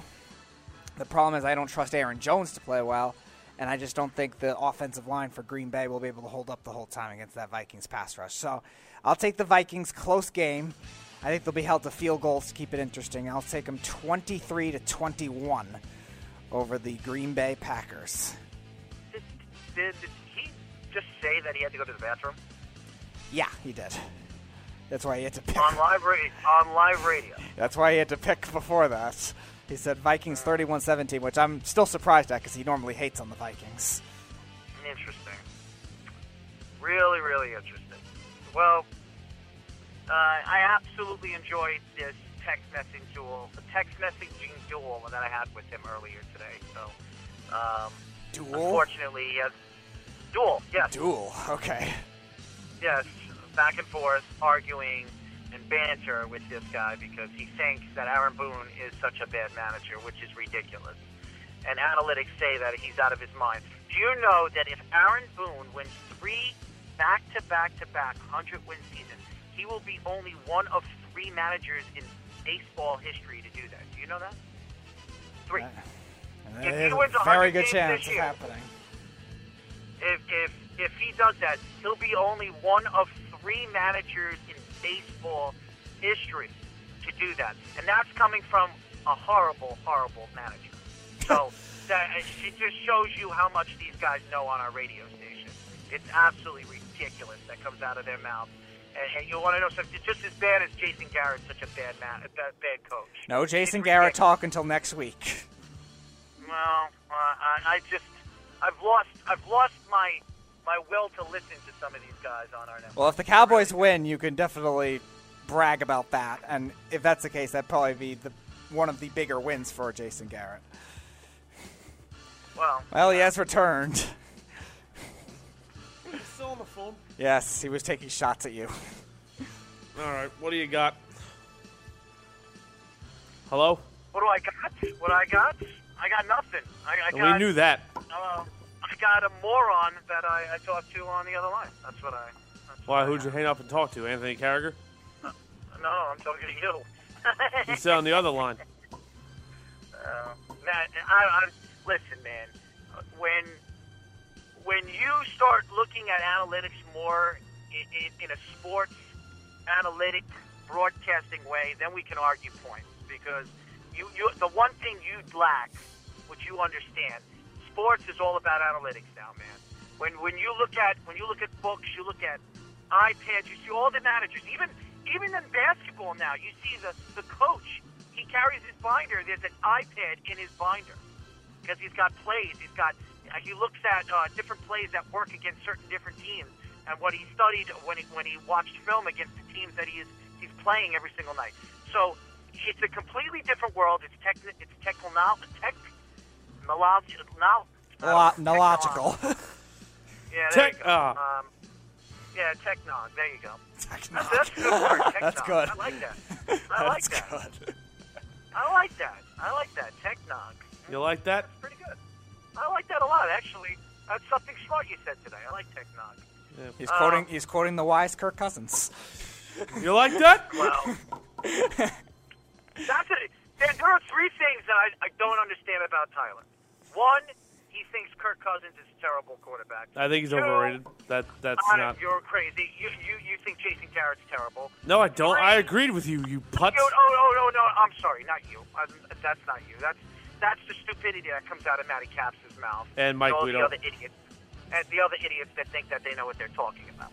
The problem is I don't trust Aaron Jones to play well. And I just don't think the offensive line for Green Bay will be able to hold up the whole time against that Vikings pass rush. So I'll take the Vikings close game. I think they'll be held to field goals to keep it interesting. I'll take them 23-21 over the Green Bay Packers. Did he just say that he had to go to the bathroom? Yeah, he did. That's why he had to pick. On live radio. That's why he had to pick before that. He said Vikings 31-17, which I'm still surprised at because he normally hates on the Vikings. Interesting. Really, really interesting. Well, I absolutely enjoyed this text messaging duel that I had with him earlier today. So, duel? Unfortunately, yes. Duel, yes. Duel, okay. Yes, back and forth, arguing and banter with this guy because he thinks that Aaron Boone is such a bad manager, which is ridiculous. And analytics say that he's out of his mind. Do you know that if Aaron Boone wins 3 back-to-back-to-back 100-win seasons, he will be only one of 3 managers in baseball history to do that? Do you know that? 3. If he wins 100 very good chance this year, of happening. If he does that, he'll be only one of 3 managers in baseball history to do that, and that's coming from a horrible manager. So that it just shows you how much these guys know on our radio station. It's absolutely ridiculous that comes out of their mouth. And you want to know something? Just as bad as Jason Garrett's such a bad coach. No, Jason Garrett talk until next week. Well, I've lost my will to listen to some of these guys on our network. Well, if the Cowboys win, you can definitely brag about that. And if that's the case, that'd probably be one of the bigger wins for Jason Garrett. Well, he has returned. Was he still on the phone? Yes, he was taking shots at you. All right, what do you got? Hello? What do I got? I got nothing. We knew that. I got a moron that I talked to on the other line. That's what I... Who'd you hang up and talk to? Anthony Carragher? No, I'm talking to you. You said on the other line. Matt, listen, man. When you start looking at analytics more in a sports analytic broadcasting way, then we can argue points. Because you the one thing you lack, which you understand, sports is all about analytics now, man. When you look at books, you look at iPads, you see all the managers, even in basketball now, you see the coach. He carries his binder. There's an iPad in his binder because he's got plays. He looks at different plays that work against certain different teams and what he studied when he watched film against the teams that he's playing every single night. So it's a completely different world. It's technological. Yeah, technology. There you go. Technology. That's a good word. Technology. That's good. I like that. I like that. Technog. You like that? That's pretty good. I like that a lot, actually. That's something smart you said today. I like technog. Yeah. He's quoting. He's quoting the wise Kirk Cousins. You like that? Well, there are three things that I don't understand about Tyler. One, he thinks Kirk Cousins is a terrible quarterback. I think he's overrated. That's not. You're crazy. You think Jason Garrett's terrible? No, I don't. I agreed with you. You putz. No. I'm sorry. Not you. That's not you. That's the stupidity that comes out of Matty Capps' mouth. And Mike Guido. The other idiots that think that they know what they're talking about.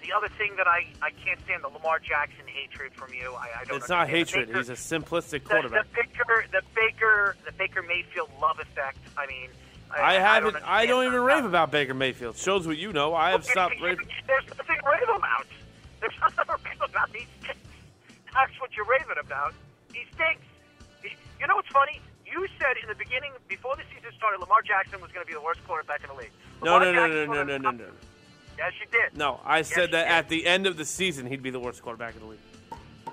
The other thing that I can't stand, the Lamar Jackson hatred from you. I don't. It's not hatred. He's a simplistic quarterback. The Baker Mayfield love effect. I mean, I don't even rave about Baker Mayfield. Shows what you know. I have stopped raving. There's nothing to rave about. There's nothing to rave about. He stinks. That's what you're raving about. He stinks. You know what's funny? You said in the beginning, before the season started, Lamar Jackson was going to be the worst quarterback in the league. No. Yes, you did. No, I said that at the end of the season, he'd be the worst quarterback in the league.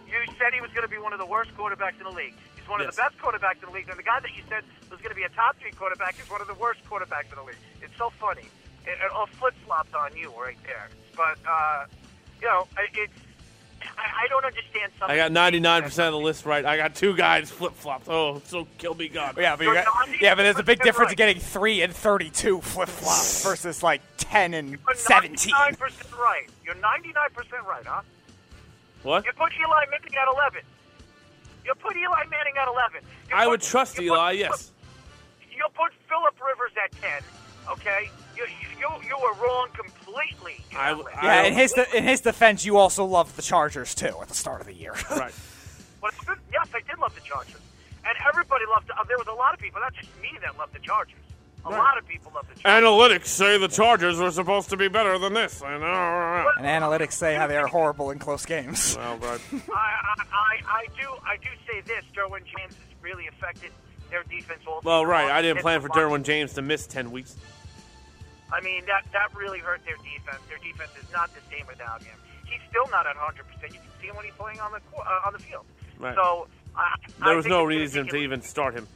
You said he was going to be one of the worst quarterbacks in the league. He's one of the best quarterbacks in the league. And the guy that you said was going to be a top-three quarterback is one of the worst quarterbacks in the league. It's so funny. It all flip-flopped on you right there. But, I don't understand something. I got 99% of the list right. I got two guys flip-flopped. Oh, so kill me God. Yeah, but there's a big difference in getting 3 and 32 flip-flops versus, 10 and 17. You're 99% right. You're 99% right, huh? What? You put Eli Manning at 11. I would trust Eli, yes. You'll put Phillip Rivers at 10, okay? You were wrong completely. In his defense, you also loved the Chargers, too, at the start of the year. Right. Yes, I did love the Chargers. And everybody loved there was a lot of people, not just me, that loved the Chargers. A lot of people loved the Chargers. Analytics say the Chargers were supposed to be better than this. I know. And analytics say how they are horrible in close games. Well, right. I do say this. Derwin James has really affected their defense. Well, right. I didn't plan for Derwin James to miss 10 weeks. I mean, that really hurt their defense. Their defense is not the same without him. He's still not at 100%. You can see him when he's playing on the field. Right. So there was no reason to even start him.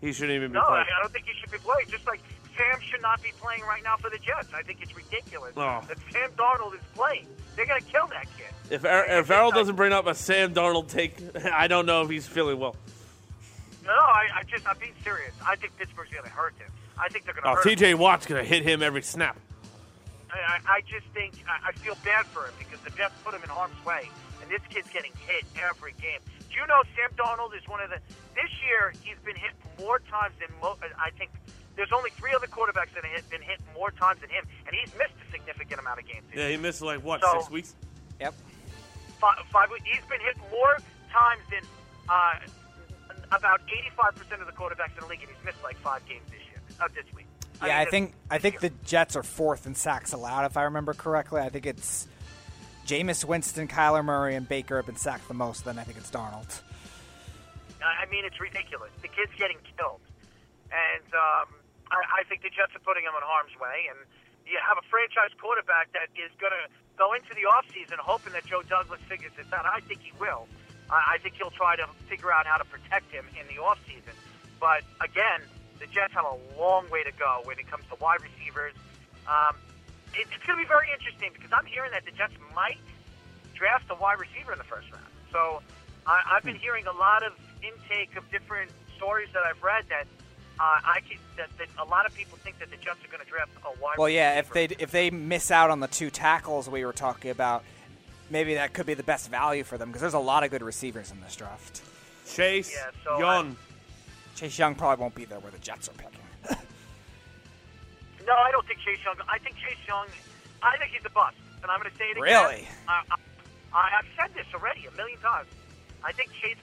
He shouldn't even be playing. No, I don't think he should be playing. Just like Sam should not be playing right now for the Jets. I think it's ridiculous that Sam Darnold is playing. They're going to kill that kid. If Errol doesn't bring up a Sam Darnold take, I don't know if he's feeling well. No, I'm being serious. I think Pittsburgh's going to hurt him. I think they're going to hurt him. T.J. Watt's going to hit him every snap. I just think I feel bad for him because the Jets put him in harm's way, and this kid's getting hit every game. Do you know Sam Darnold is one of the – this year he's been hit more times than I think There's only three other quarterbacks that have been hit more times than him, and he's missed a significant amount of games. Yeah, he missed like, what, 6 weeks? Yep. 5 weeks. He's been hit more times than about 85% of the quarterbacks in the league, and he's missed like 5 games this week. Yeah, I think the Jets are fourth in sacks allowed, if I remember correctly. I think it's Jameis Winston, Kyler Murray, and Baker have been sacked the most. Then I think it's Darnold. I mean, it's ridiculous. The kid's getting killed. And I think the Jets are putting him in harm's way. And you have a franchise quarterback that is going to go into the offseason hoping that Joe Douglas figures this out. I think he will. I think he'll try to figure out how to protect him in the offseason. But, again, the Jets have a long way to go when it comes to wide receivers. It's going to be very interesting because I'm hearing that the Jets might draft a wide receiver in the first round. So I've been hearing a lot of intake of different stories that I've read that a lot of people think that the Jets are going to draft a wide receiver. Well, yeah, if they miss out on the 2 tackles we were talking about, maybe that could be the best value for them because there's a lot of good receivers in this draft. Chase Young. Chase Young probably won't be there where the Jets are picking. No, I don't think Chase Young. I think he's a bust. And I'm going to say it again. Really? I've said this already 1 million times. I think Chase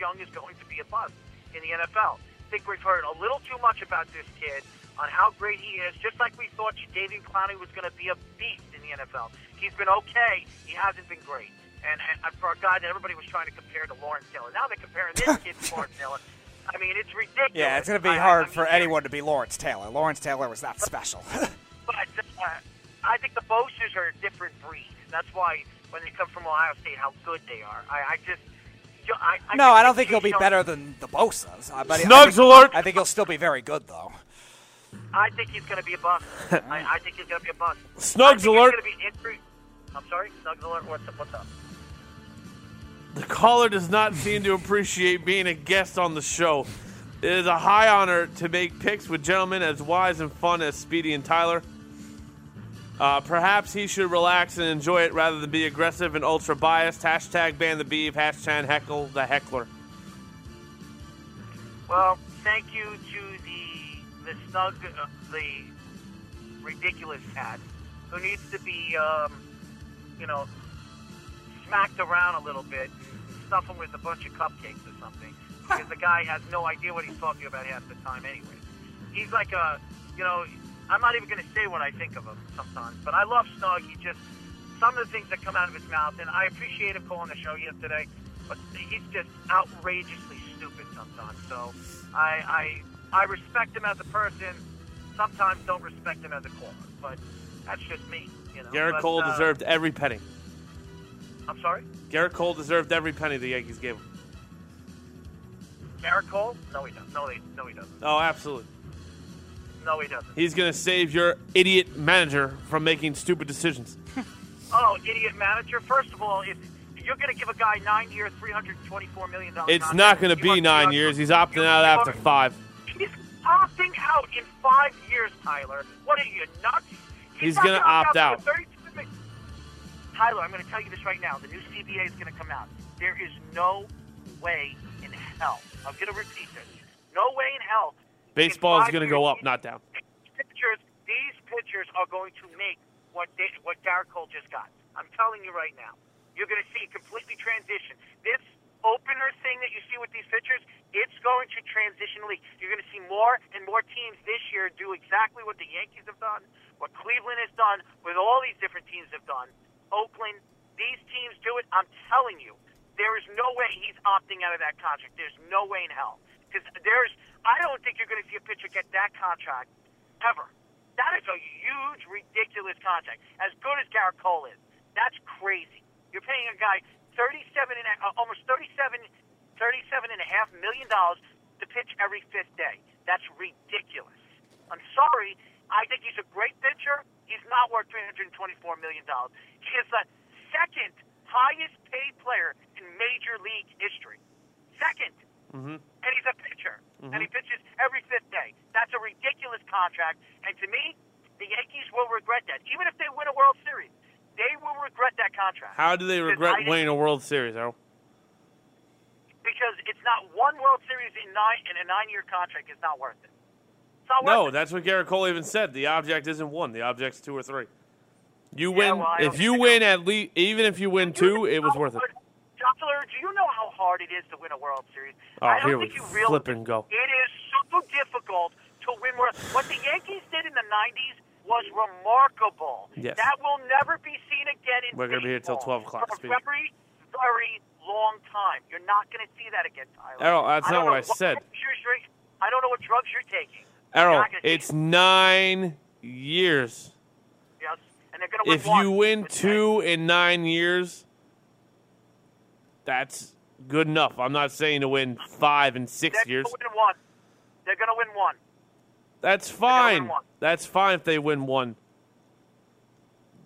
Young is going to be a bust in the NFL. I think we've heard a little too much about this kid on how great he is, just like we thought David Clowney was going to be a beast in the NFL. He's been okay. He hasn't been great. And for a guy that everybody was trying to compare to Lawrence Taylor. Now they're comparing this kid to Lawrence Taylor. I mean, it's ridiculous. Yeah, it's going to be hard for anyone to be Lawrence Taylor. Lawrence Taylor was not special. but I think the Bosa's are a different breed. That's why when they come from Ohio State, how good they are. I don't think he'll be better than the Bosa's. Snugs alert! I think he'll still be very good, though. I think he's going to be a bust. I think he's going to be a bust. Snugs alert! I'm sorry? Snugs alert? What's up? The caller does not seem to appreciate being a guest on the show. It is a high honor to make picks with gentlemen as wise and fun as Speedy and Tyler. Perhaps he should relax and enjoy it rather than be aggressive and ultra-biased. # ban the beef. # heckle the heckler. Well, thank you to the snug, the ridiculous cat who needs to be, smacked around a little bit and stuff him with a bunch of cupcakes or something because the guy has no idea what he's talking about half the time anyway. He's like a, I'm not even going to say what I think of him sometimes, but I love Snug. He just, some of the things that come out of his mouth, and I appreciate him calling the show yesterday, but he's just outrageously stupid sometimes. So I respect him as a person, sometimes don't respect him as a caller, but that's just me. Gerrit Cole deserved every penny. I'm sorry? Gerrit Cole deserved every penny the Yankees gave him. Gerrit Cole? No, he doesn't. Oh, absolutely. No, he doesn't. He's going to save your idiot manager from making stupid decisions. Oh, idiot manager? First of all, if you're going to give a guy 9 years, $324 million. It's not going to be 9 years. He's opting out after 5. He's opting out in 5 years, Tyler. What are you, nuts? He's going to opt out. Tyler, I'm going to tell you this right now. The new CBA is going to come out. There is no way in hell. I'm going to repeat this. No way in hell. Baseball is going to go up, not down. These pitchers are going to make what Gerrit Cole just got. I'm telling you right now. You're going to see completely transition. This opener thing that you see with these pitchers, it's going to transition league. You're going to see more and more teams this year do exactly what the Yankees have done, what Cleveland has done, what all these different teams have done. Oakland, these teams do it. I'm telling you, there is no way he's opting out of that contract. There's no way in hell. Because I don't think you're going to see a pitcher get that contract ever. That is a huge, ridiculous contract. As good as Gerrit Cole is, that's crazy. You're paying a guy almost $37.5 million to pitch every 5th day. That's ridiculous. I'm sorry. I think he's a great pitcher. He's not worth $324 million. He is the second highest paid player in Major League history. Second. Mm-hmm. And he's a pitcher. Mm-hmm. And he pitches every 5th day. That's a ridiculous contract. And to me, the Yankees will regret that. Even if they win a World Series, they will regret that contract. How do they regret winning a World Series, though? Because it's not one World Series in a 9-year contract is not worth it. No, that's what Gerrit Cole even said. The object isn't one. The object's two or three. You win. Well, if you win at least, even if you win two, it was worth it. Duffler, do you know how hard it is to win a World Series? Oh, I don't think you realize it is so difficult to win. What the Yankees did in the 90s was remarkable. Yes. That will never be seen again in baseball. We're going to be here until 12 o'clock. For a very, very long time. You're not going to see that again, Tyler. Oh, that's not what I said. I don't know what drugs you're taking. Errol, it's 9 years. Yes, and they're going to win. If you win two in 9 years, that's good enough. I'm not saying to win 5 and 6 years. They're going to win one. That's fine. That's fine if they win one.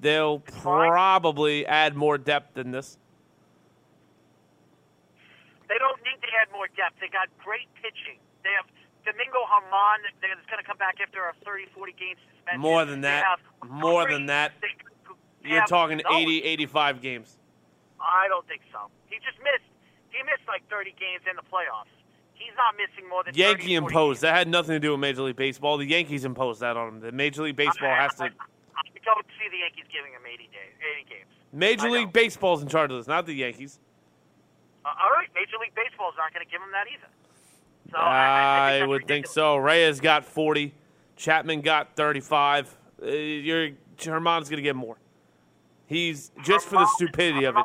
They'll probably add more depth than this. They don't need to add more depth. They got great pitching. They have Domingo Germán that's going to come back after a 30, 40-game suspension. More than that. You're talking 80, 85 games. I don't think so. He just missed. He missed like 30 games in the playoffs. He's not missing more than 30, 40 games. Yankee imposed. That had nothing to do with Major League Baseball. The Yankees imposed that on him. The Major League Baseball has to. I don't see the Yankees giving him 80 games. Major League Baseball's in charge of this, not the Yankees. All right. Major League Baseball's not going to give him that either. So I would think so. Reyes got 40. Chapman got 35. Germán's going to get more. He's just for the stupidity of it.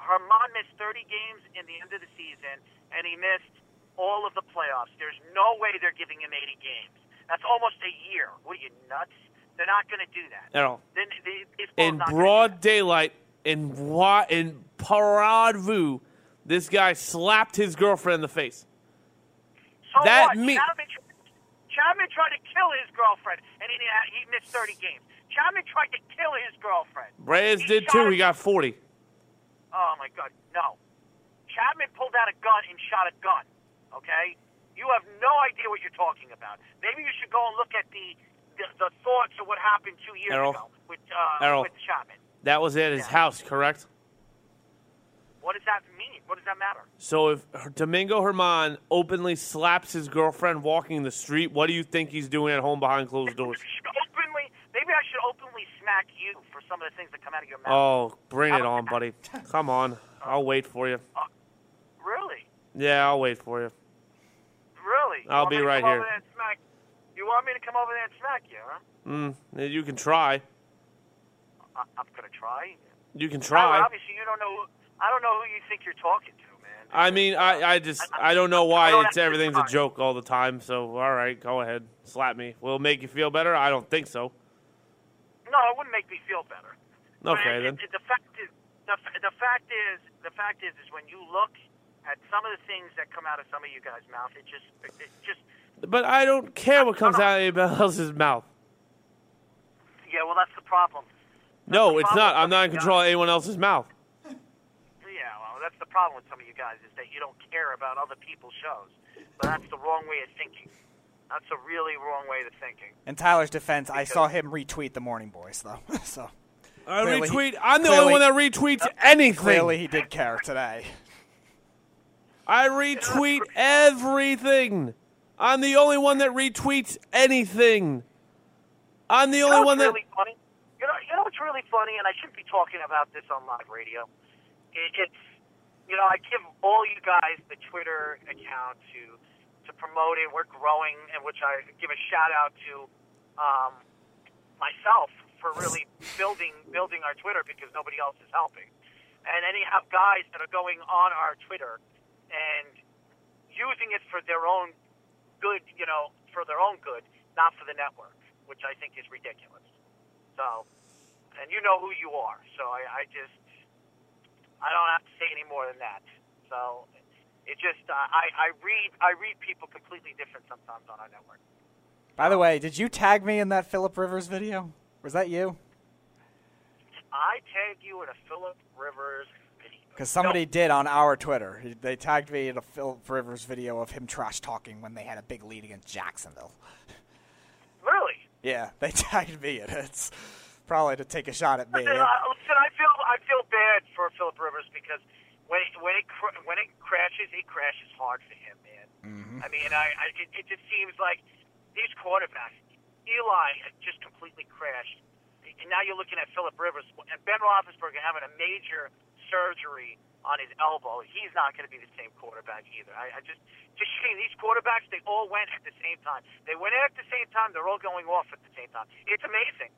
Germán missed 30 games in the end of the season, and he missed all of the playoffs. There's no way they're giving him 80 games. That's almost a year. What are you, nuts? They're not going to do that. At all. In broad daylight, in parade vue, this guy slapped his girlfriend in the face. So that what? Chapman tried to kill his girlfriend, and he missed 30 games. Chapman tried to kill his girlfriend. Reyes did too. He got 40. Oh, my God. No. Chapman pulled out a gun and shot a gun, okay? You have no idea what you're talking about. Maybe you should go and look at the thoughts of what happened 2 years ago with Chapman. That was at his house, correct? What does that mean? What does that matter? So if Domingo Germán openly slaps his girlfriend walking the street, what do you think he's doing at home behind closed doors? Maybe I should openly smack you for some of the things that come out of your mouth. Oh, bring it on, buddy. Come on. I'll wait for you. Really? Yeah, I'll wait for you. Really? I'll be right here. You want me to come over there and smack you, huh? You can try. I'm going to try? You can try. Obviously, you don't know... I don't know who you think you're talking to, man. I mean, I don't know why everything's a joke all the time. So, all right, go ahead. Slap me. Will it make you feel better? I don't think so. No, it wouldn't make me feel better. Okay, then. The fact is, when you look at some of the things that come out of some of you guys' mouth, it just. But I don't care what comes out of anybody else's mouth. Yeah, well, that's the problem. No, it's not. I'm not in control of anyone else's mouth. That's the problem with some of you guys is that you don't care about other people's shows. But that's the wrong way of thinking. That's a really wrong way of thinking. In Tyler's defense, I saw him retweet the Morning Boys, though. So I retweet. I'm the only one that retweets anything. Clearly, he did care today. I retweet everything. I'm the only one that retweets anything. I'm the only one that. Really funny? You know what's really funny, and I shouldn't be talking about this on live radio. It's. You know, I give all you guys the Twitter account to promote it. We're growing, and which I give a shout out to myself for really building our Twitter because nobody else is helping. And then you have guys that are going on our Twitter and using it for their own good, you know, not for the network, which I think is ridiculous. So, and you know who you are. So I don't have to say any more than that. So it just I read people completely different sometimes on our network. By the way, did you tag me in that Phillip Rivers video? Was that you? I tagged you in a Phillip Rivers video. Because somebody did on our Twitter. They tagged me in a Phillip Rivers video of him trash talking when they had a big lead against Jacksonville. Really? Yeah, they tagged me in it. Probably to take a shot at me. Listen, I feel bad for Phillip Rivers because when it crashes, it crashes hard for him, man. Mm-hmm. I mean, it just seems like these quarterbacks, Eli had just completely crashed. And now you're looking at Philip Rivers. And Ben Roethlisberger having a major surgery on his elbow. He's not going to be the same quarterback either. I just seeing these quarterbacks, they all went at the same time. They went at the same time. They're all going off at the same time. It's amazing.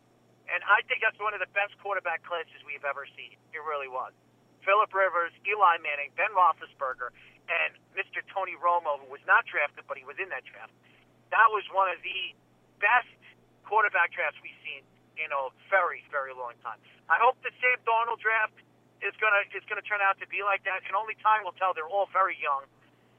And I think that's one of the best quarterback classes we've ever seen. It really was. Philip Rivers, Eli Manning, Ben Roethlisberger, and Mr. Tony Romo, who was not drafted, but he was in that draft. That was one of the best quarterback drafts we've seen in a very, very long time. I hope the Sam Darnold draft is gonna turn out to be like that, and only time will tell. They're all very young.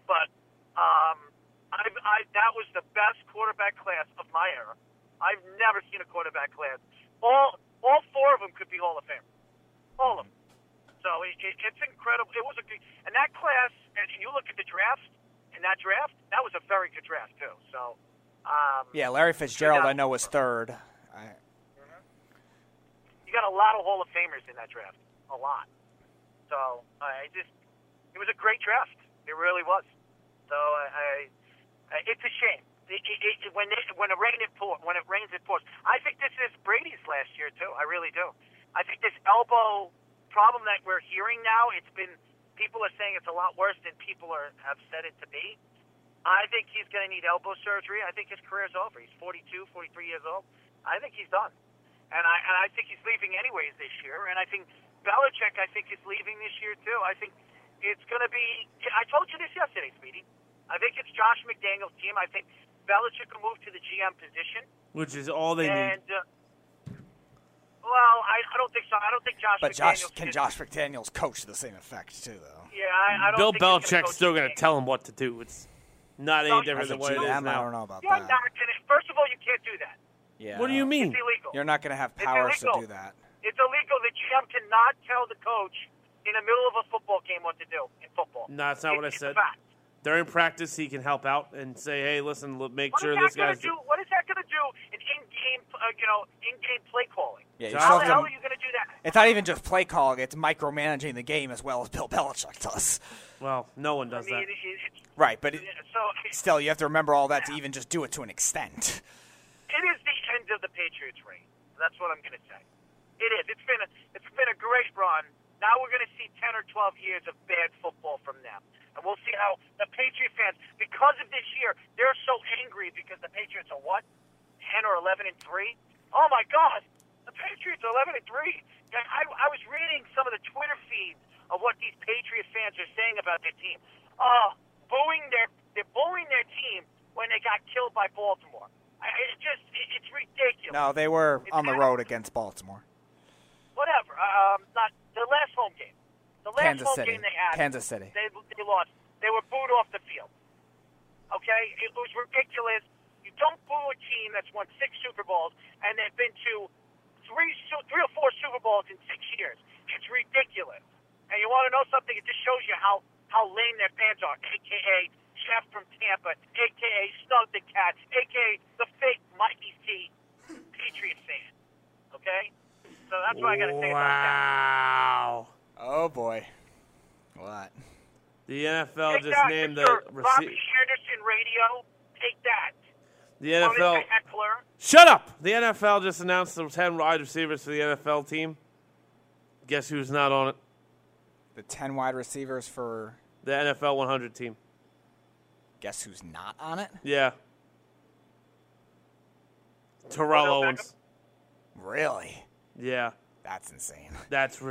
But that was the best quarterback class of my era. I've never seen a quarterback class. All four of them could be Hall of Fame. All of them. So it's incredible. It was a good, and that class, and you look at the drafts, and that was a very good draft too. So yeah, Larry Fitzgerald, I know, was third. You got a lot of Hall of Famers in that draft, a lot. So it was a great draft. It really was. So it's a shame. When it rains, it pours. I think this is Brady's last year too. I really do. I think this elbow problem that we're hearing now, people are saying it's a lot worse than have said it to be. I think he's going to need elbow surgery. I think his career's over. He's 42, 43 years old. I think he's done. And I think he's leaving anyways this year. And I think Belichick, is leaving this year too. I think it's going to be. I told you this yesterday, Speedy. I think it's Josh McDaniels' team. I think Belichick will move to the GM position, which is all they need. Well, I don't think so. I don't think Josh. But Josh McDaniels coach to the same effect too, though? Yeah, I don't. Bill Belichick's still going to tell him what to do. It's not any different than what it is now. I don't know about that. First of all, you can't do that. Yeah. What do you mean? It's illegal. You're not going to have powers to do that. It's illegal. The GM cannot tell the coach in the middle of a football game what to do in football. No, that's not what I said. Fact. During practice, he can help out and say, "Hey, listen, make sure this guy's." What is that going to do in in-game, in-game play calling? Yeah, how the hell are you going to do that? It's not even just play calling; it's micromanaging the game as well as Bill Belichick does. Well, no one does that, right? But still, you have to remember all that to even just do it to an extent. It is the end of the Patriots reign. That's what I'm going to say. It is. It's been a great run. Now we're going to see 10 or 12 years of bad football from them. And we'll see how the Patriot fans, because of this year, they're so angry because the Patriots are 10 or 11 and 3? Oh, my God. The Patriots are 11 and 3. I was reading some of the Twitter feeds of what these Patriot fans are saying about their team. They're booing their team when they got killed by Baltimore. It's ridiculous. No, they were on the road against Baltimore. Whatever. Not the last home game. The last home game they had. Kansas City. They lost. They were booed off the field. Okay? It was ridiculous. You don't boo a team that's won 6 Super Bowls and they've been to three or four Super Bowls in 6 years. It's ridiculous. And you want to know something? It just shows you how lame their fans are, a.k.a. Jeff from Tampa, a.k.a. Snug the Cat, a.k.a. the fake Mikey C. Patriot fan. Okay? So that's what I got to say about that. Wow. Oh, boy. What? The NFL just named the receiver. Bobby Henderson Radio. Take that. The NFL. Shut up. The NFL just announced the 10 wide receivers for the NFL team. Guess who's not on it? The 10 wide receivers for the NFL 100 team. Guess who's not on it? Yeah. Terrell Owens. Really? Yeah. That's insane. That's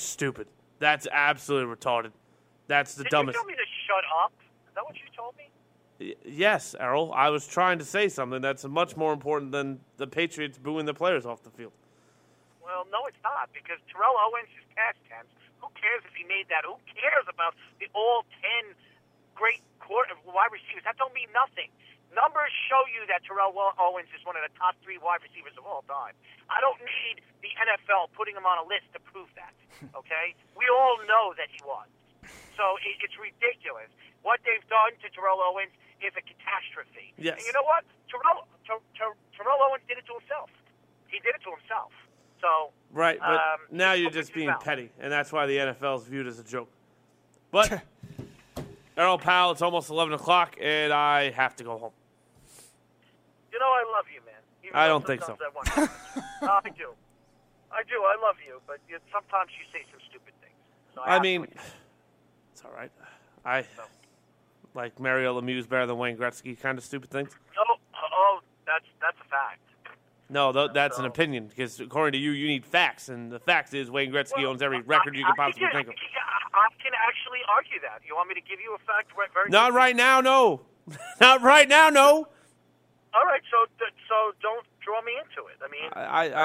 stupid. That's absolutely retarded. That's the dumbest. Did you tell me to shut up? Is that what you told me? Yes, Errol. I was trying to say something that's much more important than the Patriots booing the players off the field. Well, no, it's not, because Terrell Owens is past tense. Who cares if he made that? Who cares about the all 10 great wide receivers? That don't mean nothing. Numbers show you that Terrell Owens is one of the top 3 wide receivers of all time. I don't need the NFL putting him on a list to prove that, okay? We all know that he was. So it's ridiculous. What they've done to Terrell Owens is a catastrophe. Yes. And you know what? Terrell Owens did it to himself. He did it to himself. So right, but now you're just being petty, and that's why the NFL is viewed as a joke. But Errol Powell, it's almost 11 o'clock, and I have to go home. I don't think so. I do. I love you, but sometimes you say some stupid things. So I mean, it's all right. Like Mario Lemieux's better than Wayne Gretzky kind of stupid things. Oh, that's a fact. No, that's an opinion, because according to you, you need facts, and the fact is Wayne Gretzky owns every record you can possibly think of. I can actually argue that. You want me to give you a fact? Not right now, no. Not right now, no. All right, so don't draw me into it. I mean,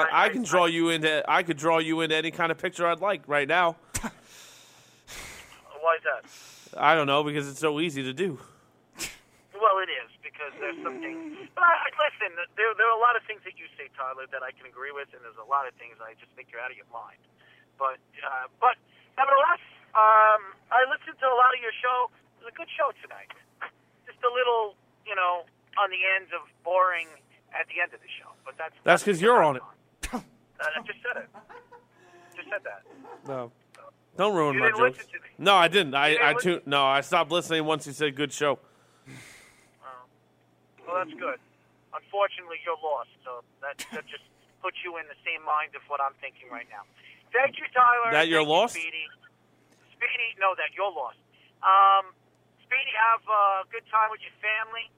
I can draw you into. I could draw you into any kind of picture I'd like right now. Why is that? I don't know, because it's so easy to do. Well, it is, because there's some things. But listen, there are a lot of things that you say, Tyler, that I can agree with, and there's a lot of things I just think you're out of your mind. But nevertheless, I listened to a lot of your show. It was a good show tonight. Just a little, on the ends of boring at the end of the show. But that's because you're on it. I just said it. Just said that. No. Don't ruin my jokes. You didn't listen to me. No, I didn't. I stopped listening once you said good show. Well, that's good. Unfortunately, you're lost, so that just puts you in the same mind of what I'm thinking right now. Thank you, Tyler. That you're lost? Speedy, no, that you're lost. Speedy, have a good time with your family.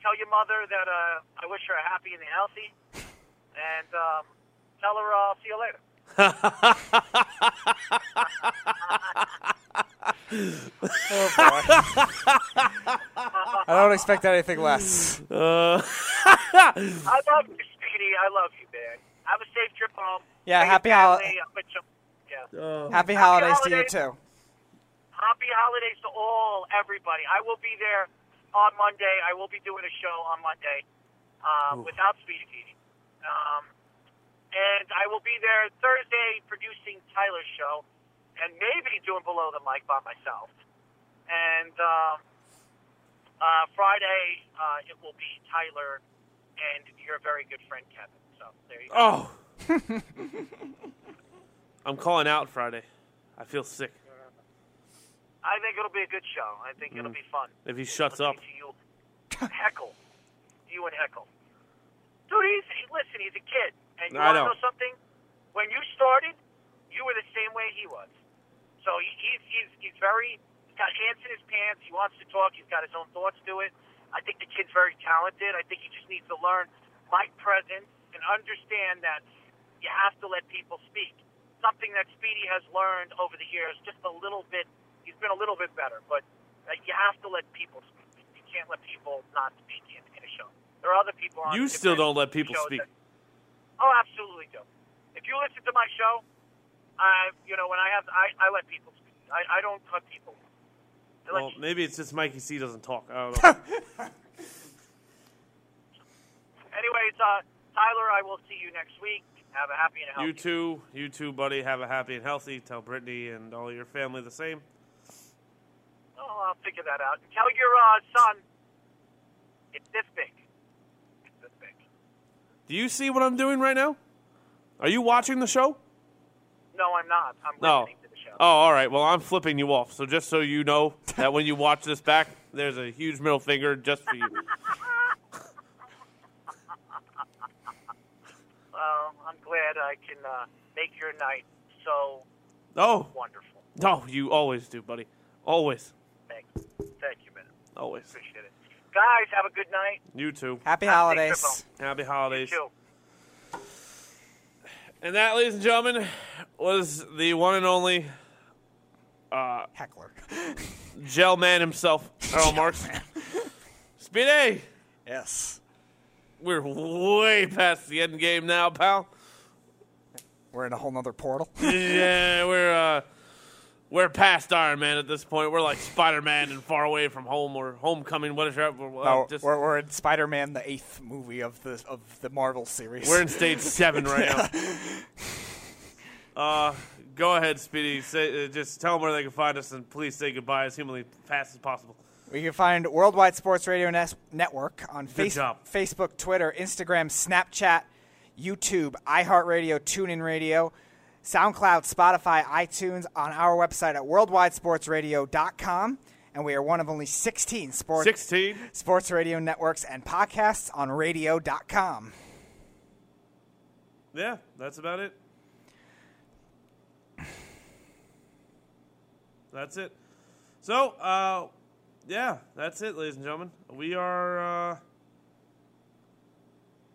Tell your mother that I wish her happy and healthy. And tell her I'll see you later. Oh, boy. I don't expect anything less. I love you, Speedy. I love you, man. Have a safe trip home. Yeah, happy holidays to you, too. Happy holidays to everybody. I will be there on Monday. I will be doing a show on Monday without Speedy Petey. And I will be there Thursday producing Tyler's show and maybe doing Below the Mic by myself. And Friday, it will be Tyler and your very good friend, Kevin. So there you go. Oh. I'm calling out Friday. I feel sick. I think it'll be a good show. I think it'll be fun. If he shuts up. You and Heckle. Dude, he's a kid. And you want to know something? When you started, you were the same way he was. So he's very, he's got hands in his pants. He wants to talk. He's got his own thoughts to it. I think the kid's very talented. I think he just needs to learn my presence and understand that you have to let people speak. Something that Speedy has learned over the years, just a little bit. He's been a little bit better, but you have to let people speak. You can't let people not speak in a show. There are other people on. You still don't let people speak. Oh, absolutely do. If you listen to my show, I let people speak. I don't cut people. Well, maybe it's just Mikey C doesn't talk. I don't know. Anyways, Tyler, I will see you next week. Have a happy and healthy. You too, buddy. Have a happy and healthy. Tell Brittany and all your family the same. Oh, I'll figure that out. And tell your son it's this big. Do you see what I'm doing right now? Are you watching the show? No, I'm not. I'm listening to the show. Oh, all right. Well, I'm flipping you off. So just so you know that when you watch this back, there's a huge middle finger just for you. Well, I'm glad I can make your night so wonderful. No, you always do, buddy. Always. Thank you, man. Always. Appreciate it. Guys, have a good night. You too. Happy holidays. Happy holidays. You too. And that, ladies and gentlemen, was the one and only heckler, Gel Man himself, Errol Marks. Speedy. Yes. We're way past the end game now, pal. We're in a whole nother portal. Yeah, We're past Iron Man at this point. We're like Spider-Man and Far Away from Home or Homecoming. We're in Spider-Man, the 8th movie of the Marvel series. We're in stage 7 right now. Go ahead, Speedy. Say, just tell them where they can find us, and please say goodbye as humanly fast as possible. We can find Worldwide Sports Radio Network on Facebook, Twitter, Instagram, Snapchat, YouTube, iHeartRadio, TuneIn Radio, SoundCloud, Spotify, iTunes, on our website at worldwidesportsradio.com. And we are one of only 16 sports radio networks and podcasts on radio.com. Yeah, that's about it. That's it. So, yeah, that's it, ladies and gentlemen. We are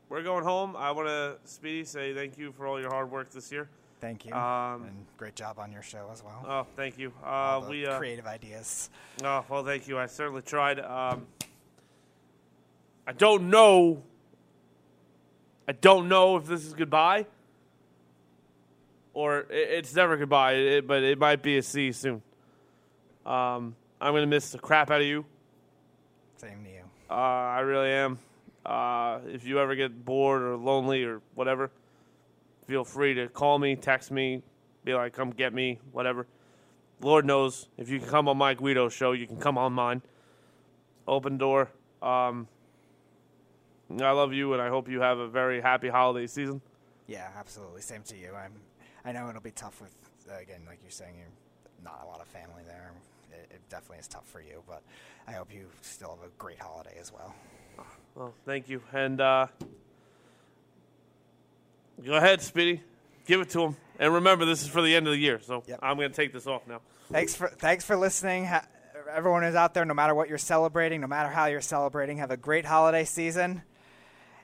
we're going home. I want to, Speedy, say thank you for all your hard work this year. Thank you, and great job on your show as well. Oh, thank you. All the creative ideas. Oh, well, thank you. I certainly tried. I don't know if this is goodbye, or it's never goodbye. But it might be a see you soon. I'm gonna miss the crap out of you. Same to you. I really am. If you ever get bored or lonely or whatever, feel free to call me, text me, be like, come get me, whatever. Lord knows, if you can come on my Guido show, you can come on mine. Open door. I love you, and I hope you have a very happy holiday season. Yeah, absolutely. Same to you. I know it'll be tough with, again, like you're saying, you're not a lot of family there. It definitely is tough for you, but I hope you still have a great holiday as well. Well, thank you. And, go ahead, Speedy. Give it to him. And remember, this is for the end of the year, so yep. I'm going to take this off now. Thanks for listening. Everyone who's out there, no matter what you're celebrating, no matter how you're celebrating, have a great holiday season.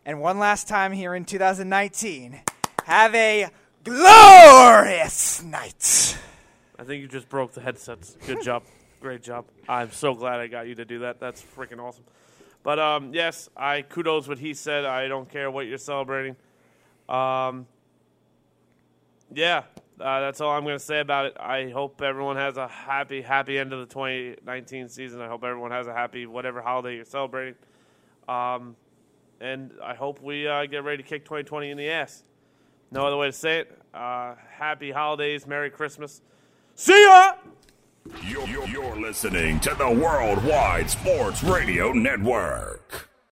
And one last time here in 2019, have a glorious night. I think you just broke the headsets. Good job. Great job. I'm so glad I got you to do that. That's freaking awesome. But, yes, I kudos what he said. I don't care what you're celebrating. That's all I'm going to say about it. I hope everyone has a happy, happy end of the 2019 season. I hope everyone has a happy whatever holiday you're celebrating. And I hope we get ready to kick 2020 in the ass. No other way to say it. Happy holidays. Merry Christmas. See ya! You're listening to the Worldwide Sports Radio Network.